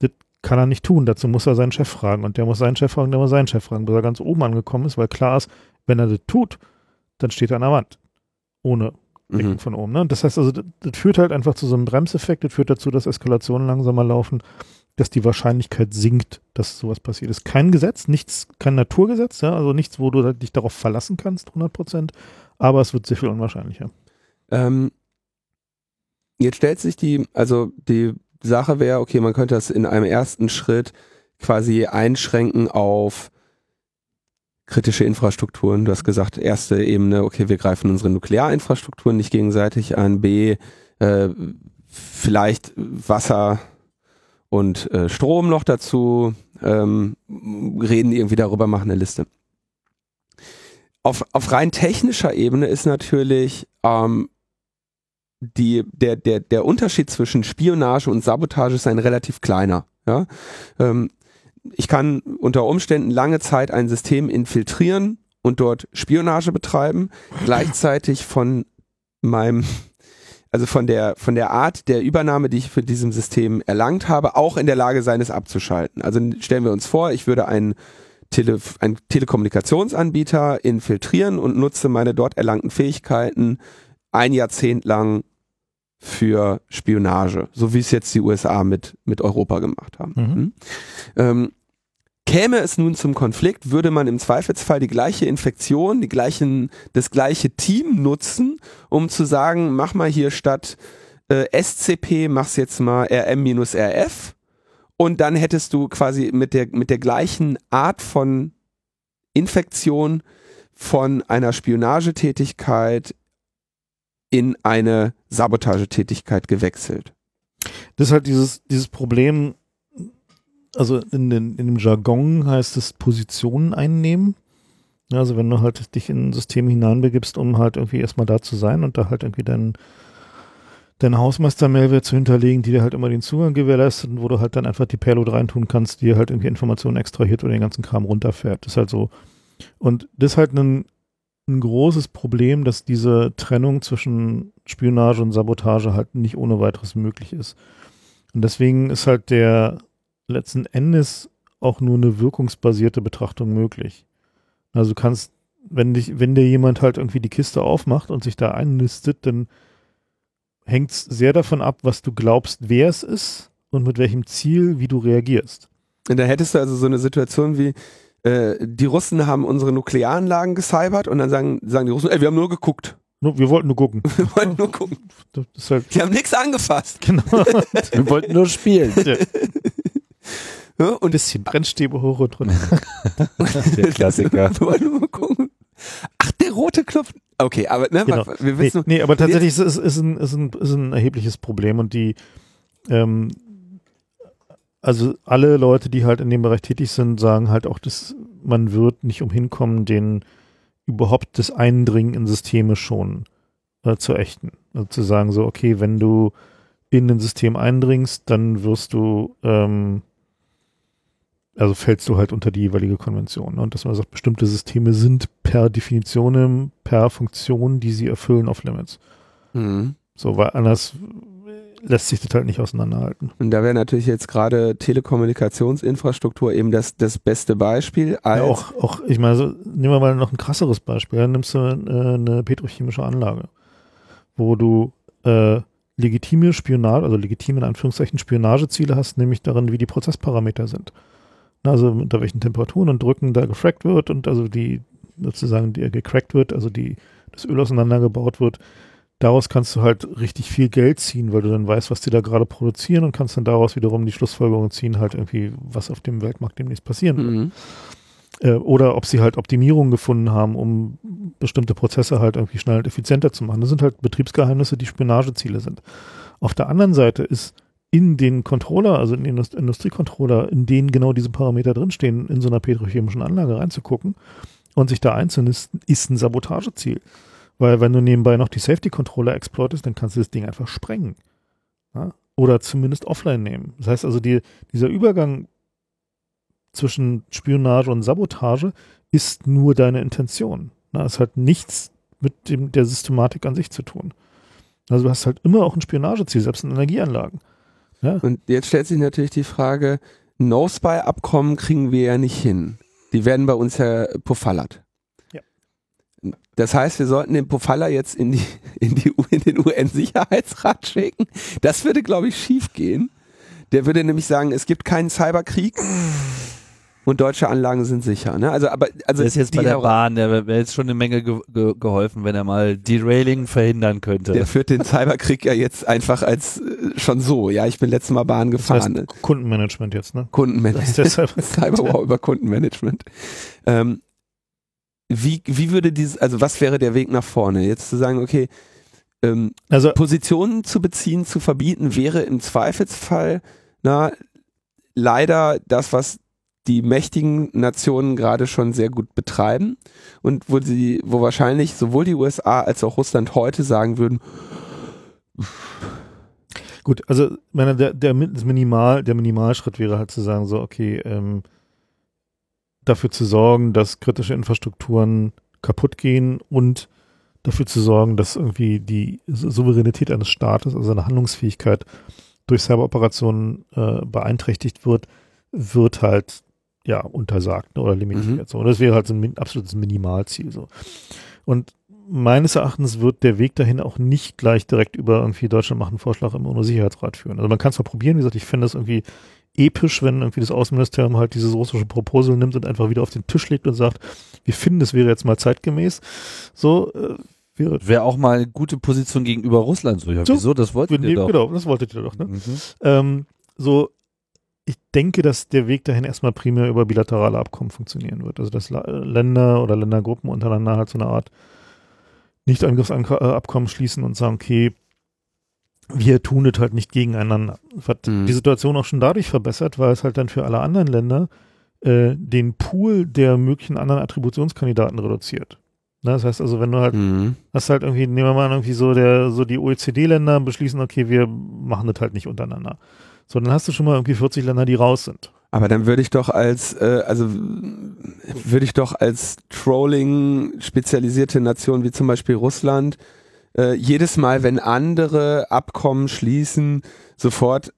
Das kann er nicht tun, dazu muss er seinen Chef fragen und der muss seinen Chef fragen, der muss seinen Chef fragen, bis er ganz oben angekommen ist, weil klar ist, wenn er das tut, dann steht er an der Wand. Ohne Deckung von oben. Ne? Das heißt also, das führt halt einfach zu so einem Bremseffekt, das führt dazu, dass Eskalationen langsamer laufen, dass die Wahrscheinlichkeit sinkt, dass sowas passiert. Das ist kein Gesetz, nichts, kein Naturgesetz, ja? Also nichts, wo du dich darauf verlassen kannst, 100%, aber es wird sehr viel unwahrscheinlicher. Jetzt stellt sich die Sache wäre, okay, man könnte das in einem ersten Schritt quasi einschränken auf kritische Infrastrukturen. Du hast gesagt, erste Ebene, okay, wir greifen unsere Nuklearinfrastrukturen nicht gegenseitig an, B, vielleicht Wasser und Strom noch dazu, reden irgendwie darüber, machen eine Liste. Auf rein technischer Ebene ist natürlich der Unterschied zwischen Spionage und Sabotage ist ein relativ kleiner. Ja? Ich kann unter Umständen lange Zeit ein System infiltrieren und dort Spionage betreiben, gleichzeitig von der Art der Übernahme, die ich für diesem System erlangt habe, auch in der Lage sein, es abzuschalten. Also stellen wir uns vor, ich würde einen Telekommunikationsanbieter infiltrieren und nutze meine dort erlangten Fähigkeiten ein Jahrzehnt lang für Spionage, so wie es jetzt die USA mit Europa gemacht haben. Mhm. Käme es nun zum Konflikt, würde man im Zweifelsfall die gleiche Infektion, das gleiche Team nutzen, um zu sagen, mach mal hier statt SCP, mach's jetzt mal RM-RF, und dann hättest du quasi mit der gleichen Art von Infektion von einer Spionagetätigkeit in eine Sabotagetätigkeit gewechselt. Das ist halt dieses Problem, also in dem Jargon heißt es Positionen einnehmen. Also wenn du halt dich in ein System hineinbegibst, um halt irgendwie erstmal da zu sein und da halt irgendwie deine Hausmeister-Malware zu hinterlegen, die dir halt immer den Zugang gewährleistet und wo du halt dann einfach die Payload reintun kannst, die halt irgendwie Informationen extrahiert oder den ganzen Kram runterfährt. Das ist halt so. Und das ist halt ein großes Problem, dass diese Trennung zwischen Spionage und Sabotage halt nicht ohne weiteres möglich ist. Und deswegen ist halt der letzten Endes auch nur eine wirkungsbasierte Betrachtung möglich. Also du kannst, wenn dir jemand halt irgendwie die Kiste aufmacht und sich da einlistet, dann hängt es sehr davon ab, was du glaubst, wer es ist und mit welchem Ziel, wie du reagierst. Und da hättest du also so eine Situation wie, die Russen haben unsere Nuklearanlagen gecybert, und dann sagen die Russen, wir haben nur geguckt. Wir wollten nur gucken. Wir wollten nur gucken. Das ist halt, die haben nichts angefasst. Genau. Wir wollten nur spielen. Ja. Ja, und ein bisschen Brennstäbe hoch und runter. Der Klassiker. Wir wollten nur gucken. Ach, der rote Knopf. Okay, aber ne, genau. Wir wissen. Nee, aber tatsächlich ist ein erhebliches Problem, und die also alle Leute, die halt in dem Bereich tätig sind, sagen halt auch, dass man wird nicht umhin kommen, den überhaupt das Eindringen in Systeme schon zu ächten. Also zu sagen so, okay, wenn du in ein System eindringst, dann wirst du, also fällst du halt unter die jeweilige Konvention. Ne? Und dass man sagt, bestimmte Systeme sind per Definition, per Funktion, die sie erfüllen, auf Limits. Mhm. So, weil anders lässt sich das halt nicht auseinanderhalten. Und da wäre natürlich jetzt gerade Telekommunikationsinfrastruktur eben das beste Beispiel. Als ja, auch, ich meine, so, nehmen wir mal noch ein krasseres Beispiel. Dann nimmst du eine petrochemische Anlage, wo du legitime in Anführungszeichen Spionageziele hast, nämlich darin, wie die Prozessparameter sind. Also unter welchen Temperaturen und Drücken da gefrackt wird und also gecrackt wird, also das Öl auseinandergebaut wird. Daraus kannst du halt richtig viel Geld ziehen, weil du dann weißt, was die da gerade produzieren und kannst dann daraus wiederum die Schlussfolgerung ziehen, halt irgendwie, was auf dem Weltmarkt demnächst passieren wird. Mhm. Oder ob sie halt Optimierungen gefunden haben, um bestimmte Prozesse halt irgendwie schneller und effizienter zu machen. Das sind halt Betriebsgeheimnisse, die Spionageziele sind. Auf der anderen Seite ist in den Controller, also in den Industriecontroller, in denen genau diese Parameter drinstehen, in so einer petrochemischen Anlage reinzugucken und sich da einzunisten, ist ein Sabotageziel. Weil wenn du nebenbei noch die Safety-Controller exploitest, dann kannst du das Ding einfach sprengen. Ja? Oder zumindest offline nehmen. Das heißt also, dieser Übergang zwischen Spionage und Sabotage ist nur deine Intention. Es hat nichts mit der Systematik an sich zu tun. Also du hast halt immer auch ein Spionageziel, selbst in Energieanlagen. Ja. Und jetzt stellt sich natürlich die Frage, No-Spy-Abkommen kriegen wir ja nicht hin. Die werden bei uns ja puffallert. Ja. Das heißt, wir sollten den Puffaller jetzt in den UN-Sicherheitsrat schicken. Das würde, glaube ich, schief gehen. Der würde nämlich sagen, es gibt keinen Cyberkrieg und deutsche Anlagen sind sicher. Ne? Also der ist jetzt bei der Bahn, der wäre jetzt schon eine Menge geholfen, wenn er mal Derailing verhindern könnte. Der führt den Cyberkrieg ja jetzt einfach als schon so. Ja, ich bin letztes Mal Bahn gefahren. Das heißt Kundenmanagement jetzt, ne? Kundenmanagement. Cyberwar über Kundenmanagement. Wie würde was wäre der Weg nach vorne? Jetzt zu sagen, okay, Positionen zu beziehen, zu verbieten, wäre im Zweifelsfall leider das, was die mächtigen Nationen gerade schon sehr gut betreiben und wo wahrscheinlich sowohl die USA als auch Russland heute sagen würden. Gut, also meine, der Minimalschritt wäre halt zu sagen, so okay, dafür zu sorgen, dass kritische Infrastrukturen kaputt gehen und dafür zu sorgen, dass irgendwie die Souveränität eines Staates, also seine Handlungsfähigkeit durch Cyberoperationen beeinträchtigt wird halt ja untersagt oder limitiert. Mhm. So. Und das wäre halt so ein absolutes Minimalziel. So. Und meines Erachtens wird der Weg dahin auch nicht gleich direkt über irgendwie Deutschland macht einen Vorschlag im UNO-Sicherheitsrat führen. Also man kann es mal probieren, wie gesagt, ich finde das irgendwie episch, wenn irgendwie das Außenministerium halt dieses russische Proposal nimmt und einfach wieder auf den Tisch legt und sagt, wir finden, das wäre jetzt mal zeitgemäß. So wäre auch mal eine gute Position gegenüber Russland. So, ja, wieso? Das wolltet ihr doch. Genau, das wolltet ihr doch. Ne? Mhm. Ich denke, dass der Weg dahin erstmal primär über bilaterale Abkommen funktionieren wird. Also dass Länder oder Ländergruppen untereinander halt so eine Art Nicht-Angriffsabkommen schließen und sagen, okay, wir tun das halt nicht gegeneinander. Das hat die Situation auch schon dadurch verbessert, weil es halt dann für alle anderen Länder den Pool der möglichen anderen Attributionskandidaten reduziert. Das heißt also, wenn du halt hast halt irgendwie, nehmen wir mal irgendwie die OECD-Länder beschließen, okay, wir machen das halt nicht untereinander. So, dann hast du schon mal irgendwie 40 Länder, die raus sind. Aber dann würde ich doch als Trolling spezialisierte Nation wie zum Beispiel Russland jedes Mal, wenn andere Abkommen schließen, sofort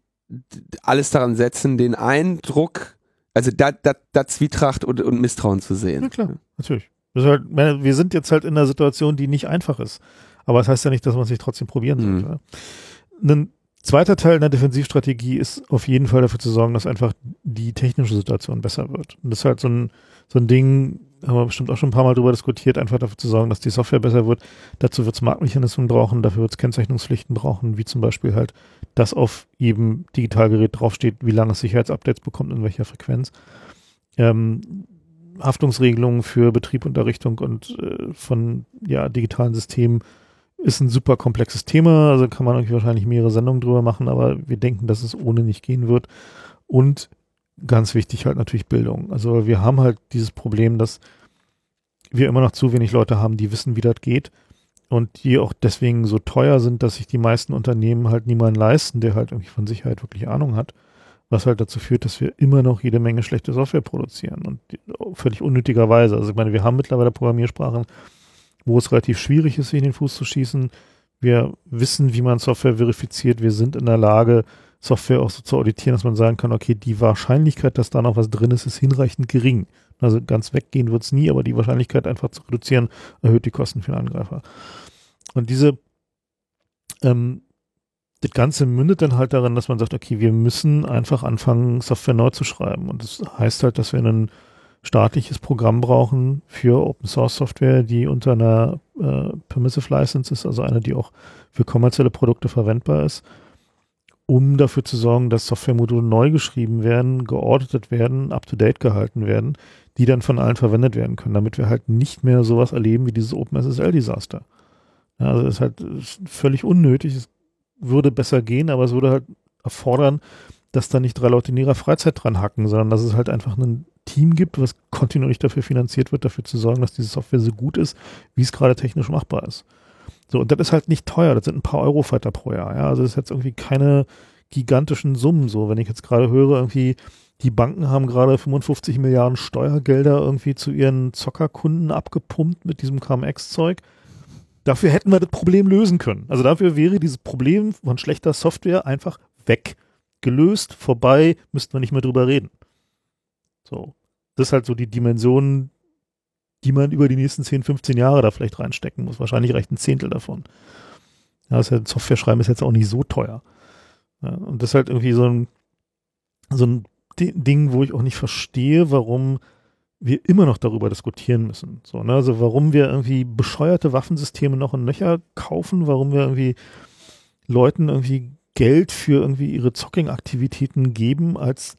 alles daran setzen, den Eindruck, also da Zwietracht und Misstrauen zu sehen. Na klar, natürlich. Wir sind jetzt halt in einer Situation, die nicht einfach ist. Aber das heißt ja nicht, dass man es nicht trotzdem probieren sollte. Ein zweiter Teil einer Defensivstrategie ist auf jeden Fall dafür zu sorgen, dass einfach die technische Situation besser wird. Und das ist halt so ein Ding, haben wir bestimmt auch schon ein paar Mal drüber diskutiert, einfach dafür zu sorgen, dass die Software besser wird. Dazu wird es Marktmechanismen brauchen, dafür wird es Kennzeichnungspflichten brauchen, wie zum Beispiel halt, dass auf jedem Digitalgerät draufsteht, wie lange es Sicherheitsupdates bekommt, in welcher Frequenz. Haftungsregelungen für Betrieb und Errichtung und von digitalen Systemen ist ein super komplexes Thema, also kann man wahrscheinlich mehrere Sendungen drüber machen, aber wir denken, dass es ohne nicht gehen wird. Und ganz wichtig halt natürlich Bildung. Also wir haben halt dieses Problem, dass wir immer noch zu wenig Leute haben, die wissen, wie das geht und die auch deswegen so teuer sind, dass sich die meisten Unternehmen halt niemanden leisten, der halt irgendwie von Sicherheit wirklich Ahnung hat, was halt dazu führt, dass wir immer noch jede Menge schlechte Software produzieren und völlig unnötigerweise. Also ich meine, wir haben mittlerweile Programmiersprachen, wo es relativ schwierig ist, sich in den Fuß zu schießen. Wir wissen, wie man Software verifiziert. Wir sind in der Lage, Software auch so zu auditieren, dass man sagen kann, okay, die Wahrscheinlichkeit, dass da noch was drin ist, ist hinreichend gering. Also ganz weggehen wird es nie, aber die Wahrscheinlichkeit einfach zu reduzieren, erhöht die Kosten für den Angreifer. Und das Ganze mündet dann halt darin, dass man sagt, okay, wir müssen einfach anfangen, Software neu zu schreiben. Und das heißt halt, dass wir ein staatliches Programm brauchen für Open-Source-Software, die unter einer Permissive License ist, also eine, die auch für kommerzielle Produkte verwendbar ist, um dafür zu sorgen, dass Softwaremodule neu geschrieben werden, geortet werden, up-to-date gehalten werden, die dann von allen verwendet werden können, damit wir halt nicht mehr sowas erleben wie dieses OpenSSL-Desaster. Ja, also das ist halt völlig unnötig, es würde besser gehen, aber es würde halt erfordern, dass da nicht 3 Leute in ihrer Freizeit dran hacken, sondern dass es halt einfach ein Team gibt, was kontinuierlich dafür finanziert wird, dafür zu sorgen, dass diese Software so gut ist, wie es gerade technisch machbar ist. So, und das ist halt nicht teuer, das sind ein paar Eurofighter pro Jahr, ja, also das ist jetzt irgendwie keine gigantischen Summen, so, wenn ich jetzt gerade höre, irgendwie, die Banken haben gerade 55 Milliarden Steuergelder irgendwie zu ihren Zockerkunden abgepumpt mit diesem KMX-Zeug, dafür hätten wir das Problem lösen können, also dafür wäre dieses Problem von schlechter Software einfach weg, gelöst, vorbei, müssten wir nicht mehr drüber reden. So, das ist halt so die Dimension, die man über die nächsten 10, 15 Jahre da vielleicht reinstecken muss. Wahrscheinlich reicht ein 1/10 davon. Ja, das ist ja, Software schreiben ist jetzt auch nicht so teuer. Ja, und das ist halt irgendwie so ein Ding, wo ich auch nicht verstehe, warum wir immer noch darüber diskutieren müssen. So, ne? Also warum wir irgendwie bescheuerte Waffensysteme noch in Löcher kaufen, warum wir irgendwie Leuten irgendwie Geld für irgendwie ihre Zocking-Aktivitäten geben als,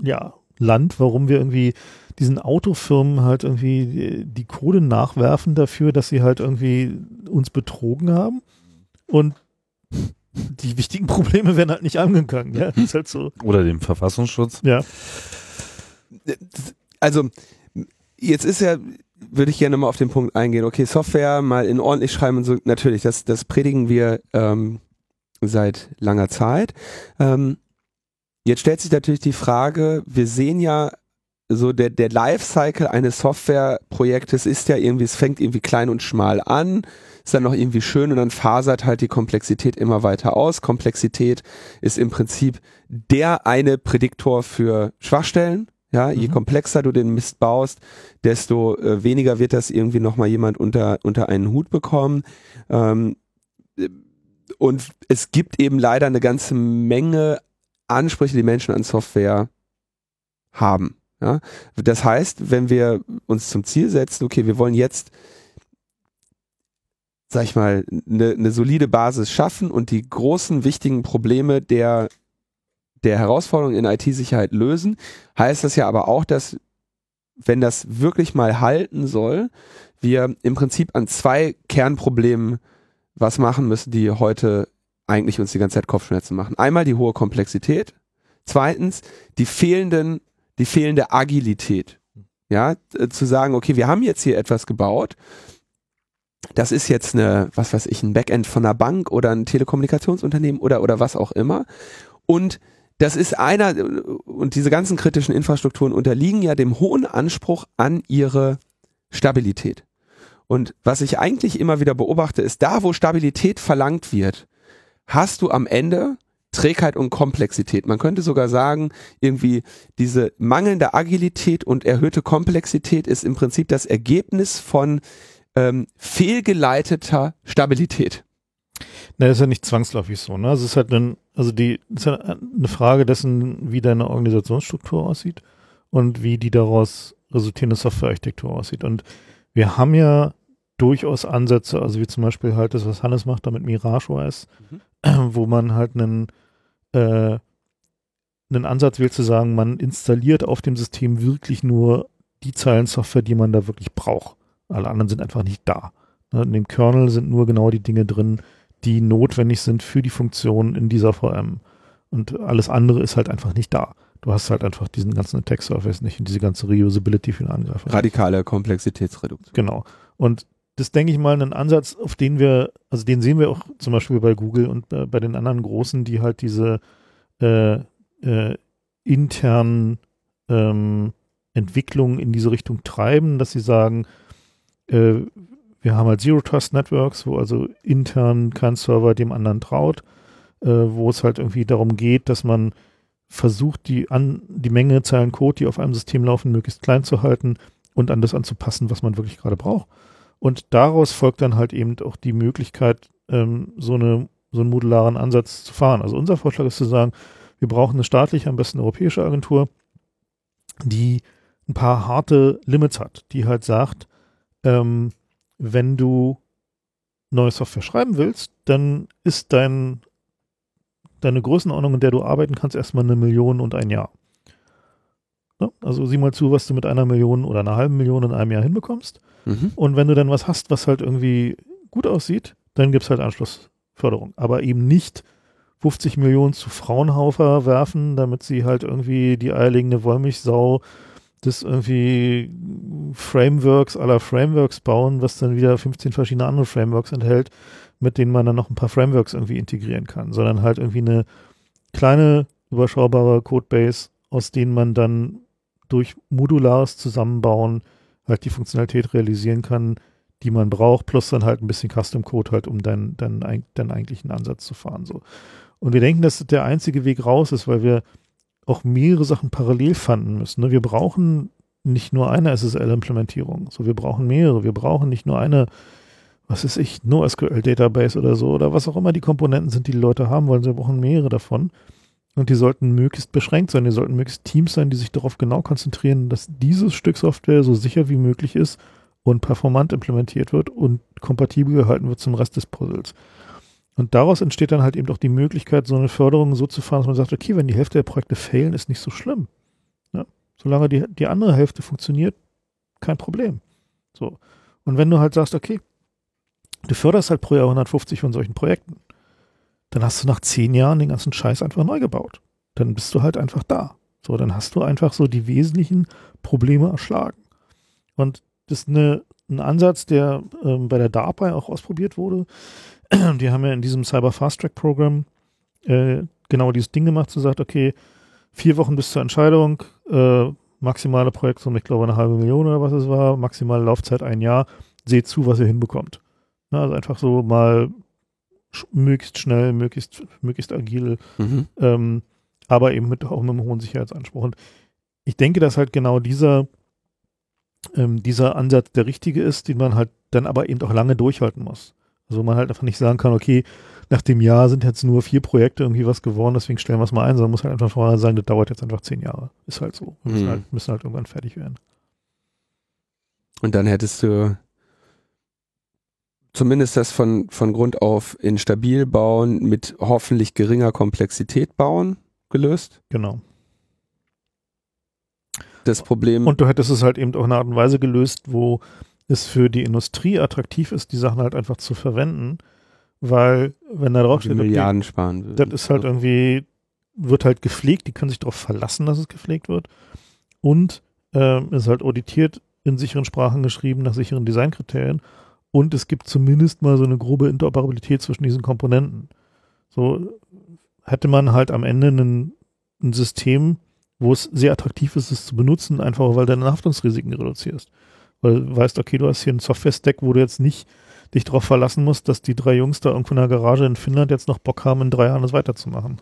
ja, Land, warum wir irgendwie diesen Autofirmen halt irgendwie die Kohle nachwerfen dafür, dass sie halt irgendwie uns betrogen haben und die wichtigen Probleme werden halt nicht angegangen. Ja? Das ist halt so. Oder dem Verfassungsschutz. Ja. Also jetzt ist ja, würde ich gerne mal auf den Punkt eingehen, okay, Software mal in ordentlich schreiben und so, natürlich, das predigen wir seit langer Zeit. Jetzt stellt sich natürlich die Frage, wir sehen ja so, der Lifecycle eines Softwareprojektes ist ja irgendwie, es fängt irgendwie klein und schmal an, ist dann noch irgendwie schön und dann fasert halt die Komplexität immer weiter aus. Komplexität ist im Prinzip der eine Prädiktor für Schwachstellen. Ja, je komplexer du den Mist baust, desto weniger wird das irgendwie nochmal jemand unter einen Hut bekommen. Und es gibt eben leider eine ganze Menge Ansprüche, die Menschen an Software haben. Ja? Das heißt, wenn wir uns zum Ziel setzen, okay, wir wollen jetzt, sag ich mal, eine solide Basis schaffen und die großen, wichtigen Probleme der Herausforderungen in IT-Sicherheit lösen, heißt das ja aber auch, dass, wenn das wirklich mal halten soll, wir im Prinzip an 2 Kernproblemen was machen müssen, die heute eigentlich uns die ganze Zeit Kopfschmerzen machen. Einmal die hohe Komplexität, zweitens die fehlende Agilität. Ja, zu sagen, okay, wir haben jetzt hier etwas gebaut, das ist jetzt eine, was weiß ich, ein Backend von einer Bank oder ein Telekommunikationsunternehmen oder was auch immer. Und das ist und diese ganzen kritischen Infrastrukturen unterliegen ja dem hohen Anspruch an ihre Stabilität. Und was ich eigentlich immer wieder beobachte, ist, da wo Stabilität verlangt wird, hast du am Ende Trägheit und Komplexität. Man könnte sogar sagen, irgendwie diese mangelnde Agilität und erhöhte Komplexität ist im Prinzip das Ergebnis von fehlgeleiteter Stabilität. Na, das ist ja nicht zwangsläufig so, ne? Es ist halt eine Frage dessen, wie deine Organisationsstruktur aussieht und wie die daraus resultierende Softwarearchitektur aussieht. Und wir haben ja durchaus Ansätze, also wie zum Beispiel halt das, was Hannes macht, da mit Mirage OS, wo man halt einen Ansatz wählt zu sagen, man installiert auf dem System wirklich nur die Zeilen Software, die man da wirklich braucht. Alle anderen sind einfach nicht da. In dem Kernel sind nur genau die Dinge drin, die notwendig sind für die Funktion in dieser VM. Und alles andere ist halt einfach nicht da. du hast halt einfach diesen ganzen Attack Surface nicht und diese ganze Reusability für den Angreifer. Radikale Komplexitätsreduktion. Genau. Und das denke ich mal einen Ansatz, auf den wir, also den sehen wir auch zum Beispiel bei Google und bei den anderen Großen, die halt diese internen Entwicklungen in diese Richtung treiben, dass sie sagen, wir haben halt Zero Trust Networks, wo also intern kein Server dem anderen traut, wo es halt irgendwie darum geht, dass man versucht, die Menge Zeilen Code, die auf einem System laufen, möglichst klein zu halten und an das anzupassen, was man wirklich gerade braucht. Und daraus folgt dann halt eben auch die Möglichkeit, so einen modularen Ansatz zu fahren. Also unser Vorschlag ist zu sagen, wir brauchen eine staatliche, am besten europäische Agentur, die ein paar harte Limits hat, die halt sagt, wenn du neue Software schreiben willst, dann ist deine Größenordnung, in der du arbeiten kannst, erstmal 1 Million und ein Jahr. Ne? Also sieh mal zu, was du mit 1 Million oder 1/2 Million in einem Jahr hinbekommst. Mhm. Und wenn du dann was hast, was halt irgendwie gut aussieht, dann gibt es halt Anschlussförderung. Aber eben nicht 50 Millionen zu Fraunhofer werfen, damit sie halt irgendwie die eierlegende Wollmilchsau des irgendwie Frameworks aller Frameworks bauen, was dann wieder 15 verschiedene andere Frameworks enthält, mit denen man dann noch ein paar Frameworks irgendwie integrieren kann, sondern halt irgendwie eine kleine, überschaubare Codebase, aus denen man dann durch modulares Zusammenbauen halt die Funktionalität realisieren kann, die man braucht, plus dann halt ein bisschen Custom-Code halt, um deinen eigentlichen Ansatz zu fahren. So. Und wir denken, dass der einzige Weg raus ist, weil wir auch mehrere Sachen parallel fanden müssen. Ne? Wir brauchen nicht nur eine SSL-Implementierung. So, wir brauchen mehrere. Wir brauchen nicht nur eine, was ist ich, NoSQL-Database oder so, oder was auch immer die Komponenten sind, die die Leute haben wollen. Wir brauchen mehrere davon. Und die sollten möglichst beschränkt sein. Die sollten möglichst Teams sein, die sich darauf genau konzentrieren, dass dieses Stück Software so sicher wie möglich ist und performant implementiert wird und kompatibel gehalten wird zum Rest des Puzzles. Und daraus entsteht dann halt eben auch die Möglichkeit, so eine Förderung so zu fahren, dass man sagt, okay, wenn die Hälfte der Projekte failen, ist nicht so schlimm. Ja? Solange die andere Hälfte funktioniert, kein Problem. So. Und wenn du halt sagst, okay, du förderst halt pro Jahr 150 von solchen Projekten, dann hast du nach 10 Jahren den ganzen Scheiß einfach neu gebaut. Dann bist du halt einfach da. So, dann hast du einfach so die wesentlichen Probleme erschlagen. Und das ist ein Ansatz, der bei der DARPA auch ausprobiert wurde. Die haben ja in diesem Cyber Fast Track Programm genau dieses Ding gemacht, so sagt, okay, 4 Wochen bis zur Entscheidung, maximale Projektsumme, ich glaube 1/2 Million oder was es war, maximale Laufzeit 1 Jahr, seht zu, was ihr hinbekommt. Na, also einfach so mal möglichst schnell, möglichst agil, aber eben auch mit einem hohen Sicherheitsanspruch. Und ich denke, dass halt genau dieser Ansatz der richtige ist, den man halt dann aber eben auch lange durchhalten muss. Also man halt einfach nicht sagen kann, okay, nach dem Jahr sind jetzt nur 4 Projekte irgendwie was geworden, deswegen stellen wir es mal ein, sondern muss halt einfach vorher sagen, das dauert jetzt einfach 10 Jahre. Ist halt so. Wir müssen halt irgendwann fertig werden. Und dann hättest du zumindest das von Grund auf in stabil bauen, mit hoffentlich geringer Komplexität bauen, gelöst. Genau. Das Problem. Und du hättest es halt eben auch in einer Art und Weise gelöst, wo es für die Industrie attraktiv ist, die Sachen halt einfach zu verwenden, weil wenn da drauf steht, Milliarden sparen würden, das ist halt irgendwie, wird halt gepflegt, die können sich darauf verlassen, dass es gepflegt wird und ist halt auditiert, in sicheren Sprachen geschrieben, nach sicheren Designkriterien und es gibt zumindest mal so eine grobe Interoperabilität zwischen diesen Komponenten. So hätte man halt am Ende ein System, wo es sehr attraktiv ist, es zu benutzen, einfach weil du deine Haftungsrisiken reduzierst. Weil du weißt, okay, du hast hier einen Software-Stack, wo du jetzt nicht dich darauf verlassen musst, dass die 3 Jungs da irgendwo in der Garage in Finnland jetzt noch Bock haben, in 3 Jahren das weiterzumachen.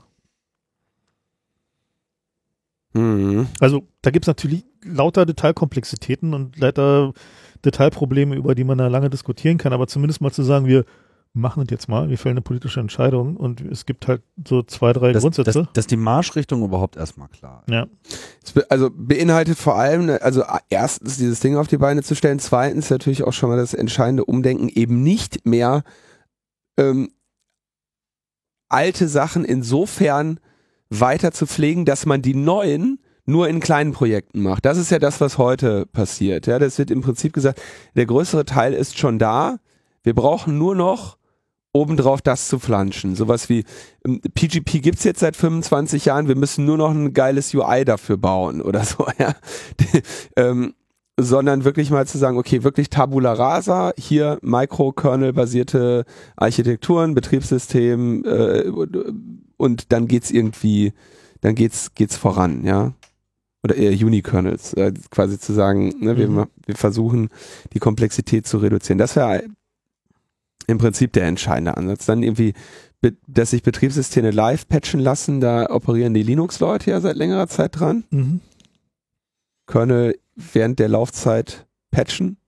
Mhm. Also da gibt es natürlich lauter Detailkomplexitäten und lauter Detailprobleme, über die man da lange diskutieren kann, aber zumindest mal zu sagen, wir machen das jetzt mal, wir fällen eine politische Entscheidung und es gibt halt so 2, 3 Grundsätze. Dass die Marschrichtung überhaupt erstmal klar ist. Ja. Also beinhaltet vor allem, also erstens dieses Ding auf die Beine zu stellen, zweitens natürlich auch schon mal das entscheidende Umdenken, eben nicht mehr alte Sachen insofern weiter zu pflegen, dass man die neuen nur in kleinen Projekten macht. Das ist ja das, was heute passiert. Ja, das wird im Prinzip gesagt, der größere Teil ist schon da, wir brauchen nur noch obendrauf das zu flanschen. Sowas wie, PGP gibt's jetzt seit 25 Jahren, wir müssen nur noch ein geiles UI dafür bauen oder so, ja. Sondern wirklich mal zu sagen, okay, wirklich Tabula Rasa, hier Microkernel-basierte Architekturen, Betriebssystem und dann geht's irgendwie, dann geht's voran, ja. Oder eher Unikernels, quasi zu sagen, ne, wir versuchen, die Komplexität zu reduzieren. Das wäre im Prinzip der entscheidende Ansatz. Dann irgendwie, dass sich Betriebssysteme live patchen lassen, da operieren die Linux-Leute ja seit längerer Zeit dran. Mhm. Kernel während der Laufzeit patchen.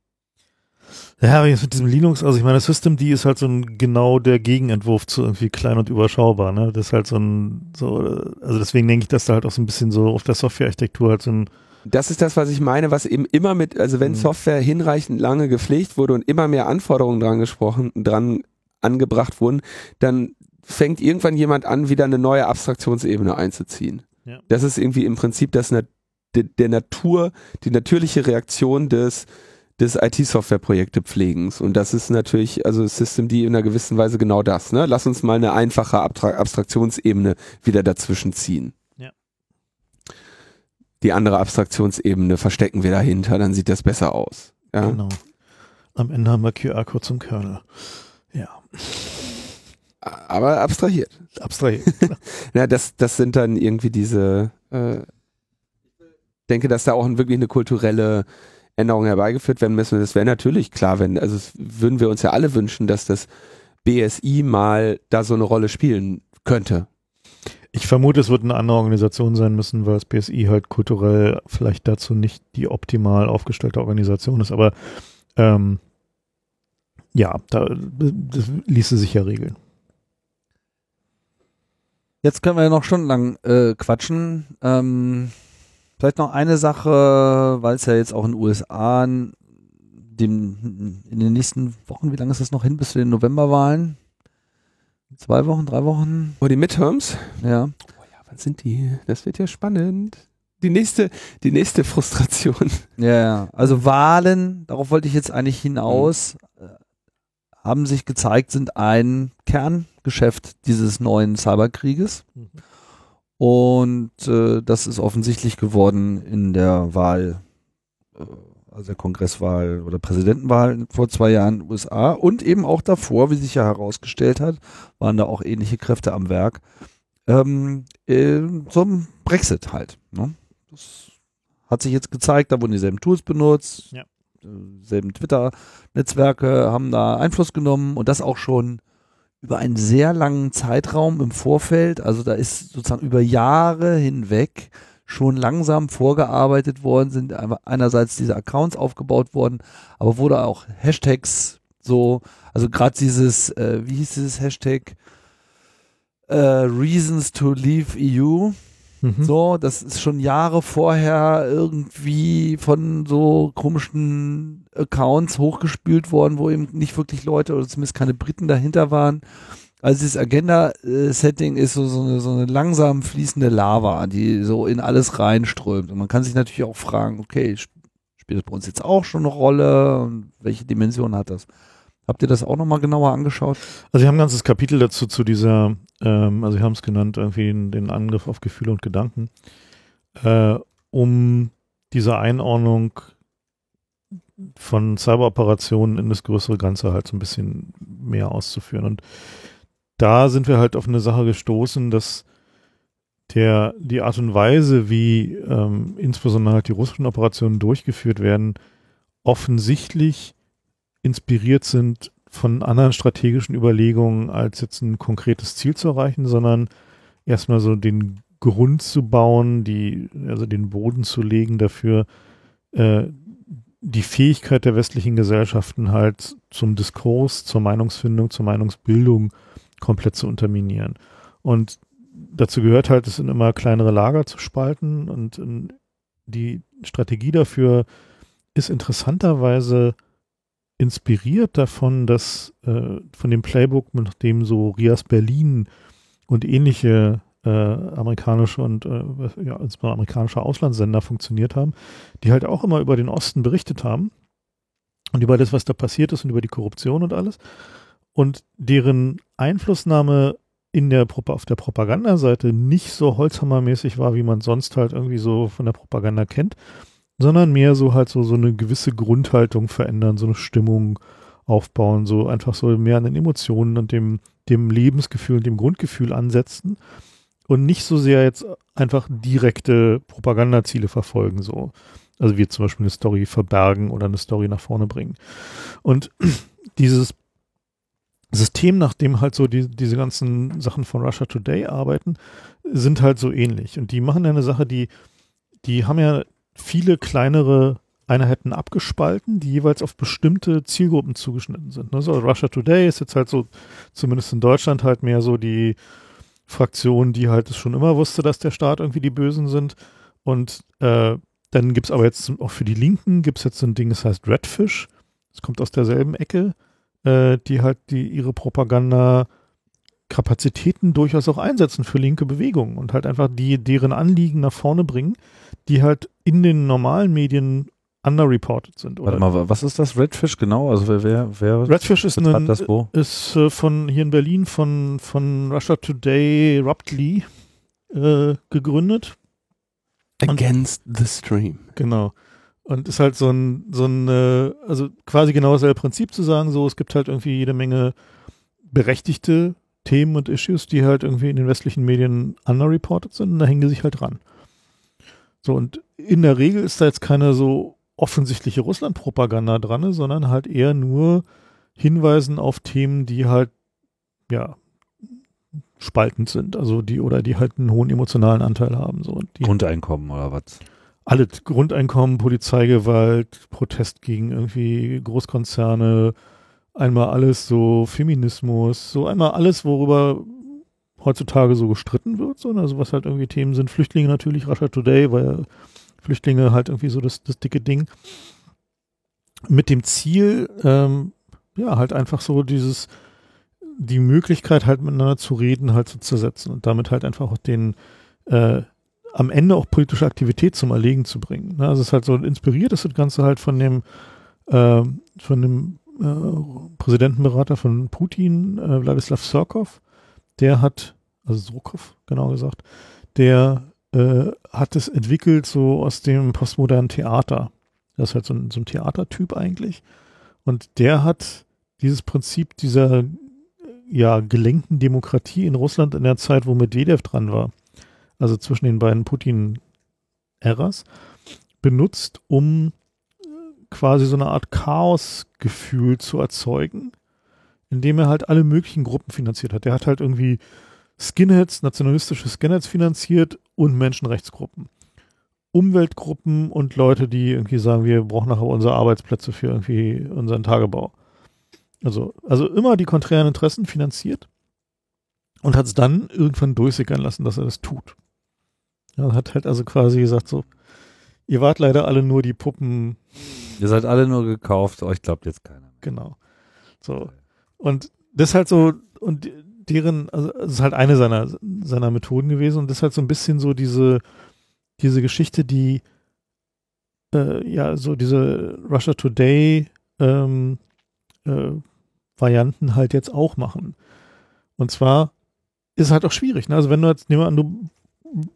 Ja, aber jetzt mit diesem Linux, also ich meine, das Systemd ist halt so ein, genau der Gegenentwurf zu irgendwie klein und überschaubar, ne? Das ist halt so ein, so, also deswegen denke ich, dass da halt auch so ein bisschen so auf der Softwarearchitektur halt so ein. Das ist das, was ich meine, was eben immer mit, also wenn Software hinreichend lange gepflegt wurde und immer mehr Anforderungen dran angebracht wurden, dann fängt irgendwann jemand an, wieder eine neue Abstraktionsebene einzuziehen. Ja. Das ist irgendwie im Prinzip das, die natürliche Reaktion des IT-Software-Projekte-Pflegens. Und das ist natürlich, also Systemd in einer gewissen Weise genau das, ne? Lass uns mal eine einfache Abstraktionsebene wieder dazwischen ziehen. Die andere Abstraktionsebene verstecken wir dahinter, dann sieht das besser aus. Ja? Genau. Am Ende haben wir QR-Code zum Kernel. Ja. Aber abstrahiert. Abstrahiert, klar. Ja, das sind dann irgendwie diese, ich denke, dass da auch wirklich eine kulturelle Änderung herbeigeführt werden müssen. Das wäre natürlich klar, also würden wir uns ja alle wünschen, dass das BSI mal da so eine Rolle spielen könnte. Ich vermute, es wird eine andere Organisation sein müssen, weil das BSI halt kulturell vielleicht dazu nicht die optimal aufgestellte Organisation ist. Aber ja, das ließe sich ja regeln. Jetzt können wir ja noch stundenlang quatschen. Vielleicht noch eine Sache, weil es ja jetzt auch in den USA in den nächsten Wochen, wie lange ist das noch hin bis zu den Novemberwahlen? 2 Wochen, 3 Wochen. Oh, die Midterms? Ja. Oh ja, wann sind die? Das wird ja spannend. Die nächste Frustration. Ja, also Wahlen, darauf wollte ich jetzt eigentlich hinaus, haben sich gezeigt, sind ein Kerngeschäft dieses neuen Cyberkrieges. Mhm. Und das ist offensichtlich geworden in der Wahl, also der Kongresswahl oder Präsidentenwahl vor 2 Jahren in den USA und eben auch davor, wie sich ja herausgestellt hat, waren da auch ähnliche Kräfte am Werk, zum Brexit halt. Ne? Das hat sich jetzt gezeigt, da wurden dieselben Tools benutzt, ja. Selben Twitter-Netzwerke haben da Einfluss genommen und das auch schon über einen sehr langen Zeitraum im Vorfeld, also da ist sozusagen über Jahre hinweg schon langsam vorgearbeitet worden, sind einerseits diese Accounts aufgebaut worden, aber wurde auch Hashtags so, also gerade dieses, wie hieß dieses Hashtag? Reasons to leave EU. Mhm. So, das ist schon Jahre vorher irgendwie von so komischen Accounts hochgespült worden, wo eben nicht wirklich Leute oder zumindest keine Briten dahinter waren. Also dieses Agenda-Setting ist so eine langsam fließende Lava, die so in alles reinströmt. Und man kann sich natürlich auch fragen, okay, spielt das bei uns jetzt auch schon eine Rolle? Und welche Dimension hat das? Habt ihr das auch nochmal genauer angeschaut? Also wir haben ein ganzes Kapitel dazu, zu dieser, also wir haben es genannt, irgendwie den Angriff auf Gefühle und Gedanken, um diese Einordnung von Cyberoperationen in das größere Ganze halt so ein bisschen mehr auszuführen. Und da sind wir halt auf eine Sache gestoßen, dass die Art und Weise, wie insbesondere halt die russischen Operationen durchgeführt werden, offensichtlich inspiriert sind von anderen strategischen Überlegungen, als jetzt ein konkretes Ziel zu erreichen, sondern erstmal so den Grund zu bauen, also den Boden zu legen dafür, die Fähigkeit der westlichen Gesellschaften halt zum Diskurs, zur Meinungsfindung, zur Meinungsbildung komplett zu unterminieren. Und dazu gehört halt, es in immer kleinere Lager zu spalten und die Strategie dafür ist interessanterweise inspiriert davon, dass von dem Playbook, mit dem so Rias Berlin und ähnliche amerikanische und ja, insbesondere amerikanische Auslandssender funktioniert haben, die halt auch immer über den Osten berichtet haben und über das, was da passiert ist und über die Korruption und alles. und deren Einflussnahme auf der Propagandaseite nicht so holzhammermäßig war, wie man sonst halt irgendwie so von der Propaganda kennt, sondern mehr so halt so eine gewisse Grundhaltung verändern, so eine Stimmung aufbauen, so einfach so mehr an den Emotionen und dem Lebensgefühl und dem Grundgefühl ansetzen und nicht so sehr jetzt einfach direkte Propagandaziele verfolgen, so. Also wie zum Beispiel eine Story verbergen oder eine Story nach vorne bringen. Und dieses System, nach dem halt so diese ganzen Sachen von Russia Today arbeiten, sind halt so ähnlich. Und die machen ja eine Sache, die haben ja viele kleinere Einheiten abgespalten, die jeweils auf bestimmte Zielgruppen zugeschnitten sind. Also Russia Today ist jetzt halt so, zumindest in Deutschland, halt mehr so die Fraktion, die halt schon immer wusste, dass der Staat irgendwie die Bösen sind. Und dann gibt es aber jetzt auch für die Linken gibt es jetzt so ein Ding, das heißt Redfish. Das kommt aus derselben Ecke, die halt ihre Propaganda-Kapazitäten durchaus auch einsetzen für linke Bewegungen und halt einfach deren Anliegen nach vorne bringen, die halt in den normalen Medien underreported sind. Oder? Warte mal, was ist das Redfish genau? Also wer Redfish ist von hier in Berlin von Russia Today Raptly gegründet. Against the Stream. Genau. Und ist halt also quasi genau dasselbe Prinzip zu sagen, so, es gibt halt irgendwie jede Menge berechtigte Themen und Issues, die halt irgendwie in den westlichen Medien underreported sind und da hängen die sich halt ran. So, und in der Regel ist da jetzt keine so offensichtliche Russland-Propaganda dran, sondern halt eher nur Hinweisen auf Themen, die halt, ja, spaltend sind, also die halt einen hohen emotionalen Anteil haben. So. Und Grundeinkommen oder was? Alle Grundeinkommen, Polizeigewalt, Protest gegen irgendwie Großkonzerne, einmal alles so Feminismus, so einmal alles, worüber heutzutage so gestritten wird, so, also was halt irgendwie Themen sind, Flüchtlinge natürlich, Russia Today, weil Flüchtlinge halt irgendwie so das dicke Ding. Mit dem Ziel, ja, halt einfach so die Möglichkeit halt miteinander zu reden, halt zu zersetzen und damit halt einfach auch am Ende auch politische Aktivität zum Erlegen zu bringen. Also es ist halt so inspiriert, das Ganze halt von dem Präsidentenberater von Putin, Wladislaw Surkow, der hat es entwickelt so aus dem postmodernen Theater. Das ist halt so ein Theatertyp eigentlich. Und der hat dieses Prinzip dieser, ja, gelenkten Demokratie in Russland in der Zeit, wo Medvedev dran war, also zwischen den beiden Putin-Äras, benutzt, um quasi so eine Art Chaosgefühl zu erzeugen, indem er halt alle möglichen Gruppen finanziert hat. Er hat halt irgendwie Skinheads, nationalistische Skinheads finanziert und Menschenrechtsgruppen, Umweltgruppen und Leute, die irgendwie sagen, wir brauchen nachher unsere Arbeitsplätze für irgendwie unseren Tagebau. Also immer die konträren Interessen finanziert und hat es dann irgendwann durchsickern lassen, dass er das tut. Er hat halt also quasi gesagt so, ihr wart leider alle nur die Puppen. Ihr seid alle nur gekauft, euch glaubt jetzt keiner mehr. Genau. So. Und das ist halt so, und also das ist halt eine seiner Methoden gewesen und das ist halt so ein bisschen so diese Geschichte, die ja, so diese Russia Today Varianten halt jetzt auch machen. Und zwar ist halt auch schwierig. Ne? Also wenn du jetzt, nehmen wir an, du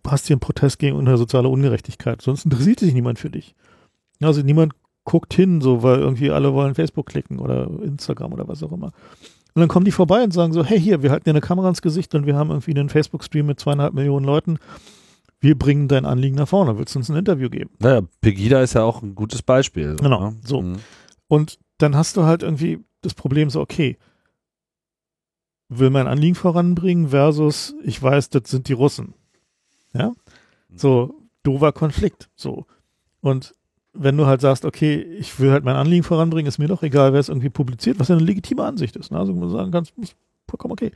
hast hier einen Protest gegen soziale Ungerechtigkeit, sonst interessiert sich niemand für dich. Also niemand guckt hin, so, weil irgendwie alle wollen Facebook klicken oder Instagram oder was auch immer. Und dann kommen die vorbei und sagen so, hey, hier, wir halten dir eine Kamera ins Gesicht und wir haben irgendwie einen Facebook-Stream mit 2,5 Millionen Leuten. Wir bringen dein Anliegen nach vorne. Willst du uns ein Interview geben? Naja, Pegida ist ja auch ein gutes Beispiel. So, genau, ne? So. Mhm. Und dann hast du halt irgendwie das Problem so, okay, will mein Anliegen voranbringen versus ich weiß, das sind die Russen. Ja? So, doofer Konflikt. So. Und wenn du halt sagst, okay, ich will halt mein Anliegen voranbringen, ist mir doch egal, wer es irgendwie publiziert, was ja eine legitime Ansicht ist. Ne? Also muss man sagen, ganz vollkommen okay.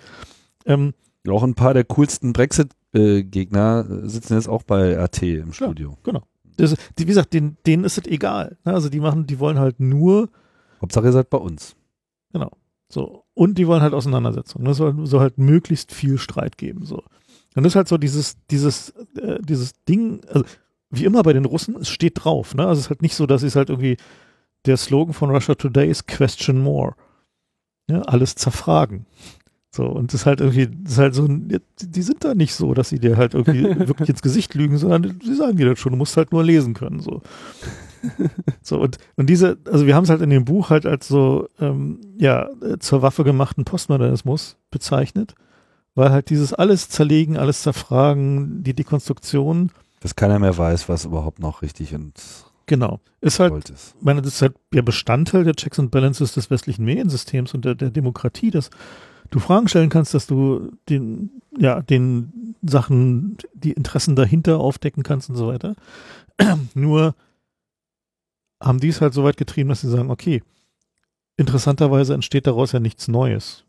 Auch ein paar der coolsten Brexit-Gegner sitzen jetzt auch bei RT im Studio. Ja, genau. Das, wie gesagt, denen ist es egal. Ne? Also die wollen halt nur Hauptsache, ihr seid bei uns. Genau. So. Und die wollen halt Auseinandersetzungen. Das soll halt möglichst viel Streit geben. So. Und das ist halt so dieses Ding, also wie immer bei den Russen, es steht drauf. Ne? Also es ist halt nicht so, dass es halt irgendwie der Slogan von Russia Today ist Question More. ja, alles zerfragen. So, und das ist halt so ein, die sind da nicht so, dass sie dir halt irgendwie wirklich ins Gesicht lügen, sondern sie sagen dir das schon, du musst halt nur lesen können, so. So, und diese, also wir haben es halt in dem Buch halt als so, zur Waffe gemachten Postmodernismus bezeichnet, weil halt dieses alles zerlegen, alles zerfragen, die Dekonstruktion. Dass keiner mehr weiß, was überhaupt noch richtig und genau. Ist halt, ich meine, das ist halt der Bestandteil der Checks and Balances des westlichen Mediensystems und der Demokratie, dass du Fragen stellen kannst, dass du den Sachen, die Interessen dahinter aufdecken kannst und so weiter. Nur haben die es halt so weit getrieben, dass sie sagen, okay, interessanterweise entsteht daraus ja nichts Neues,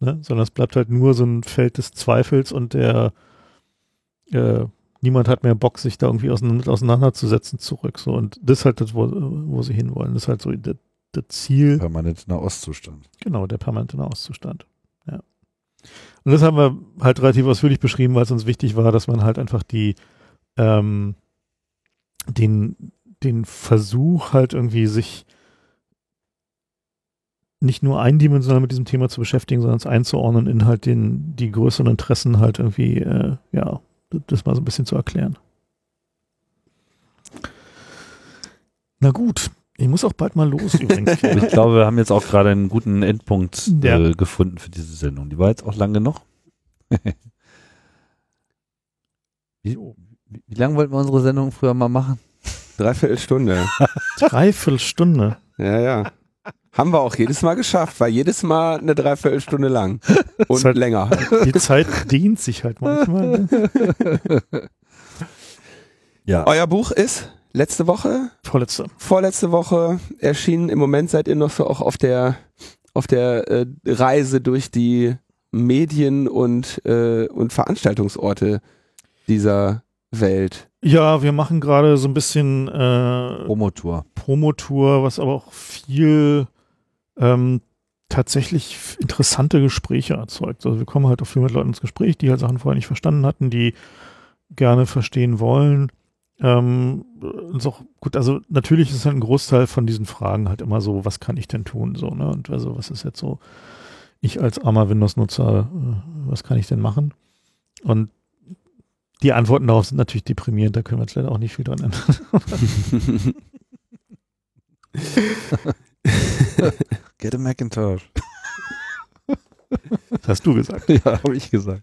ne? Sondern es bleibt halt nur so ein Feld des Zweifels und niemand hat mehr Bock, sich da irgendwie auseinanderzusetzen zurück. So. Und das ist halt das, wo sie hinwollen. Das ist halt so das Ziel. Permanenter Nahostzustand. Genau, der permanente Nahostzustand. Ja. Und das haben wir halt relativ ausführlich beschrieben, weil es uns wichtig war, dass man halt einfach den Versuch halt irgendwie sich nicht nur eindimensional mit diesem Thema zu beschäftigen, sondern es einzuordnen in halt die größeren Interessen halt irgendwie, das mal so ein bisschen zu erklären. Na gut, ich muss auch bald mal los übrigens. Ich glaube, wir haben jetzt auch gerade einen guten Endpunkt gefunden für diese Sendung. Die war jetzt auch lang genug. Wie lange wollten wir unsere Sendung früher mal machen? 3/4 Stunde. 3/4 Stunde? Ja. Haben wir auch jedes Mal geschafft, war jedes Mal eine 3/4 Stunde lang und halt länger. Die Zeit dient sich halt manchmal. Ja. Euer Buch ist letzte Woche? Vorletzte Woche erschienen. Im Moment seid ihr noch so auch auf der Reise durch die Medien und Veranstaltungsorte dieser Welt. Ja, wir machen gerade so ein bisschen Promotour, was aber auch viel tatsächlich interessante Gespräche erzeugt. Also wir kommen halt auch viel mit Leuten ins Gespräch, die halt Sachen vorher nicht verstanden hatten, die gerne verstehen wollen. Ist auch gut, also natürlich ist halt ein Großteil von diesen Fragen halt immer so, was kann ich denn tun? So, ne? Und also was ist jetzt so, ich als armer Windows-Nutzer, was kann ich denn machen? Und die Antworten darauf sind natürlich deprimierend, da können wir jetzt leider auch nicht viel dran ändern. Get a Macintosh. Das hast du gesagt. Ja, habe ich gesagt.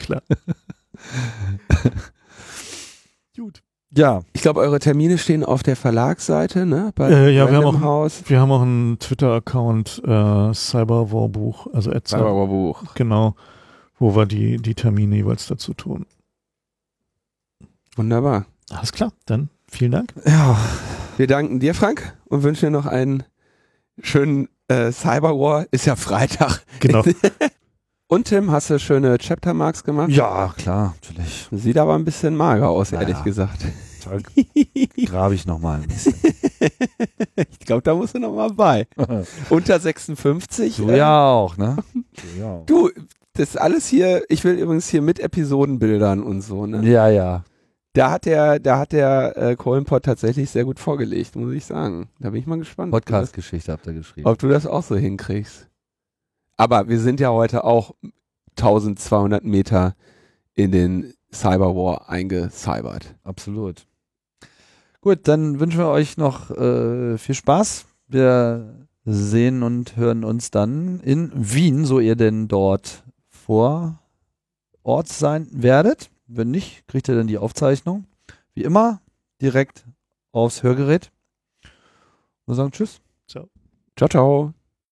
Klar. Gut. Ja. Ich glaube, eure Termine stehen auf der Verlagsseite, ne? Bei wir haben auch einen Twitter-Account, Cyberwarbuch, also @Cyberwarbuch. Genau, wo wir die Termine jeweils dazu tun. Wunderbar. Alles klar, dann vielen Dank. Ja, wir danken dir, Frank, und wünschen dir noch einen schönen Cyberwar. Ist ja Freitag. Genau. Und Tim, hast du schöne Chaptermarks gemacht? Ja, klar, natürlich. Sieht aber ein bisschen mager aus, ehrlich gesagt. Da grabe ich nochmal ein bisschen. Ich glaube, da musst du nochmal bei. Unter 56. Du ja auch, ne? Du, das ist alles hier, ich will übrigens hier mit Episodenbildern und so, ne? Ja. Da hat der Kohlenpott tatsächlich sehr gut vorgelegt, muss ich sagen. Da bin ich mal gespannt. Podcast-Geschichte habt ihr geschrieben. Ob du das auch so hinkriegst. Aber wir sind ja heute auch 1200 Meter in den Cyberwar eingecybert. Absolut. Gut, dann wünschen wir euch noch viel Spaß. Wir sehen und hören uns dann in Wien, so ihr denn dort vor Ort sein werdet. Wenn nicht, kriegt ihr dann die Aufzeichnung. Wie immer, direkt aufs Hörgerät. Und sagen tschüss. Ciao. Ciao, ciao.